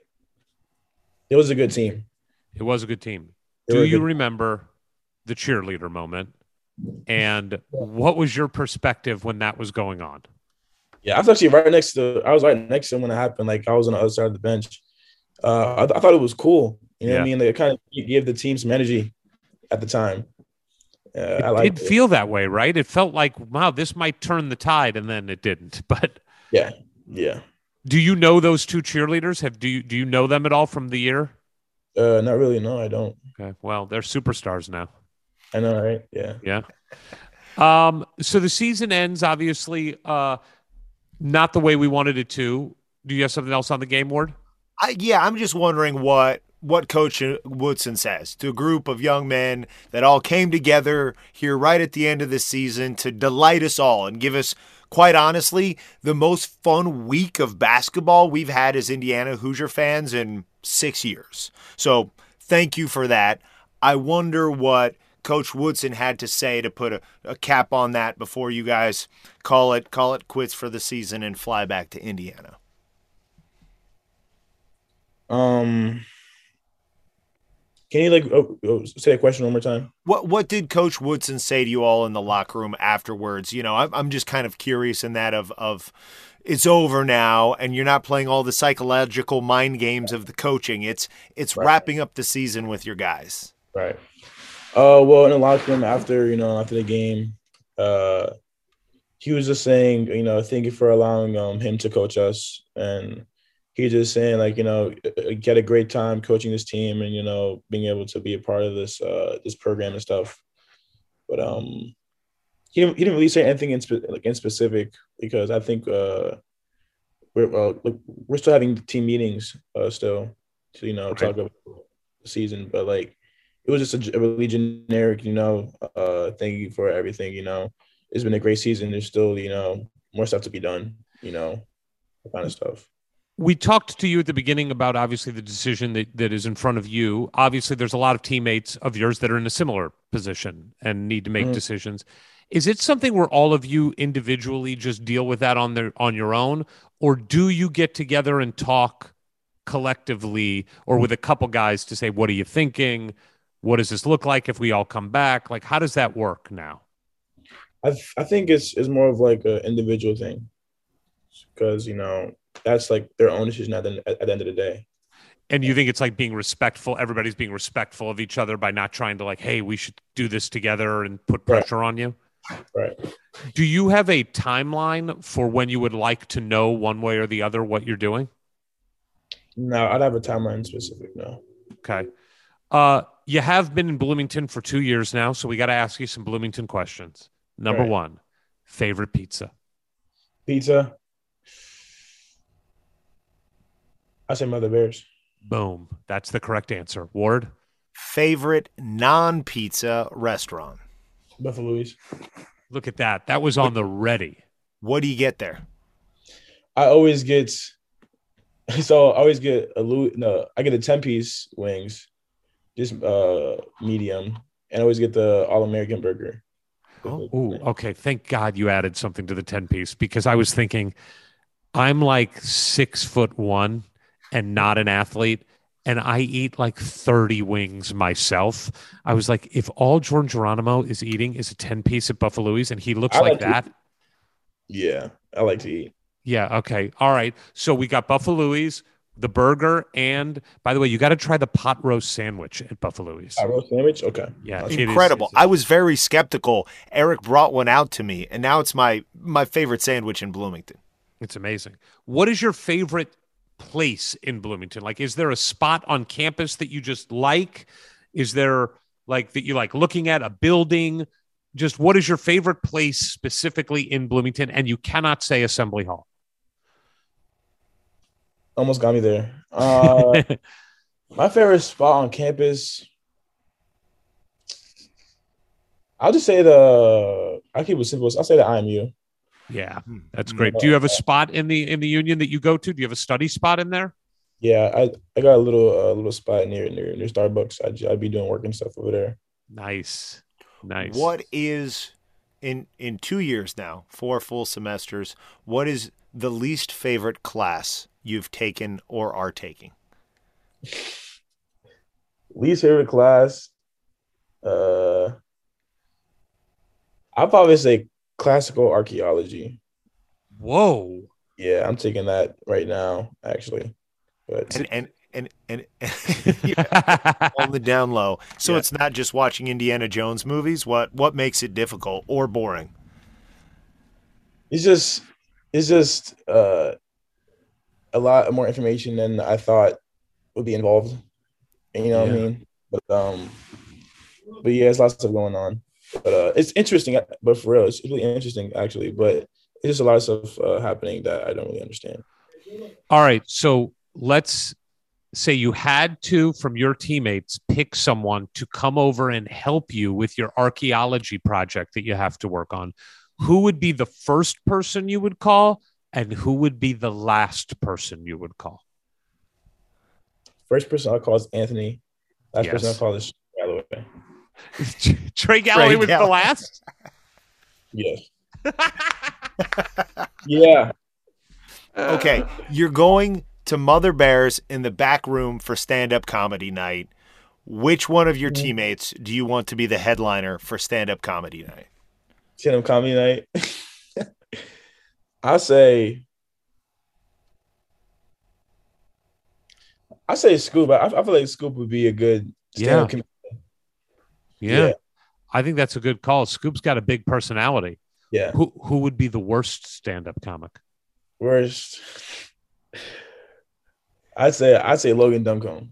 it was a good team. It was a good team. Do you remember the cheerleader moment? And what was your perspective when that was going on? Yeah, I was right next to him when it happened. Like I was on the other side of the bench. I thought it was cool. You know what I mean? Like it kind of gave the team some energy at the time. It did feel that way, right? It felt like, wow, this might turn the tide, and then it didn't. But yeah. Do you know those two cheerleaders? Do you know them at all from the year? Not really. No, I don't. Okay. Well, they're superstars now. I know, right? Yeah. So the season ends, obviously. not the way we wanted it to. Do you have something else on the game, Ward? Yeah, I'm just wondering what Coach Woodson says to a group of young men that all came together here right at the end of the season to delight us all and give us, quite honestly, the most fun week of basketball we've had as Indiana Hoosier fans in 6 years. So thank you for that. I wonder what Coach Woodson had to say to put a cap on that before you guys call it quits for the season and fly back to Indiana. Can you say that question one more time? What did Coach Woodson say to you all in the locker room afterwards? You know, I'm just kind of curious in that of it's over now and you're not playing all the psychological mind games of the coaching. It's right. Wrapping up the season with your guys. Right. Well, in the locker room after the game, he was just saying, thank you for allowing him to coach us. And he's just saying, get a great time coaching this team and, being able to be a part of this program and stuff. But he didn't really say anything in specific, because I think we're still having team meetings still to, okay, talk about the season. But, it was just a really generic, thank you for everything, It's been a great season. There's still, more stuff to be done, that kind of stuff. We talked to you at the beginning about obviously the decision that is in front of you. Obviously, there's a lot of teammates of yours that are in a similar position and need to make decisions. Is it something where all of you individually just deal with that on your own, or do you get together and talk collectively or with a couple guys to say, what are you thinking? What does this look like if we all come back? How does that work now? I think it's more of an individual thing, because, that's their own decision at the end of the day. And you think it's being respectful, everybody's being respectful of each other by not trying to hey, we should do this together and put pressure on you? Right. Do you have a timeline for when you would like to know one way or the other what you're doing? No, I'd have a timeline specific, no. Okay. You have been in Bloomington for 2 years now, so we got to ask you some Bloomington questions. Number one, favorite pizza? Pizza? I say Mother Bear's. Boom. That's the correct answer. Ward? Favorite non-pizza restaurant? Buffalo's. Look at that. That was on the ready. What do you get there? I get a 10-piece wings, just medium, and I always get the All-American burger. Oh, ooh, okay. Thank God you added something to the 10-piece, because I was thinking, I'm 6'1" and not an athlete, and I eat 30 wings myself. I was if all Jordan Geronimo is eating is a 10-piece at Buffalo's and he looks like that. Yeah, I like to eat. Yeah, okay. All right. So we got Buffalo's, the burger, and by the way, you got to try the pot roast sandwich at Buffalo's. Pot roast sandwich? Okay. Yeah. Incredible. It is. I was very skeptical. Eric brought one out to me, and now it's my favorite sandwich in Bloomington. It's amazing. What is your favorite place in Bloomington? Is there a spot on campus that you just like? Is there that you like looking at, a building? Just what is your favorite place specifically in Bloomington? And you cannot say Assembly Hall. Almost got me there. My favorite spot on campus, I'll just say I'll keep it simple. I'll say the IMU. Yeah, that's great. Do you have a spot in the union that you go to? Do you have a study spot in there? Yeah, I got a little spot near Starbucks. I'd be doing work and stuff over there. Nice. What is in 2 years now, 4 full semesters, what is the least favorite class you've taken or are taking? Least favorite class, I'd probably say classical archaeology. Whoa. Yeah, I'm taking that right now, actually. But and yeah, on the down low. So It's not just watching Indiana Jones movies. What makes it difficult or boring? It's just a lot more information than I thought would be involved. You know what I mean? But yeah, there's lots of stuff going on. But it's interesting. But for real, it's really interesting, actually. But there's a lot of stuff happening that I don't really understand. All right. So let's say you had to, from your teammates, pick someone to come over and help you with your archaeology project that you have to work on. Who would be the first person you would call, and who would be the last person you would call? First person I'll call is Anthony. Last person I'll call is Galloway. Trey Galloway was the last? Yeah. Yeah. Okay. You're going to Mother Bear's in the back room for stand-up comedy night. Which one of your teammates do you want to be the headliner for stand-up comedy night? Stand-up comedy night? I say Scoop. I feel like Scoop would be a good stand-up comedian. Yeah. I think that's a good call. Scoop's got a big personality. Yeah. Who would be the worst stand-up comic? Worst. I'd say Logan Duncombe.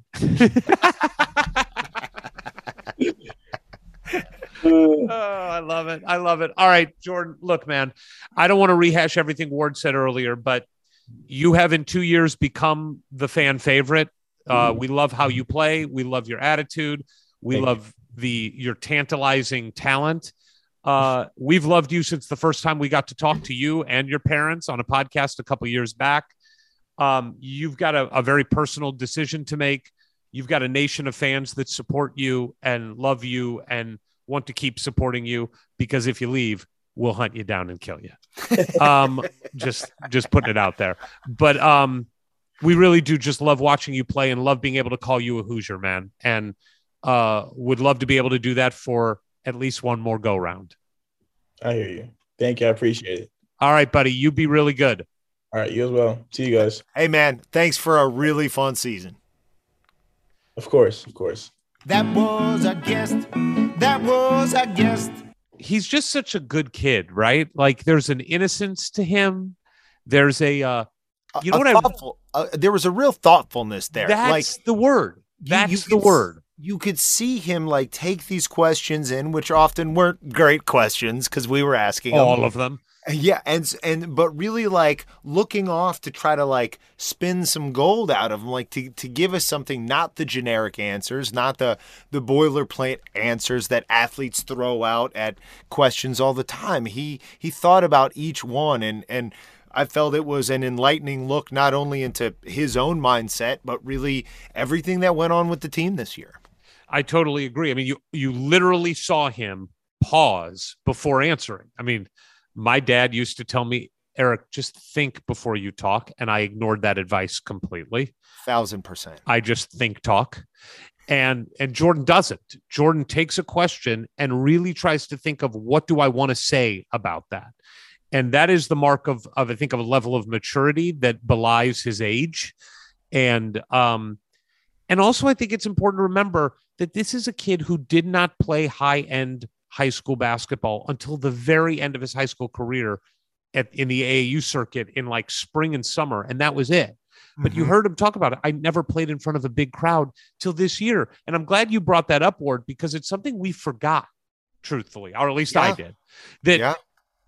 Oh, I love it. I love it. All right, Jordan, look, man, I don't want to rehash everything Ward said earlier, but you have in 2 years become the fan favorite. We love how you play. We love your attitude. We love your tantalizing talent. We've loved you since the first time we got to talk to you and your parents on a podcast a couple years back. You've got a very personal decision to make. You've got a nation of fans that support you and love you and want to keep supporting you, because if you leave, we'll hunt you down and kill you. Just putting it out there. But we really do just love watching you play and love being able to call you a Hoosier, man, and would love to be able to do that for at least one more go round. I hear you. Thank you. I appreciate it. All right, buddy. You be really good. All right, you as well. See you guys. Hey, man, thanks for a really fun season. Of course, of course. That was our guest. That was our guest. He's just such a good kid, right? Like, there's an innocence to him. There's there was a real thoughtfulness there. That's like, the word. That's the word. You could see him, like, take these questions in, which often weren't great questions because we were asking all of them. Yeah, but really, like, looking off to try to, like, spin some gold out of them, like to give us something, not the generic answers, not the boilerplate answers that athletes throw out at questions all the time. He thought about each one, and I felt it was an enlightening look not only into his own mindset, but really everything that went on with the team this year. I totally agree. I mean, you literally saw him pause before answering. I mean, my dad used to tell me, Eric, just think before you talk. And I ignored that advice completely. 1,000%. I just think talk. And Jordan doesn't. Jordan takes a question and really tries to think of, what do I want to say about that? And that is the mark of, I think, of a level of maturity that belies his age. And also, I think it's important to remember that this is a kid who did not play high-end high school basketball until the very end of his high school career in the AAU circuit in like spring and summer. And that was it. But you heard him talk about it. I never played in front of a big crowd till this year. And I'm glad you brought that up, Ward, because it's something we forgot, truthfully, or at least I did, that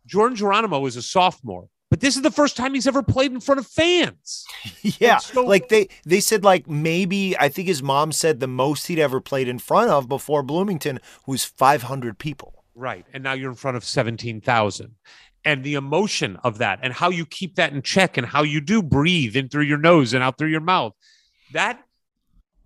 Jordan Geronimo is a sophomore, but this is the first time he's ever played in front of fans. Yeah. So, like they said, like maybe, I think his mom said the most he'd ever played in front of before Bloomington was 500 people. Right. And now you're in front of 17,000, and the emotion of that and how you keep that in check and how you do breathe in through your nose and out through your mouth, that.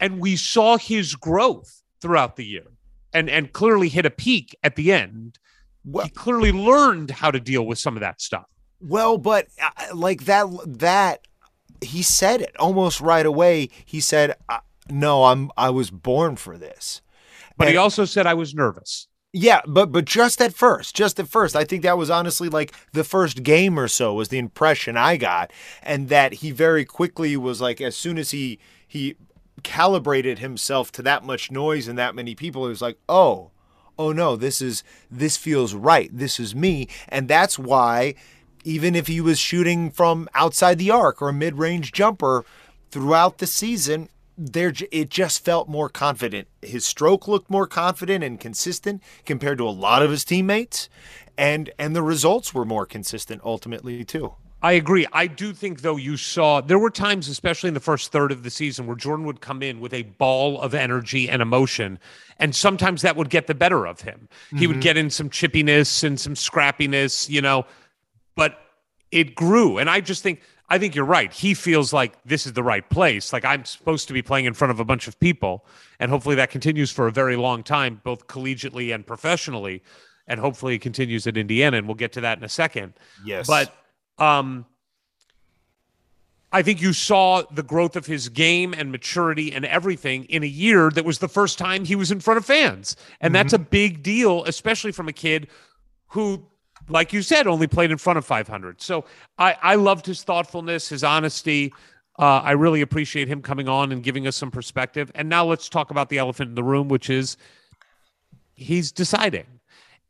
And we saw his growth throughout the year and clearly hit a peak at the end. Well, he clearly learned how to deal with some of that stuff. Well, but like that he said it almost right away. He said, no, I was born for this. But he also said, I was nervous. Yeah, but just at first, I think that was honestly like the first game or so was the impression I got. And that he very quickly was like, as soon as he calibrated himself to that much noise and that many people, he was like, oh no, this feels right. This is me. And that's why, even if he was shooting from outside the arc or a mid-range jumper throughout the season, there, it just felt more confident. His stroke looked more confident and consistent compared to a lot of his teammates, and the results were more consistent ultimately too. I agree. I do think, though, you saw there were times, especially in the first third of the season, where Jordan would come in with a ball of energy and emotion, and sometimes that would get the better of him. Mm-hmm. He would get in some chippiness and some scrappiness, you know, but it grew. And I think you're right. He feels like this is the right place. Like, I'm supposed to be playing in front of a bunch of people, and hopefully that continues for a very long time, both collegiately and professionally, and hopefully it continues at Indiana, and we'll get to that in a second. Yes. But I think you saw the growth of his game and maturity and everything in a year that was the first time he was in front of fans. And that's a big deal, especially from a kid who, like you said, only played in front of 500. So I loved his thoughtfulness, his honesty. I really appreciate him coming on and giving us some perspective. And now let's talk about the elephant in the room, which is he's deciding.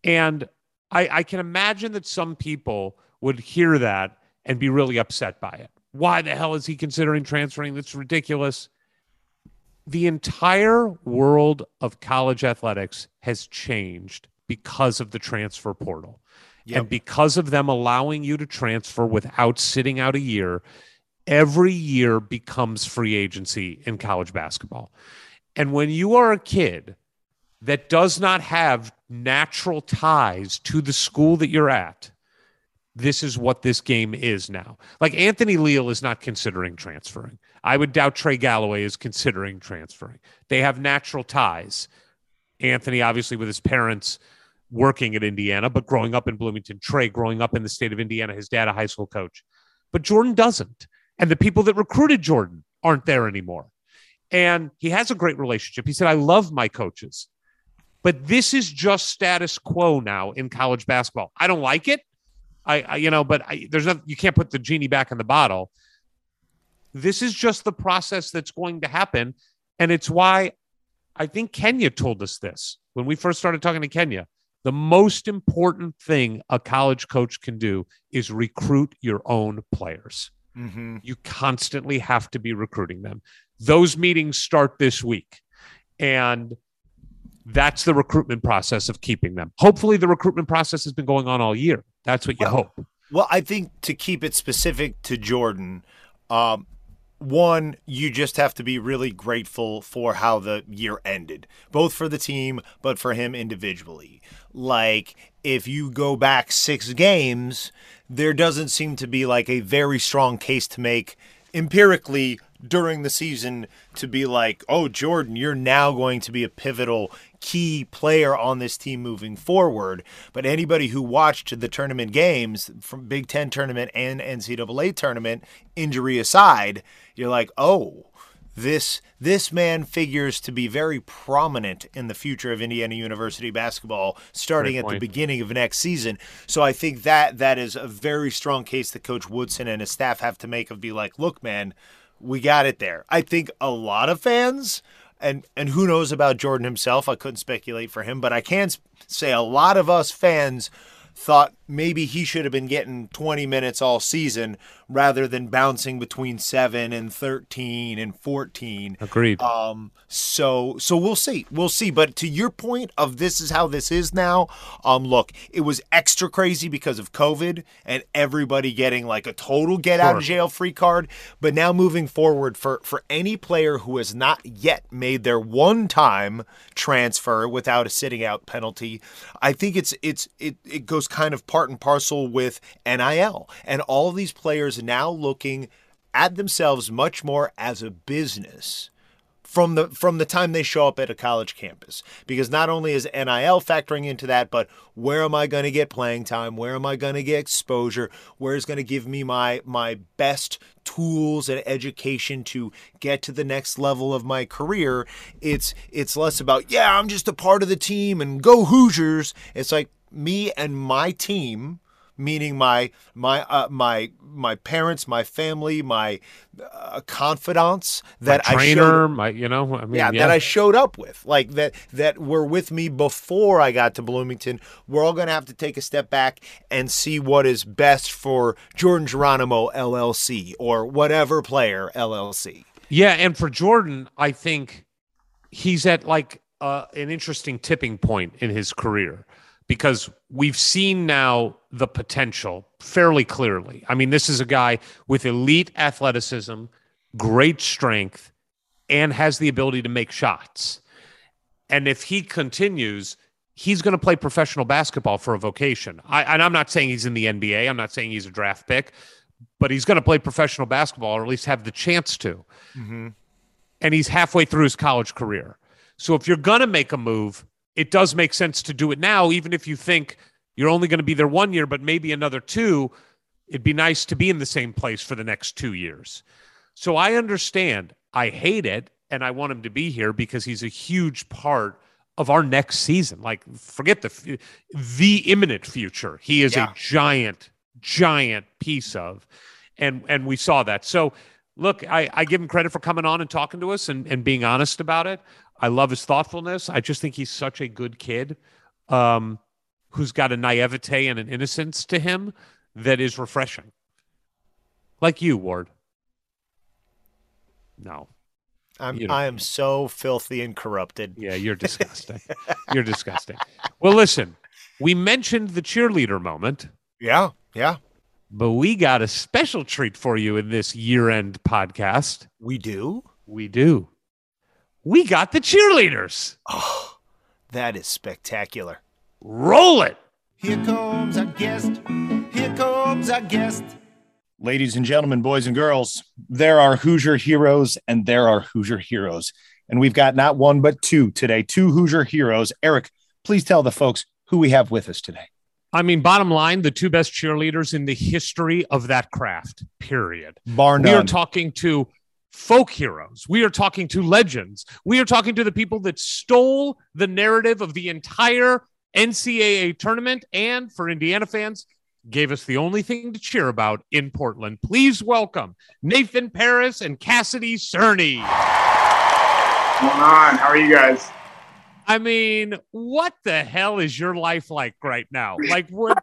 And I can imagine that some people would hear that and be really upset by it. Why the hell is he considering transferring? That's ridiculous. The entire world of college athletics has changed because of the transfer portal. Yep. And because of them allowing you to transfer without sitting out a year, every year becomes free agency in college basketball. And when you are a kid that does not have natural ties to the school that you're at, this is what this game is now. Like, Anthony Leal is not considering transferring. I would doubt Trey Galloway is considering transferring. They have natural ties. Anthony, obviously, with his parents working at Indiana, but growing up in Bloomington. Trey, growing up in the state of Indiana, his dad, a high school coach. But Jordan doesn't. And the people that recruited Jordan aren't there anymore. And he has a great relationship. He said, I love my coaches. But this is just status quo now in college basketball. I don't like it. But there's nothing. You can't put the genie back in the bottle. This is just the process that's going to happen. And it's why I think Kenya told us this when we first started talking to Kenya. The most important thing a college coach can do is recruit your own players. Mm-hmm. You constantly have to be recruiting them. Those meetings start this week. And that's the recruitment process of keeping them. Hopefully the recruitment process has been going on all year. That's what you hope. Well, I think to keep it specific to Jordan, one, you just have to be really grateful for how the year ended, both for the team, but for him individually. Like, if you go back 6 games, there doesn't seem to be like a very strong case to make empirically during the season to be like, oh, Jordan, you're now going to be a pivotal key player on this team moving forward. But anybody who watched the tournament games, from Big Ten tournament and NCAA tournament, injury aside, you're like, oh, this man figures to be very prominent in the future of Indiana University basketball starting at the beginning of next season. So I think that is a very strong case that Coach Woodson and his staff have to make of be like, look, man, we got it there. I think a lot of fans, and who knows about Jordan himself, I couldn't speculate for him, but I can say a lot of us fans thought maybe he should have been getting 20 minutes all season rather than bouncing between 7 and 13 and 14. Agreed. So we'll see. We'll see. But to your point of this is how this is now, look, it was extra crazy because of COVID and everybody getting like a total get out of jail free card. But now moving forward, for any player who has not yet made their one-time transfer without a sitting out penalty, I think it goes kind of part and parcel with NIL and all of these players now looking at themselves much more as a business from the time they show up at a college campus, because not only is NIL factoring into that, but where am I going to get playing time? Where am I going to get exposure? Where is going to give me my best tools and education to get to the next level of my career? It's less about, yeah, I'm just a part of the team and go Hoosiers. It's like, me and my team, meaning my parents, my family, my confidants that my trainer, that I showed up with, like that were with me before I got to Bloomington. We're all going to have to take a step back and see what is best for Jordan Geronimo LLC or whatever player LLC. Yeah, and for Jordan, I think he's at like an interesting tipping point in his career, because we've seen now the potential fairly clearly. I mean, this is a guy with elite athleticism, great strength, and has the ability to make shots. And if he continues, he's going to play professional basketball for a vocation. And I'm not saying he's in the NBA. I'm not saying he's a draft pick, but he's going to play professional basketball, or at least have the chance to. Mm-hmm. And he's halfway through his college career. So if you're going to make a move, it does make sense to do it now, even if you think you're only going to be there 1 year, but maybe another two. It'd be nice to be in the same place for the next 2 years. So I understand. I hate it, and I want him to be here because he's a huge part of our next season. Like, forget the imminent future. He is a giant, giant piece of, and we saw that. So, look, I give him credit for coming on and talking to us and being honest about it. I love his thoughtfulness. I just think he's such a good kid who's got a naivete and an innocence to him that is refreshing. Like you, Ward. No. I am so filthy and corrupted. Yeah, you're disgusting. You're disgusting. Well, listen, we mentioned the cheerleader moment. Yeah, yeah. But we got a special treat for you in this year-end podcast. We do? We do. We got the cheerleaders. Oh, that is spectacular. Roll it. Here comes our guest. Here comes our guest. Ladies and gentlemen, boys and girls, there are Hoosier heroes and there are Hoosier heroes. And we've got not one, but two today, two Hoosier heroes. Eric, please tell the folks who we have with us today. I mean, bottom line, the two best cheerleaders in the history of that craft, period. Bar none. We are talking to folk heroes. We are talking to legends. We are talking to the people that stole the narrative of the entire NCAA tournament and, for Indiana fans, gave us the only thing to cheer about in Portland. Please welcome Nathan Paris and Cassidy Cerny. What's going on? How are you guys? I mean, what the hell is your life like right now? Like, we'll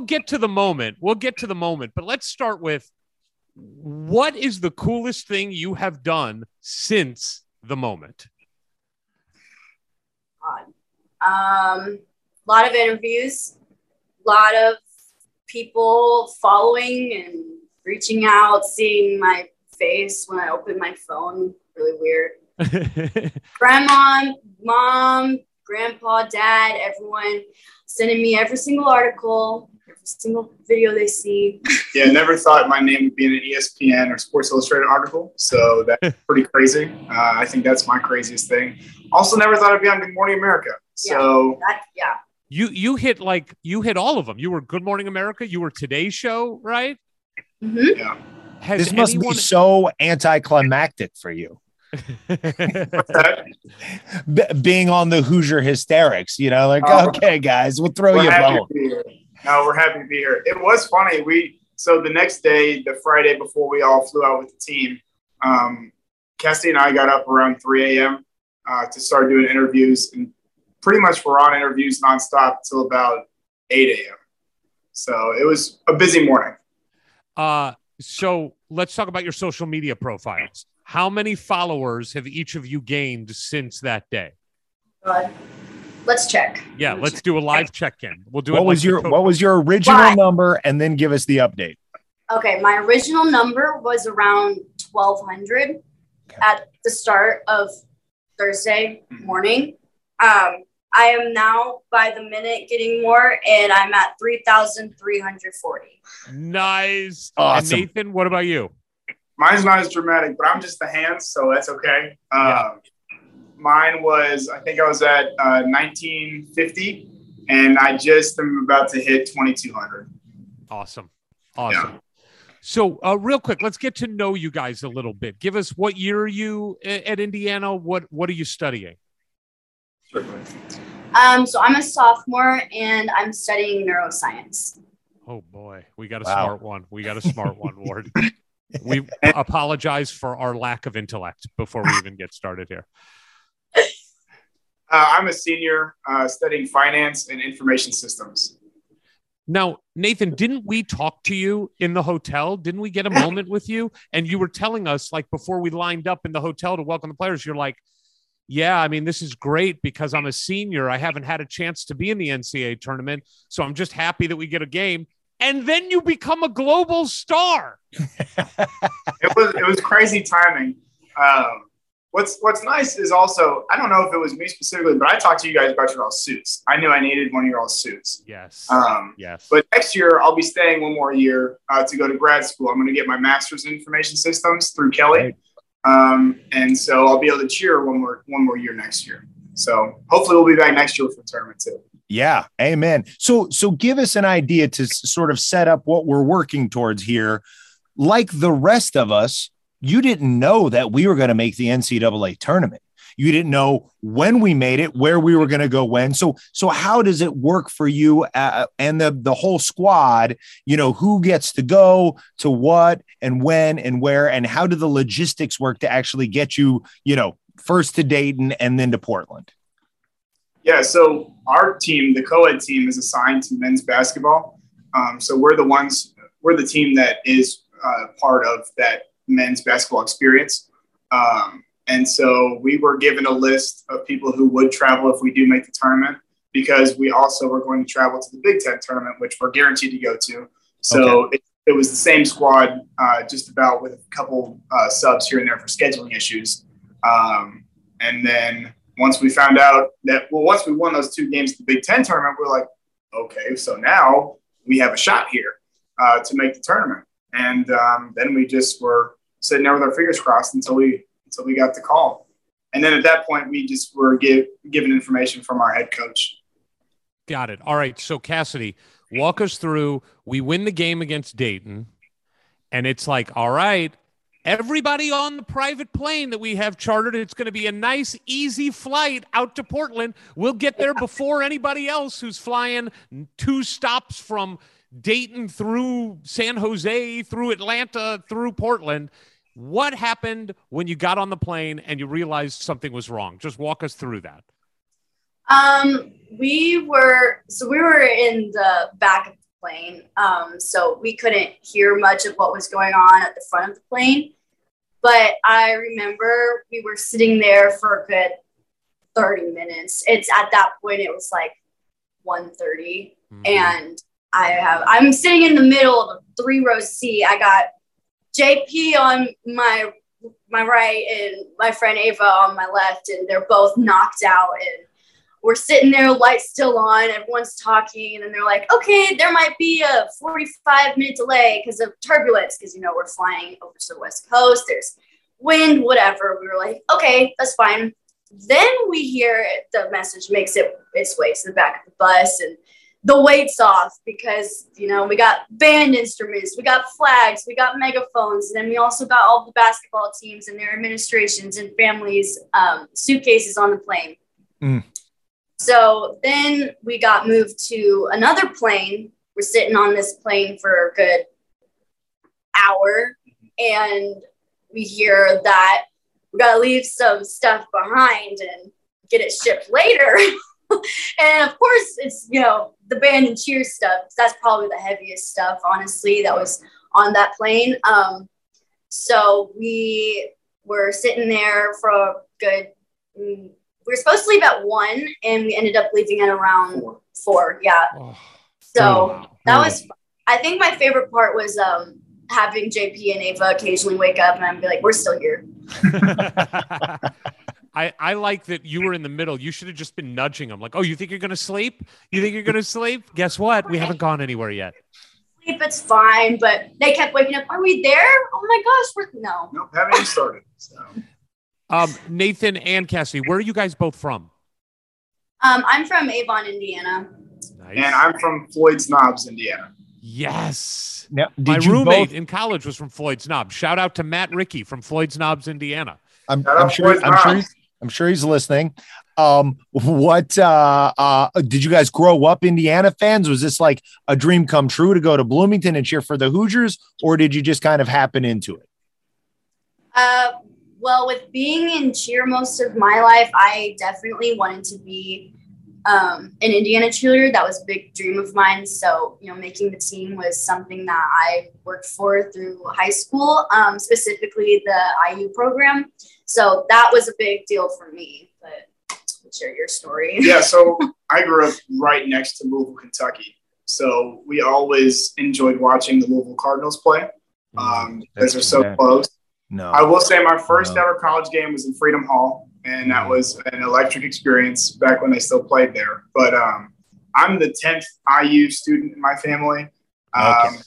get to the moment. We'll get to the moment. But let's start with, what is the coolest thing you have done since the moment? A lot of interviews, a lot of people following and reaching out, seeing my face when I open my phone. Really weird. Grandma, mom, grandpa, dad, everyone sending me every single article, every single video they see. Yeah, never thought my name would be in an ESPN or Sports Illustrated article, so that's pretty crazy. I think that's my craziest thing. Also, never thought I'd be on Good Morning America. So yeah. You hit all of them. You were Good Morning America. You were Today's Show, right? Mm-hmm. Yeah. This must be so anticlimactic for you. Being on the Hoosier hysterics, you know, like, okay, guys, we'll throw you a bone. No, we're happy to be here. It was funny. So the next day, the Friday before we all flew out with the team, Cassidy and I got up around 3 a.m. To start doing interviews, and pretty much we're on interviews nonstop till about 8 a.m. So it was a busy morning. So let's talk about your social media profiles. How many followers have each of you gained since that day? Let's check. Yeah, let's do a live check-in. We'll do What was your original number, and then give us the update? Okay, my original number was around 1,200 at the start of Thursday morning. I am now by the minute getting more, and I'm at 3,340. Nice. Awesome. And Nathan, what about you? Mine's not as dramatic, but I'm just the hands, so that's okay. Mine was, I think I was at 1,950, and I just am about to hit 2,200. Awesome. Yeah. So real quick, let's get to know you guys a little bit. Give us, what year are you at Indiana? What are you studying? So I'm a sophomore, and I'm studying neuroscience. Oh boy, we got a smart one. Ward. We apologize for our lack of intellect before we even get started here. I'm a senior studying finance and information systems. Now, Nathan, didn't we talk to you in the hotel? Didn't we get a moment with you? And you were telling us, like, before we lined up in the hotel to welcome the players, you're like, yeah, I mean, this is great because I'm a senior. I haven't had a chance to be in the NCAA tournament, so I'm just happy that we get a game. And then you become a global star. It was crazy timing. What's nice is also, I don't know if it was me specifically, but I talked to you guys about your all suits. I knew I needed one of your all suits. Yes. Yes. But next year, I'll be staying one more year to go to grad school. I'm going to get my master's in information systems through Kelly. And so I'll be able to cheer one more year next year. So hopefully we'll be back next year for the tournament too. Yeah. Amen. So give us an idea to sort of set up what we're working towards here. Like the rest of us, you didn't know that we were going to make the NCAA tournament. You didn't know when we made it, where we were going to go when. So how does it work for you and the whole squad? You know, who gets to go to what and when and where, and how do the logistics work to actually get you, you know, first to Dayton and then to Portland? Yeah. So our team, the co-ed team, is assigned to men's basketball. So we're the team that is part of that men's basketball experience. And so we were given a list of people who would travel if we do make the tournament, because we also were going to travel to the Big Ten tournament, which we're guaranteed to go to. So okay. It was the same squad, just about, with a couple subs here and there for scheduling issues. And then once we found out that, well, once we won those two games at the Big Ten tournament, we're like, okay, so now we have a shot here to make the tournament. And then we just were sitting there with our fingers crossed until we got the call. And then at that point, we just were given information from our head coach. Got it. All right. So Cassidy, walk us through. We win the game against Dayton, and it's like, all right, everybody on the private plane that we have chartered, it's going to be a nice, easy flight out to Portland. We'll get there before anybody else who's flying 2 stops from Dayton through San Jose, through Atlanta, through Portland. What happened when you got on the plane and you realized something was wrong? Just walk us through that. We were in the back of the plane, so we couldn't hear much of what was going on at the front of the plane. But I remember we were sitting there for a good 30 minutes. It's at that point, it was like 1:30, and I'm sitting in the middle of a 3-row seat. I got JP on my right and my friend Ava on my left, and they're both knocked out. And we're sitting there, lights still on, everyone's talking, and then they're like, okay, there might be a 45-minute delay because of turbulence, because, you know, we're flying over to the West Coast, there's wind, whatever. We were like, okay, that's fine. Then we hear the message makes its way to the back of the bus, and the weight's off because, you know, we got band instruments, we got flags, we got megaphones, and then we also got all the basketball teams and their administrations and families' suitcases on the plane. So then we got moved to another plane. We're sitting on this plane for a good hour, and we hear that we got to leave some stuff behind and get it shipped later. And of course, it's, you know, the band and cheer stuff. That's probably the heaviest stuff, honestly, that was on that plane. So we were sitting there for a good, we were supposed to leave at 1, and we ended up leaving at around 4. Yeah. Oh, so that was, I think my favorite part was having JP and Ava occasionally wake up and I'd be like, we're still here. I like that you were in the middle. You should have just been nudging them. Like, oh, you think you're going to sleep? You think you're going to sleep? Guess what? We haven't gone anywhere yet. Sleep, it's fine. But they kept waking up. Are we there? Oh, my gosh. No. Nope, haven't even started. So. Nathan and Cassidy, where are you guys both from? I'm from Avon, Indiana. Nice. And I'm from Floyd's Knobs, Indiana. Yes. Now, my roommate in college was from Floyd's Knobs. Shout out to Matt Rickey from Floyd's Knobs, Indiana. I'm sure he's listening. Did you guys grow up Indiana fans? Was this like a dream come true to go to Bloomington and cheer for the Hoosiers, or did you just kind of happen into it? Well, with being in cheer most of my life, I definitely wanted to be An Indiana cheerleader, that was a big dream of mine. So, you know, making the team was something that I worked for through high school, specifically the IU program. So that was a big deal for me, but I'll share your story. Yeah. So I grew up right next to Louisville, Kentucky. So we always enjoyed watching the Louisville Cardinals play. Because they're so close. No, I will say my first ever college game was in Freedom Hall, and that was an electric experience back when they still played there. But I'm the 10th IU student in my family.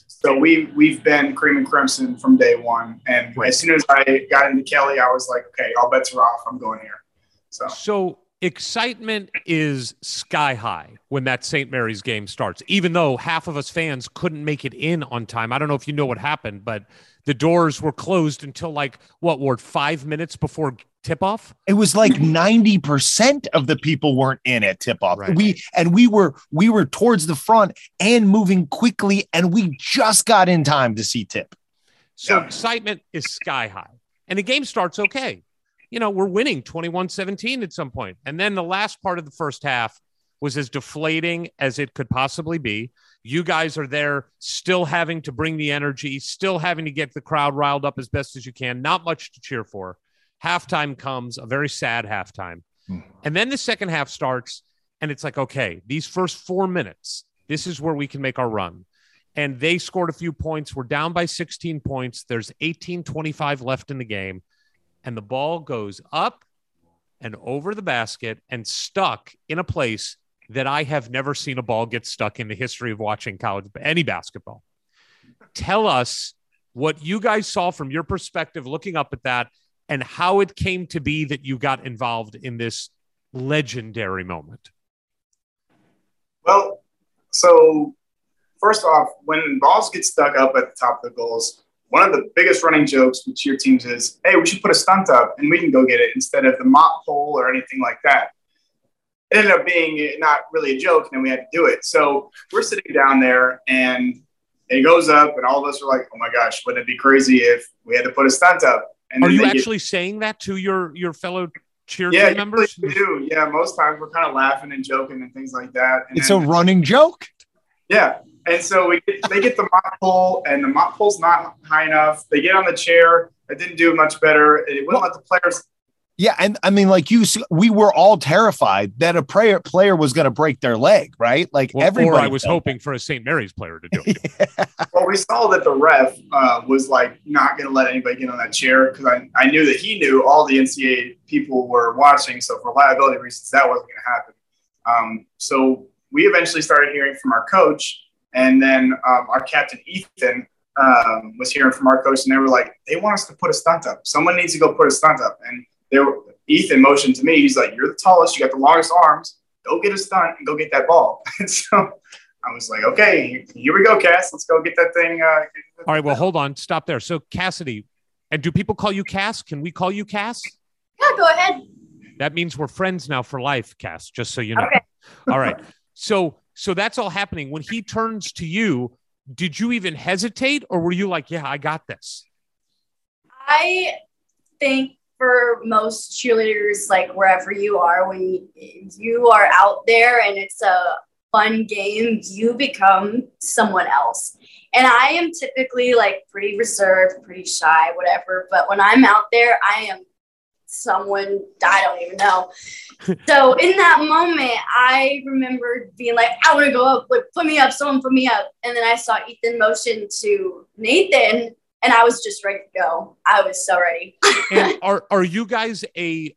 So we've been cream and crimson from day one. And as soon as I got into Kelly, I was like, okay, all bets are off. I'm going here. So excitement is sky high when that St. Mary's game starts, even though half of us fans couldn't make it in on time. I don't know if you know what happened, but the doors were closed until like, what, Ward, 5 minutes before tip-off? It was like 90% of the people weren't in at tip-off. Right. We were towards the front and moving quickly, and we just got in time to see tip. So excitement is sky high, and the game starts okay. You know, we're winning 21-17 at some point. And then the last part of the first half was as deflating as it could possibly be. You guys are there still having to bring the energy, still having to get the crowd riled up as best as you can. Not much to cheer for. Halftime comes, a very sad halftime. And then the second half starts, and it's like, okay, these first 4 minutes, this is where we can make our run. And they scored a few points. We're down by 16 points. There's 18:25 left in the game. And the ball goes up and over the basket and stuck in a place that I have never seen a ball get stuck in the history of watching college, any basketball. Tell us what you guys saw from your perspective, looking up at that, and how it came to be that you got involved in this legendary moment. Well, so first off, when balls get stuck up at the top of the goals, one of the biggest running jokes with cheer teams is, hey, we should put a stunt up and we can go get it instead of the mop pole or anything like that. It ended up being not really a joke, and then we had to do it. So we're sitting down there, and it goes up, and all of us are like, oh, my gosh, wouldn't it be crazy if we had to put a stunt up? And are you actually saying that to your fellow cheer team members? Yeah, we do. Yeah, most times we're kind of laughing and joking and things like that. And it's a running joke? Yeah. And so they get the mop pole, and the mop pole's not high enough. They get on the chair. It didn't do much better. It wouldn't let the players – yeah, and I mean, like you see, we were all terrified that a player was going to break their leg, right? Like everybody. Or I was hoping for a St. Mary's player to do it. Well, we saw that the ref was like not going to let anybody get on that chair because I knew that he knew all the NCAA people were watching. So for liability reasons, that wasn't going to happen. So we eventually started hearing from our coach, and then our captain Ethan was hearing from our coach, and they were like, "They want us to put a stunt up. Someone needs to go put a stunt up." And Ethan motioned to me. He's like, "You're the tallest. You got the longest arms. Go get a stunt and go get that ball." And so I was like, "Okay, here we go, Cass. Let's go get that thing." All right. Well, hold on. Stop there. So Cassidy, and do people call you Cass? Can we call you Cass? Yeah, go ahead. That means we're friends now for life, Cass. Just so you know. Okay. All right. So that's all happening. When he turns to you, did you even hesitate, or were you like, "Yeah, I got this"? I think for most cheerleaders, like wherever you are, when you are out there and it's a fun game, you become someone else. And I am typically like pretty reserved, pretty shy, whatever. But when I'm out there, I am someone I don't even know. So in that moment, I remember being like, "I want to go up, like, put me up, someone put me up." And then I saw Ethan motion to Nathan, and I was just ready to go. I was so ready. And are you guys a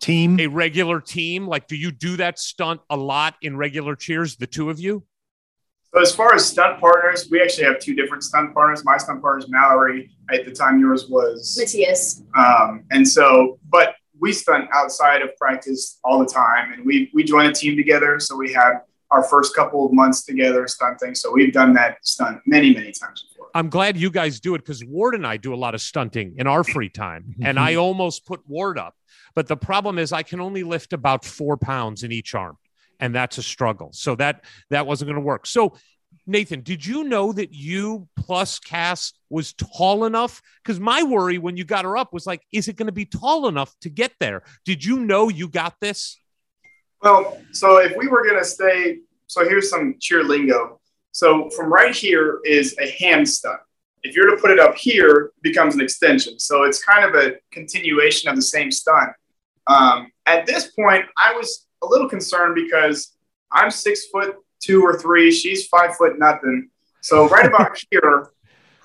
team? A regular team? Like, do you do that stunt a lot in regular cheers, the two of you? So as far as stunt partners, we actually have two different stunt partners. My stunt partner is Mallory. At the time, yours was Matthias. And so, but we stunt outside of practice all the time, and we join a team together. So we had our first couple of months together stunting. So we've done that stunt many, many times before. I'm glad you guys do it because Ward and I do a lot of stunting in our free time. And I almost put Ward up. But the problem is I can only lift about 4 pounds in each arm. And that's a struggle. So that wasn't going to work. So Nathan, did you know that you plus Cass was tall enough? Because my worry when you got her up was like, is it going to be tall enough to get there? Did you know you got this? Well, so if we were going to stay, so here's some cheer lingo. So from right here is a hand stunt. If you're to put it up here, it becomes an extension. So it's kind of a continuation of the same stunt. At this point, I was a little concerned because I'm 6'2" or 6'3". She's 5'0". So right about here,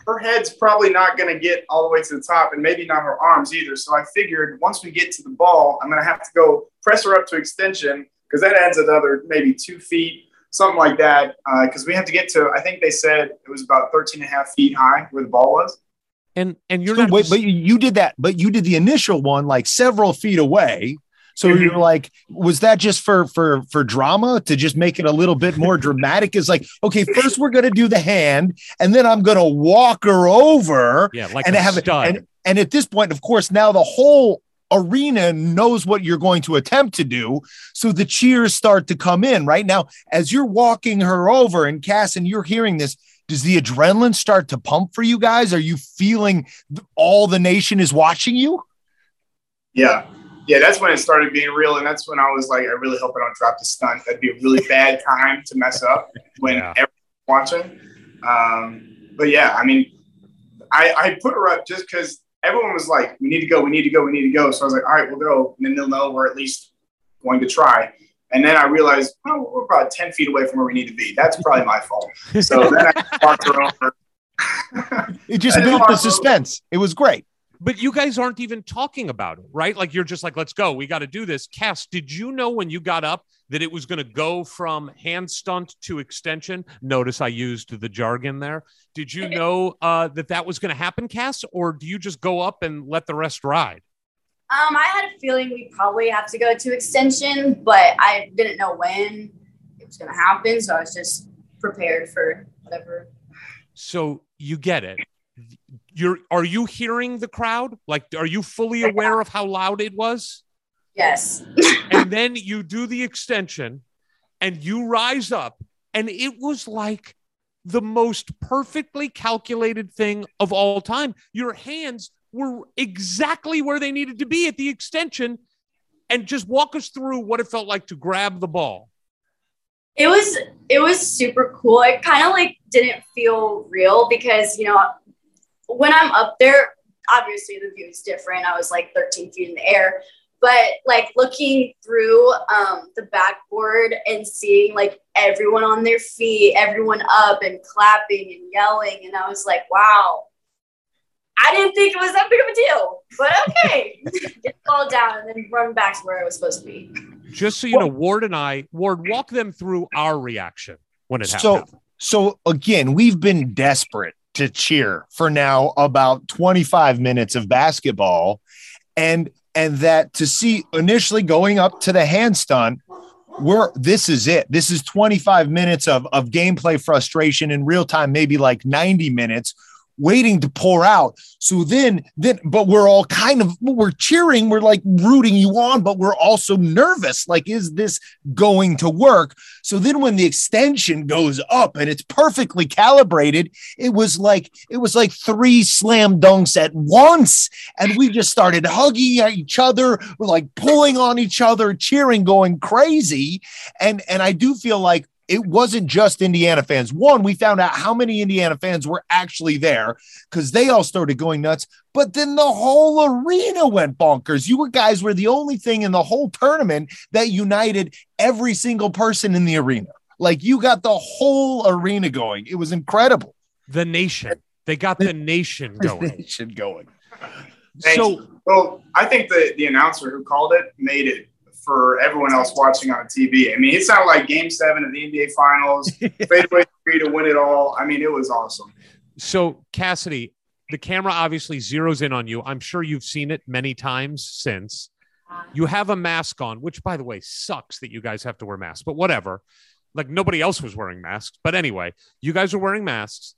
her head's probably not going to get all the way to the top, and maybe not her arms either. So I figured once we get to the ball, I'm going to have to go press her up to extension because that adds another maybe 2 feet. Something like that, because we have to get to, I think they said it was about 13 and a half feet high where the ball was. And you're so not, wait, just... but you did that, but you did the initial one like several feet away. So mm-hmm. You're like, was that just for drama to just make it a little bit more dramatic? It's like, okay, first we're going to do the hand, and then I'm going to walk her over. Yeah, like and a have stud. And at this point, of course, now the whole arena knows what you're going to attempt to do. So the cheers start to come in right now as you're walking her over, and Cass, and you're hearing this, does the adrenaline start to pump for you guys? Are you feeling all the nation is watching you? Yeah. Yeah. That's when it started being real. And that's when I was like, I really hope I don't drop the stunt. That'd be a really bad time to mess up when everyone's watching. But yeah, I mean, I put her up just because everyone was like, we need to go. So I was like, all right, we'll go. And then they'll know we're at least going to try. And then I realized, oh, we're about 10 feet away from where we need to be. That's probably my fault. So then I walked her over. It just built the suspense. It was great. But you guys aren't even talking about it, right? Like, you're just like, let's go. We got to do this. Cass, did you know when you got up that it was going to go from hand stunt to extension? Notice I used the jargon there. Did you know that was going to happen, Cass? Or do you just go up and let the rest ride? I had a feeling we probably have to go to extension, but I didn't know when it was going to happen. So I was just prepared for whatever. So you get it. Are you hearing the crowd? Like, are you fully aware of how loud it was? Yes. And then you do the extension and you rise up, and it was like the most perfectly calculated thing of all time. Your hands were exactly where they needed to be at the extension. And just walk us through what it felt like to grab the ball. It was super cool. It kind of like didn't feel real because, you know, when I'm up there, obviously the view is different. I was like 13 feet in the air, but like looking through the backboard and seeing like everyone on their feet, everyone up and clapping and yelling. And I was like, wow, I didn't think it was that big of a deal, but okay. Get the ball down and then run back to where I was supposed to be. Just so you know, Ward, walk them through our reaction when it happened. So again, we've been desperate to cheer for now about 25 minutes of basketball, and that to see initially going up to the hand stunt, this is it. This is 25 minutes of gameplay frustration in real time, maybe like 90 minutes waiting to pour out. So then, but we're all kind of, we're cheering, we're like rooting you on, but we're also nervous. Like, is this going to work? So then when the extension goes up and it's perfectly calibrated, it was like three slam dunks at once. And we just started hugging at each other. We're like pulling on each other, cheering, going crazy. And I do feel like it wasn't just Indiana fans. One, we found out how many Indiana fans were actually there because they all started going nuts. But then the whole arena went bonkers. You guys were the only thing in the whole tournament that united every single person in the arena. Like, you got the whole arena going. It was incredible. The nation. They got the nation going. The nation going. So I think the announcer who called it made it for everyone else watching on TV. I mean, it sounded like Game 7 of the NBA Finals, fadeaway three to win it all. I mean, it was awesome. So, Cassidy, the camera obviously zeroes in on you. I'm sure you've seen it many times since. You have a mask on, which, by the way, sucks that you guys have to wear masks, but whatever. Like, nobody else was wearing masks. But anyway, you guys are wearing masks.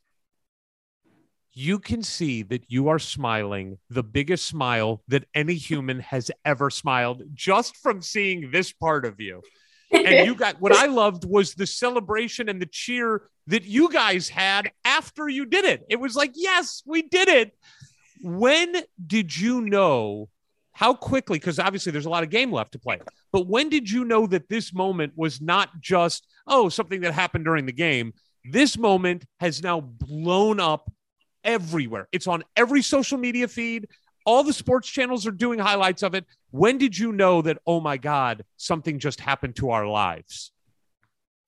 You can see that you are smiling the biggest smile that any human has ever smiled just from seeing this part of you. And you got, what I loved was the celebration and the cheer that you guys had after you did it. It was like, yes, we did it. When did you know How quickly, because obviously there's a lot of game left to play, but when did you know that this moment was not just, oh, something that happened during the game? This moment has now blown up everywhere. It's on every social media feed. All the sports channels are doing highlights of it. When did you know that, oh my God, something just happened to our lives?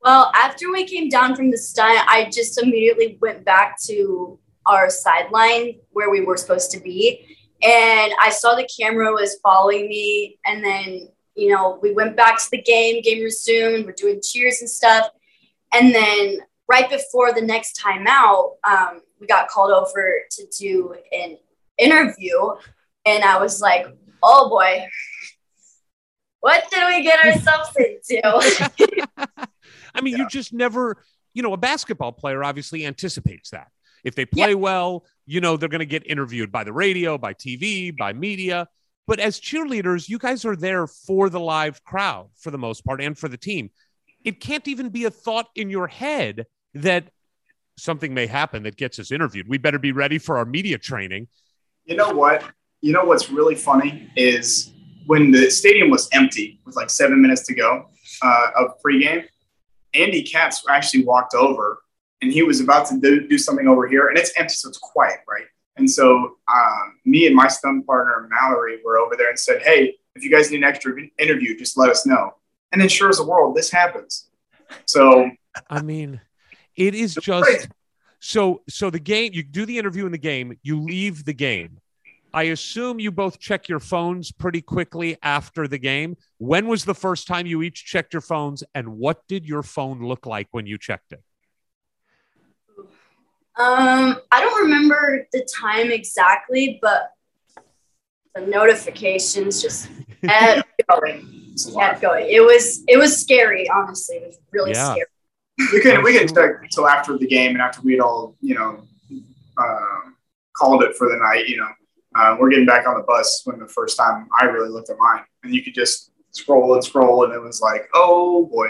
Well, after we came down from the stunt, I just immediately went back to our sideline where we were supposed to be. And I saw the camera was following me. And then, you know, we went back to the game resumed, we're doing cheers and stuff. And then right before the next timeout, we got called over to do an interview. And I was like, oh boy, what did we get ourselves into? I mean, you just never, you know, a basketball player obviously anticipates that. If they play well, you know, they're going to get interviewed by the radio, by TV, by media. But as cheerleaders, you guys are there for the live crowd for the most part and for the team. It can't even be a thought in your head that something may happen that gets us interviewed. We better be ready for our media training. You know what? You know what's really funny is when the stadium was empty with like 7 minutes to go of pregame, Andy Katz actually walked over. And he was about to do something over here, and it's empty, so it's quiet, right? And so me and my stunt partner, Mallory, were over there and said, hey, if you guys need an extra interview, just let us know. And then sure as the world, this happens. So I mean, it is just crazy. So the game, you do the interview in the game, you leave the game. I assume you both check your phones pretty quickly after the game. When was the first time you each checked your phones, and what did your phone look like when you checked it? I don't remember the time exactly, but the notifications just kept going. It was scary, honestly. It was really scary. We could check until after the game and after we'd all, you know, called it for the night. You know, we're getting back on the bus when the first time I really looked at mine, and you could just scroll, and it was like, oh boy.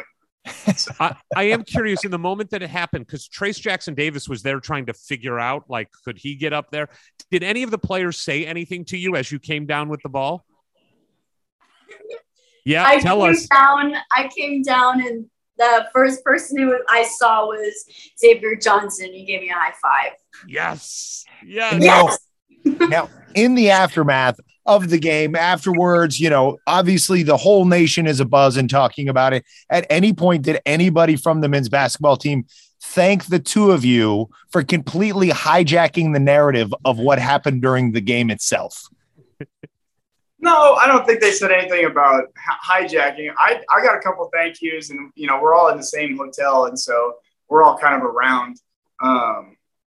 I am curious in the moment that it happened, because Trace Jackson Davis was there trying to figure out, like, could he get up there? Did any of the players say anything to you as you came down with the ball? Yeah, tell us. I came down, and the first person I saw was Xavier Johnson. He gave me a high five. Yes. Now, in the aftermath of the game afterwards, you know, obviously the whole nation is abuzz and talking about it. At any point, did anybody from the men's basketball team thank the two of you for completely hijacking the narrative of what happened during the game itself? No, I don't think they said anything about hijacking. I got a couple thank yous, and, you know, we're all in the same hotel, and so we're all kind of around.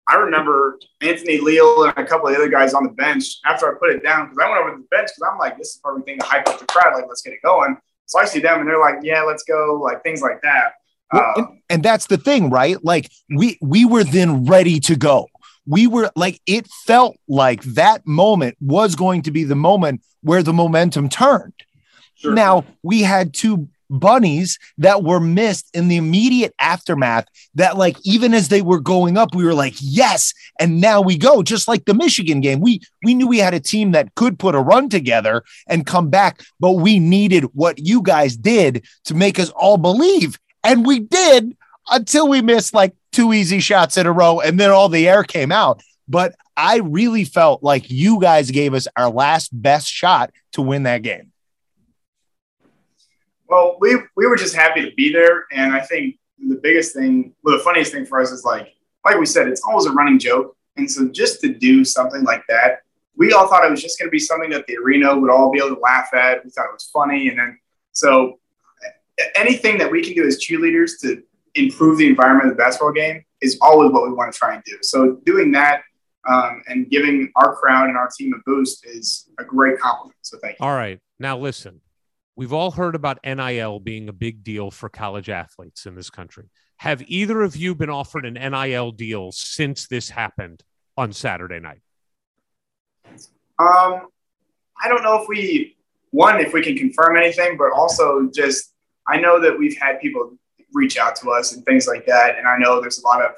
I remember Anthony Leal and a couple of the other guys on the bench after I put it down, because I went over to the bench because I'm like, this is probably thing to hype up the crowd. Like, let's get it going. So I see them and they're like, yeah, let's go. Like, things like that. And that's the thing, right? Like we were then ready to go. We were like, it felt like that moment was going to be the moment where the momentum turned. Sure. Now we had two bunnies that were missed in the immediate aftermath that, like, even as they were going up, we were like, yes, and now we go. Just like the Michigan game, we knew we had a team that could put a run together and come back, but we needed what you guys did to make us all believe, and we did until we missed like two easy shots in a row, and then all the air came out. But I really felt like you guys gave us our last best shot to win that game. Well, we were just happy to be there, and I think the biggest thing, well, the funniest thing for us is, like we said, it's always a running joke, and so just to do something like that, we all thought it was just going to be something that the arena would all be able to laugh at. We thought it was funny, and then so anything that we can do as cheerleaders to improve the environment of the basketball game is always what we want to try and do. So doing that and giving our crowd and our team a boost is a great compliment, so thank you. All right, now listen. We've all heard about NIL being a big deal for college athletes in this country. Have either of you been offered an NIL deal since this happened on Saturday night? I don't know if we can confirm anything, but also just, I know that we've had people reach out to us and things like that. And I know there's a lot of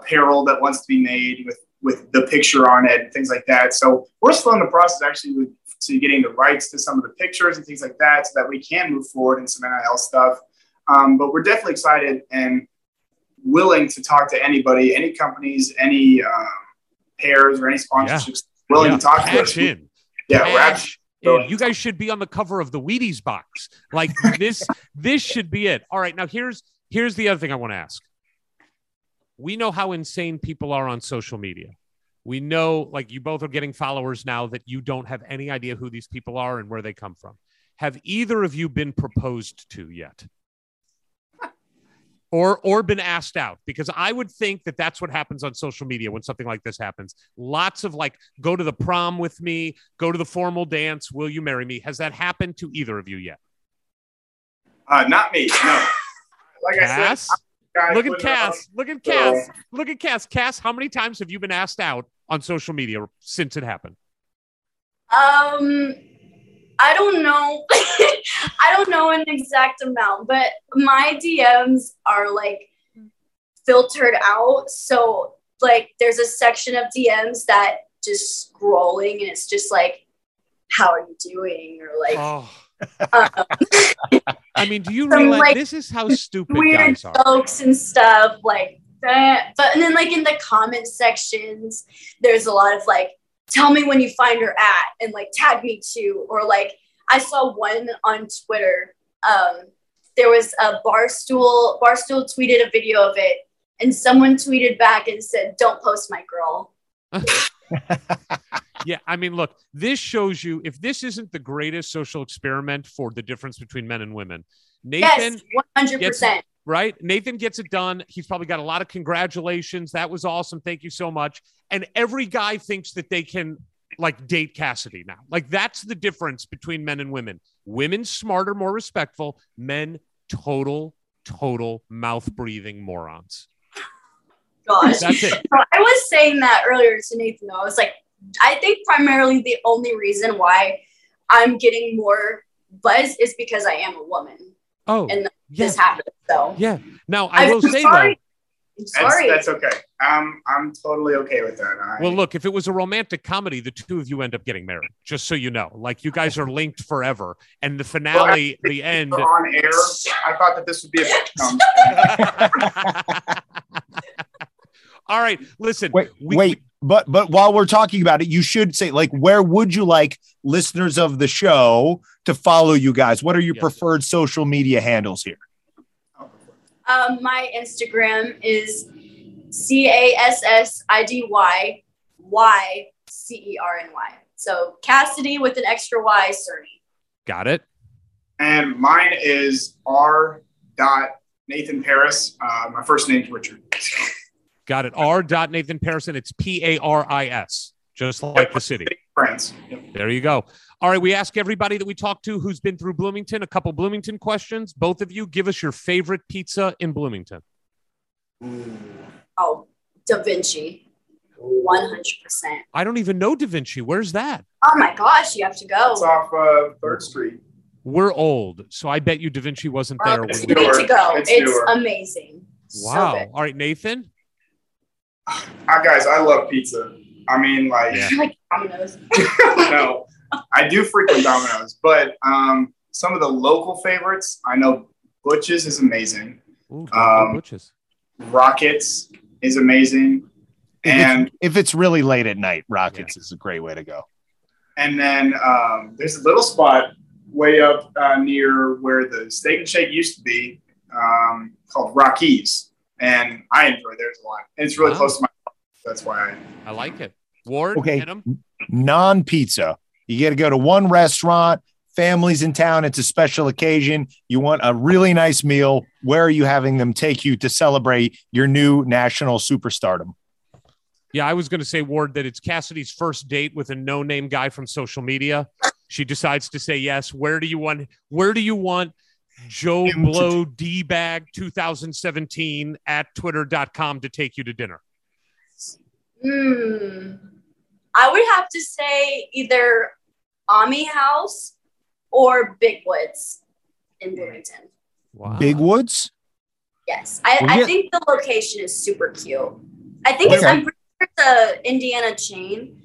apparel that wants to be made with the picture on it and things like that. So we're still in the process actually with to getting the rights to some of the pictures and things like that, so that we can move forward in some NIL stuff. But we're definitely excited and willing to talk to anybody, any companies, any pairs or any sponsorships willing to talk to us. You guys should be on the cover of the Wheaties box. Like this should be it. All right. Now here's the other thing I want to ask. We know how insane people are on social media. We know, like, you both are getting followers now that you don't have any idea who these people are and where they come from. Have either of you been proposed to yet? Or been asked out? Because I would think that that's what happens on social media when something like this happens. Lots of, like, go to the prom with me, go to the formal dance, will you marry me? Has that happened to either of you yet? Not me, no. Like Cass? I said, look at Cass. Look at Cass. Look at Cass. Cass, how many times have you been asked out on social media since it happened? I don't know. I don't know an exact amount, but my DMs are, like, filtered out. So, like, there's a section of DMs that just scrolling and it's just like, how are you doing? Or like, I mean, do you realize this is how stupid weird guys are? Jokes and stuff like that. But and then, like, in the comment sections, there's a lot of like, tell me when you find her at, and like tag me too. Or like, I saw one on Twitter. There was a Barstool. Barstool tweeted a video of it, and someone tweeted back and said, "Don't post my girl." Yeah, I mean, look, this shows you, if this isn't the greatest social experiment for the difference between men and women, Nathan, yes, 100%. Right? Nathan gets it done. He's probably got a lot of congratulations. That was awesome. Thank you so much. And every guy thinks that they can, like, date Cassidy now. Like, that's the difference between men and women. Women smarter, more respectful. Men, total mouth-breathing morons. Gosh. That's it. I was saying that earlier to Nathan, though. I was like, I think primarily the only reason why I'm getting more buzz is because I am a woman. Oh. And this happened. So yeah. Now I will say that. Sorry. That's okay. I'm totally okay with that. Well, look, if it was a romantic comedy, the two of you end up getting married. Just so you know, like, you guys are linked forever, and the finale, the end. On air, I thought that this would be a. All right, listen. Wait. But while we're talking about it, you should say, like, where would you like listeners of the show to follow you guys? What are your preferred social media handles here? My Instagram is CassidyYCerny. So Cassidy with an extra Y, Cerny. Got it. And mine is r.NathanParis. My first name's Richard. Got it. r.NathanParis. It's Paris, just like the city. France. Yep. There you go. All right. We ask everybody that we talk to who's been through Bloomington a couple Bloomington questions. Both of you, give us your favorite pizza in Bloomington. Oh, Da Vinci. 100%. I don't even know Da Vinci. Where's that? Oh, my gosh. You have to go. It's off 3rd Street. We're old, so I bet you Da Vinci wasn't there. It's when we need to go. It's amazing. Wow. So all right, Nathan. Guys, I love pizza. I mean, like, Domino's. No, I do frequent Domino's, but some of the local favorites, I know Butch's is amazing. Ooh, Butch's. Rockets is amazing. And if it's really late at night, Rockets is a great way to go. And then there's a little spot way up near where the Steak and Shake used to be called Rockies. And I enjoy theirs a lot. And it's really close to my heart. That's why I like it. Ward, okay. Non-pizza. You got to go to one restaurant. Family's in town. It's a special occasion. You want a really nice meal. Where are you having them take you to celebrate your new national superstardom? Yeah, I was going to say, Ward, that it's Cassidy's first date with a no-name guy from social media. She decides to say yes. Where do you want Joe Blow D-Bag 2017 at twitter.com to take you to dinner? I would have to say either Ami House or Big Woods in Bloomington. Wow. Big Woods? Yes. I think the location is super cute. I think it's an Indiana chain,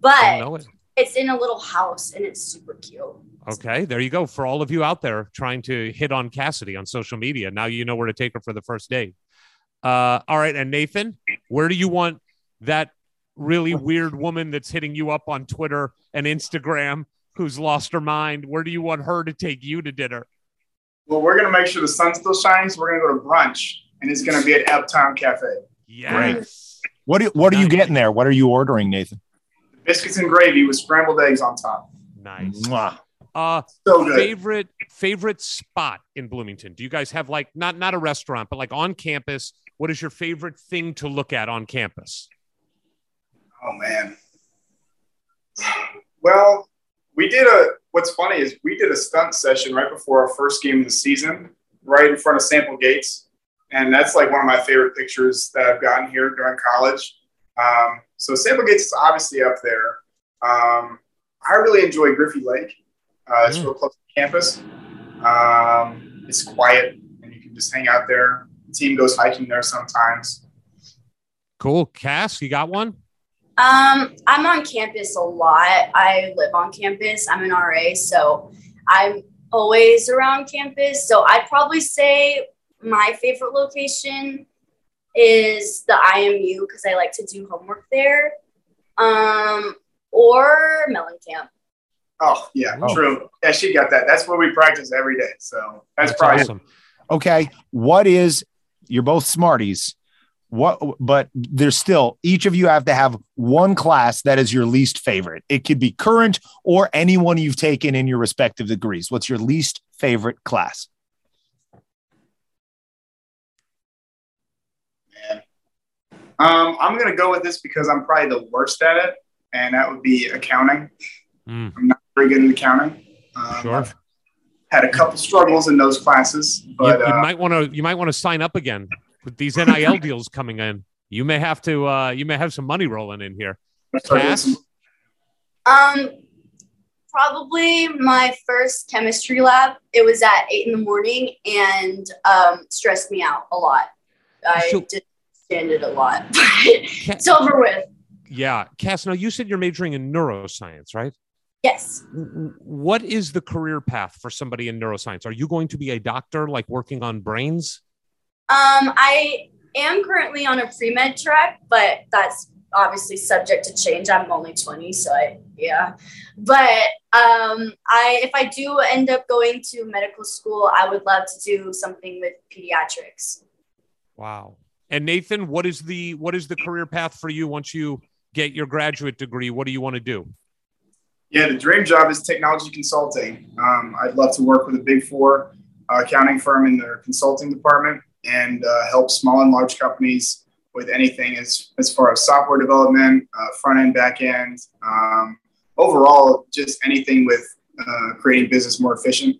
but It's in a little house and it's super cute. Okay, there you go. For all of you out there trying to hit on Cassidy on social media, now you know where to take her for the first date. All right, and Nathan, where do you want that really weird woman that's hitting you up on Twitter and Instagram who's lost her mind? Where do you want her to take you to dinner? Well, we're going to make sure the sun still shines. We're going to go to brunch, and it's going to be at Uptown Cafe. Yes. Great. What are you getting there? What are you ordering, Nathan? Biscuits and gravy with scrambled eggs on top. Nice. Mwah. So good. Favorite spot in Bloomington? Do you guys have like not a restaurant, but like on campus? What is your favorite thing to look at on campus? Oh man. Well, what's funny is we did a stunt session right before our first game of the season, right in front of Sample Gates. And that's like one of my favorite pictures that I've gotten here during college. So Sample Gates is obviously up there. I really enjoy Griffey Lake. It's real close to campus. It's quiet, and you can just hang out there. The team goes hiking there sometimes. Cool. Cass, you got one? I'm on campus a lot. I live on campus. I'm an RA, so I'm always around campus. So I'd probably say my favorite location is the IMU because I like to do homework there, or Mellencamp. Oh, yeah, true. Yeah, she got that. That's where we practice every day. So that's probably awesome. Okay. You're both smarties. But there's still, each of you have to have one class that is your least favorite. It could be current or anyone you've taken in your respective degrees. What's your least favorite class? Man. I'm going to go with this because I'm probably the worst at it. And that would be accounting. Mm. I'm not very good at accounting. Sure. Had a couple struggles in those classes, but you might want to sign up again with these NIL deals coming in. You may have to. You may have some money rolling in here. Cass? Probably my first chemistry lab. It was at 8 a.m. and stressed me out a lot. I didn't stand it a lot, but it's over with. Yeah, Cass. Now you said you're majoring in neuroscience, right? Yes. What is the career path for somebody in neuroscience? Are you going to be a doctor, like working on brains? I am currently on a pre-med track, but that's obviously subject to change. I'm only 20, so yeah. But if I do end up going to medical school, I would love to do something with pediatrics. Wow. And Nathan, what is the career path for you once you get your graduate degree? What do you want to do? Yeah, the dream job is technology consulting. I'd love to work with a Big Four accounting firm in their consulting department and help small and large companies with anything as far as software development, front end, back end, overall, just anything with creating business more efficient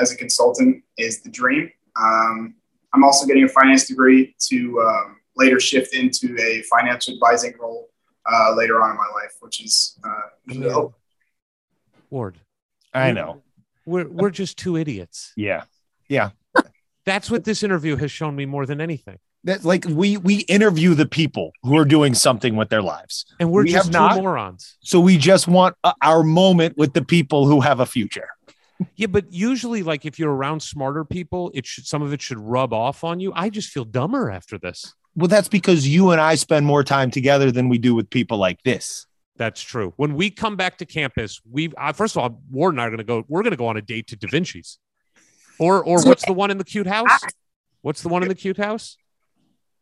as a consultant is the dream. I'm also getting a finance degree to later shift into a financial advising role later on in my life, which is Ward. I know. We're just two idiots. Yeah. That's what this interview has shown me more than anything. That like we interview the people who are doing something with their lives, and we just two morons. So we just want our moment with the people who have a future. Yeah, but usually, like if you're around smarter people, some of it should rub off on you. I just feel dumber after this. Well, that's because you and I spend more time together than we do with people like this. That's true. When we come back to campus, first of all, Ward and I are going to go. We're going to go on a date to Da Vinci's, or what's the one in the cute house? What's the one in the cute house?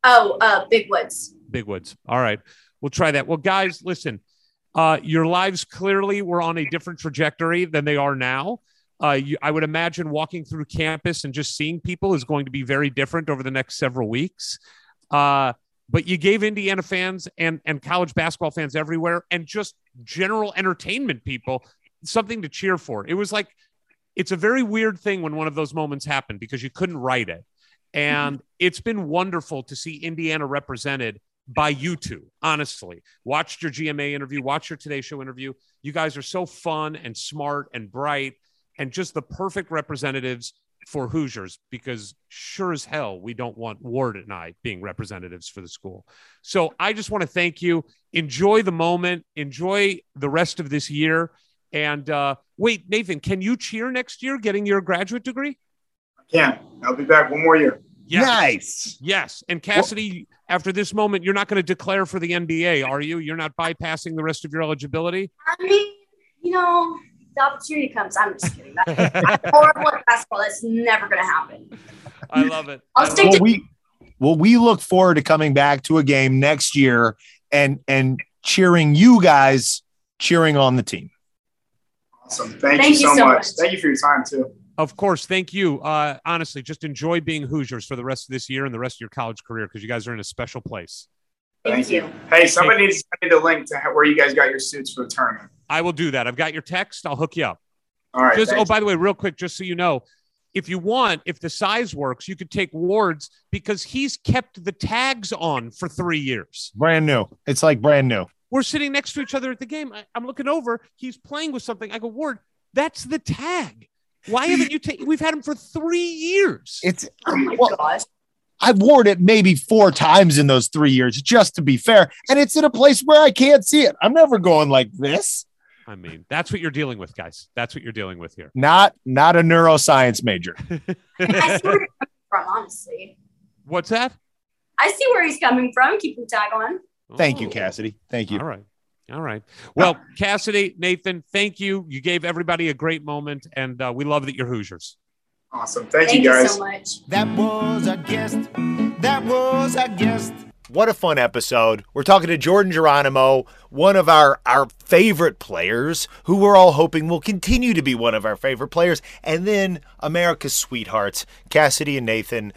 Oh, Big Woods. Big Woods. All right, we'll try that. Well, guys, listen, your lives clearly were on a different trajectory than they are now. I would imagine walking through campus and just seeing people is going to be very different over the next several weeks. But you gave Indiana fans and college basketball fans everywhere and just general entertainment people something to cheer for. It was like, it's a very weird thing when one of those moments happened because you couldn't write it. And It's been wonderful to see Indiana represented by you two, honestly. Watched your GMA interview, watched your Today Show interview. You guys are so fun and smart and bright and just the perfect representatives for Hoosiers, because sure as hell, we don't want Ward and I being representatives for the school. So I just want to thank you. Enjoy the moment. Enjoy the rest of this year. And wait, Nathan, can you cheer next year getting your graduate degree? I can. I'll be back one more year. Yes. Nice. Yes. And Cassidy, well, after this moment, you're not going to declare for the NBA, are you? You're not bypassing the rest of your eligibility? I mean, you know, the opportunity comes. I'm just kidding. I'm horrible at basketball. That's never going to happen. I love it. I'll stick to we look forward to coming back to a game next year and cheering you guys, cheering on the team. Awesome. Thank you so much. Thank you for your time, too. Of course. Thank you. Honestly, just enjoy being Hoosiers for the rest of this year and the rest of your college career, because you guys are in a special place. Thank you. Hey, somebody needs to send me the link to where you guys got your suits for the tournament. I will do that. I've got your text. I'll hook you up. All right. Just, by the way, real quick, just so you know, if you want, if the size works, you could take Ward's, because he's kept the tags on for 3 years. Brand new. It's like brand new. We're sitting next to each other at the game. I'm looking over. He's playing with something. I go, Ward, that's the tag. Why haven't you taken? We've had him for 3 years. It's oh my gosh. I've worn it maybe 4 times in those 3 years, just to be fair. And it's in a place where I can't see it. I'm never going like this. I mean, that's what you're dealing with, guys. That's what you're dealing with here. Not a neuroscience major. I see where he's coming from, honestly. What's that? I see where he's coming from. Keep the tag on. Thank you, Cassidy. Thank you. All right. All right. Well, Cassidy, Nathan, thank you. You gave everybody a great moment, and we love that you're Hoosiers. Awesome. Thank you guys. So much. That was our guest. What a fun episode. We're talking to Jordan Geronimo, one of our favorite players, who we're all hoping will continue to be one of our favorite players, and then America's sweethearts, Cassidy and Nathan.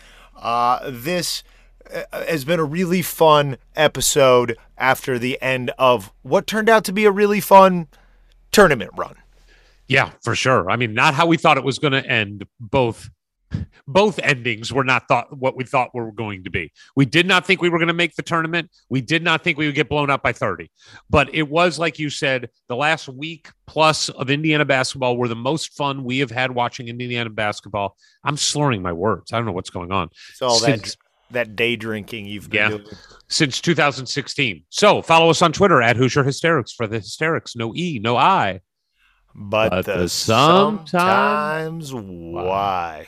This has been a really fun episode after the end of what turned out to be a really fun tournament run. Yeah, for sure. I mean, not how we thought it was going to end. Both endings were not what we thought were going to be. We did not think we were going to make the tournament. We did not think we would get blown up by 30. But it was, like you said, the last week plus of Indiana basketball were the most fun we have had watching Indiana basketball. I'm slurring my words. I don't know what's going on. So that's that day drinking you've been doing since 2016. So follow us on Twitter at Hoosier Hysterics for the hysterics. No E, no I. But the sometimes why.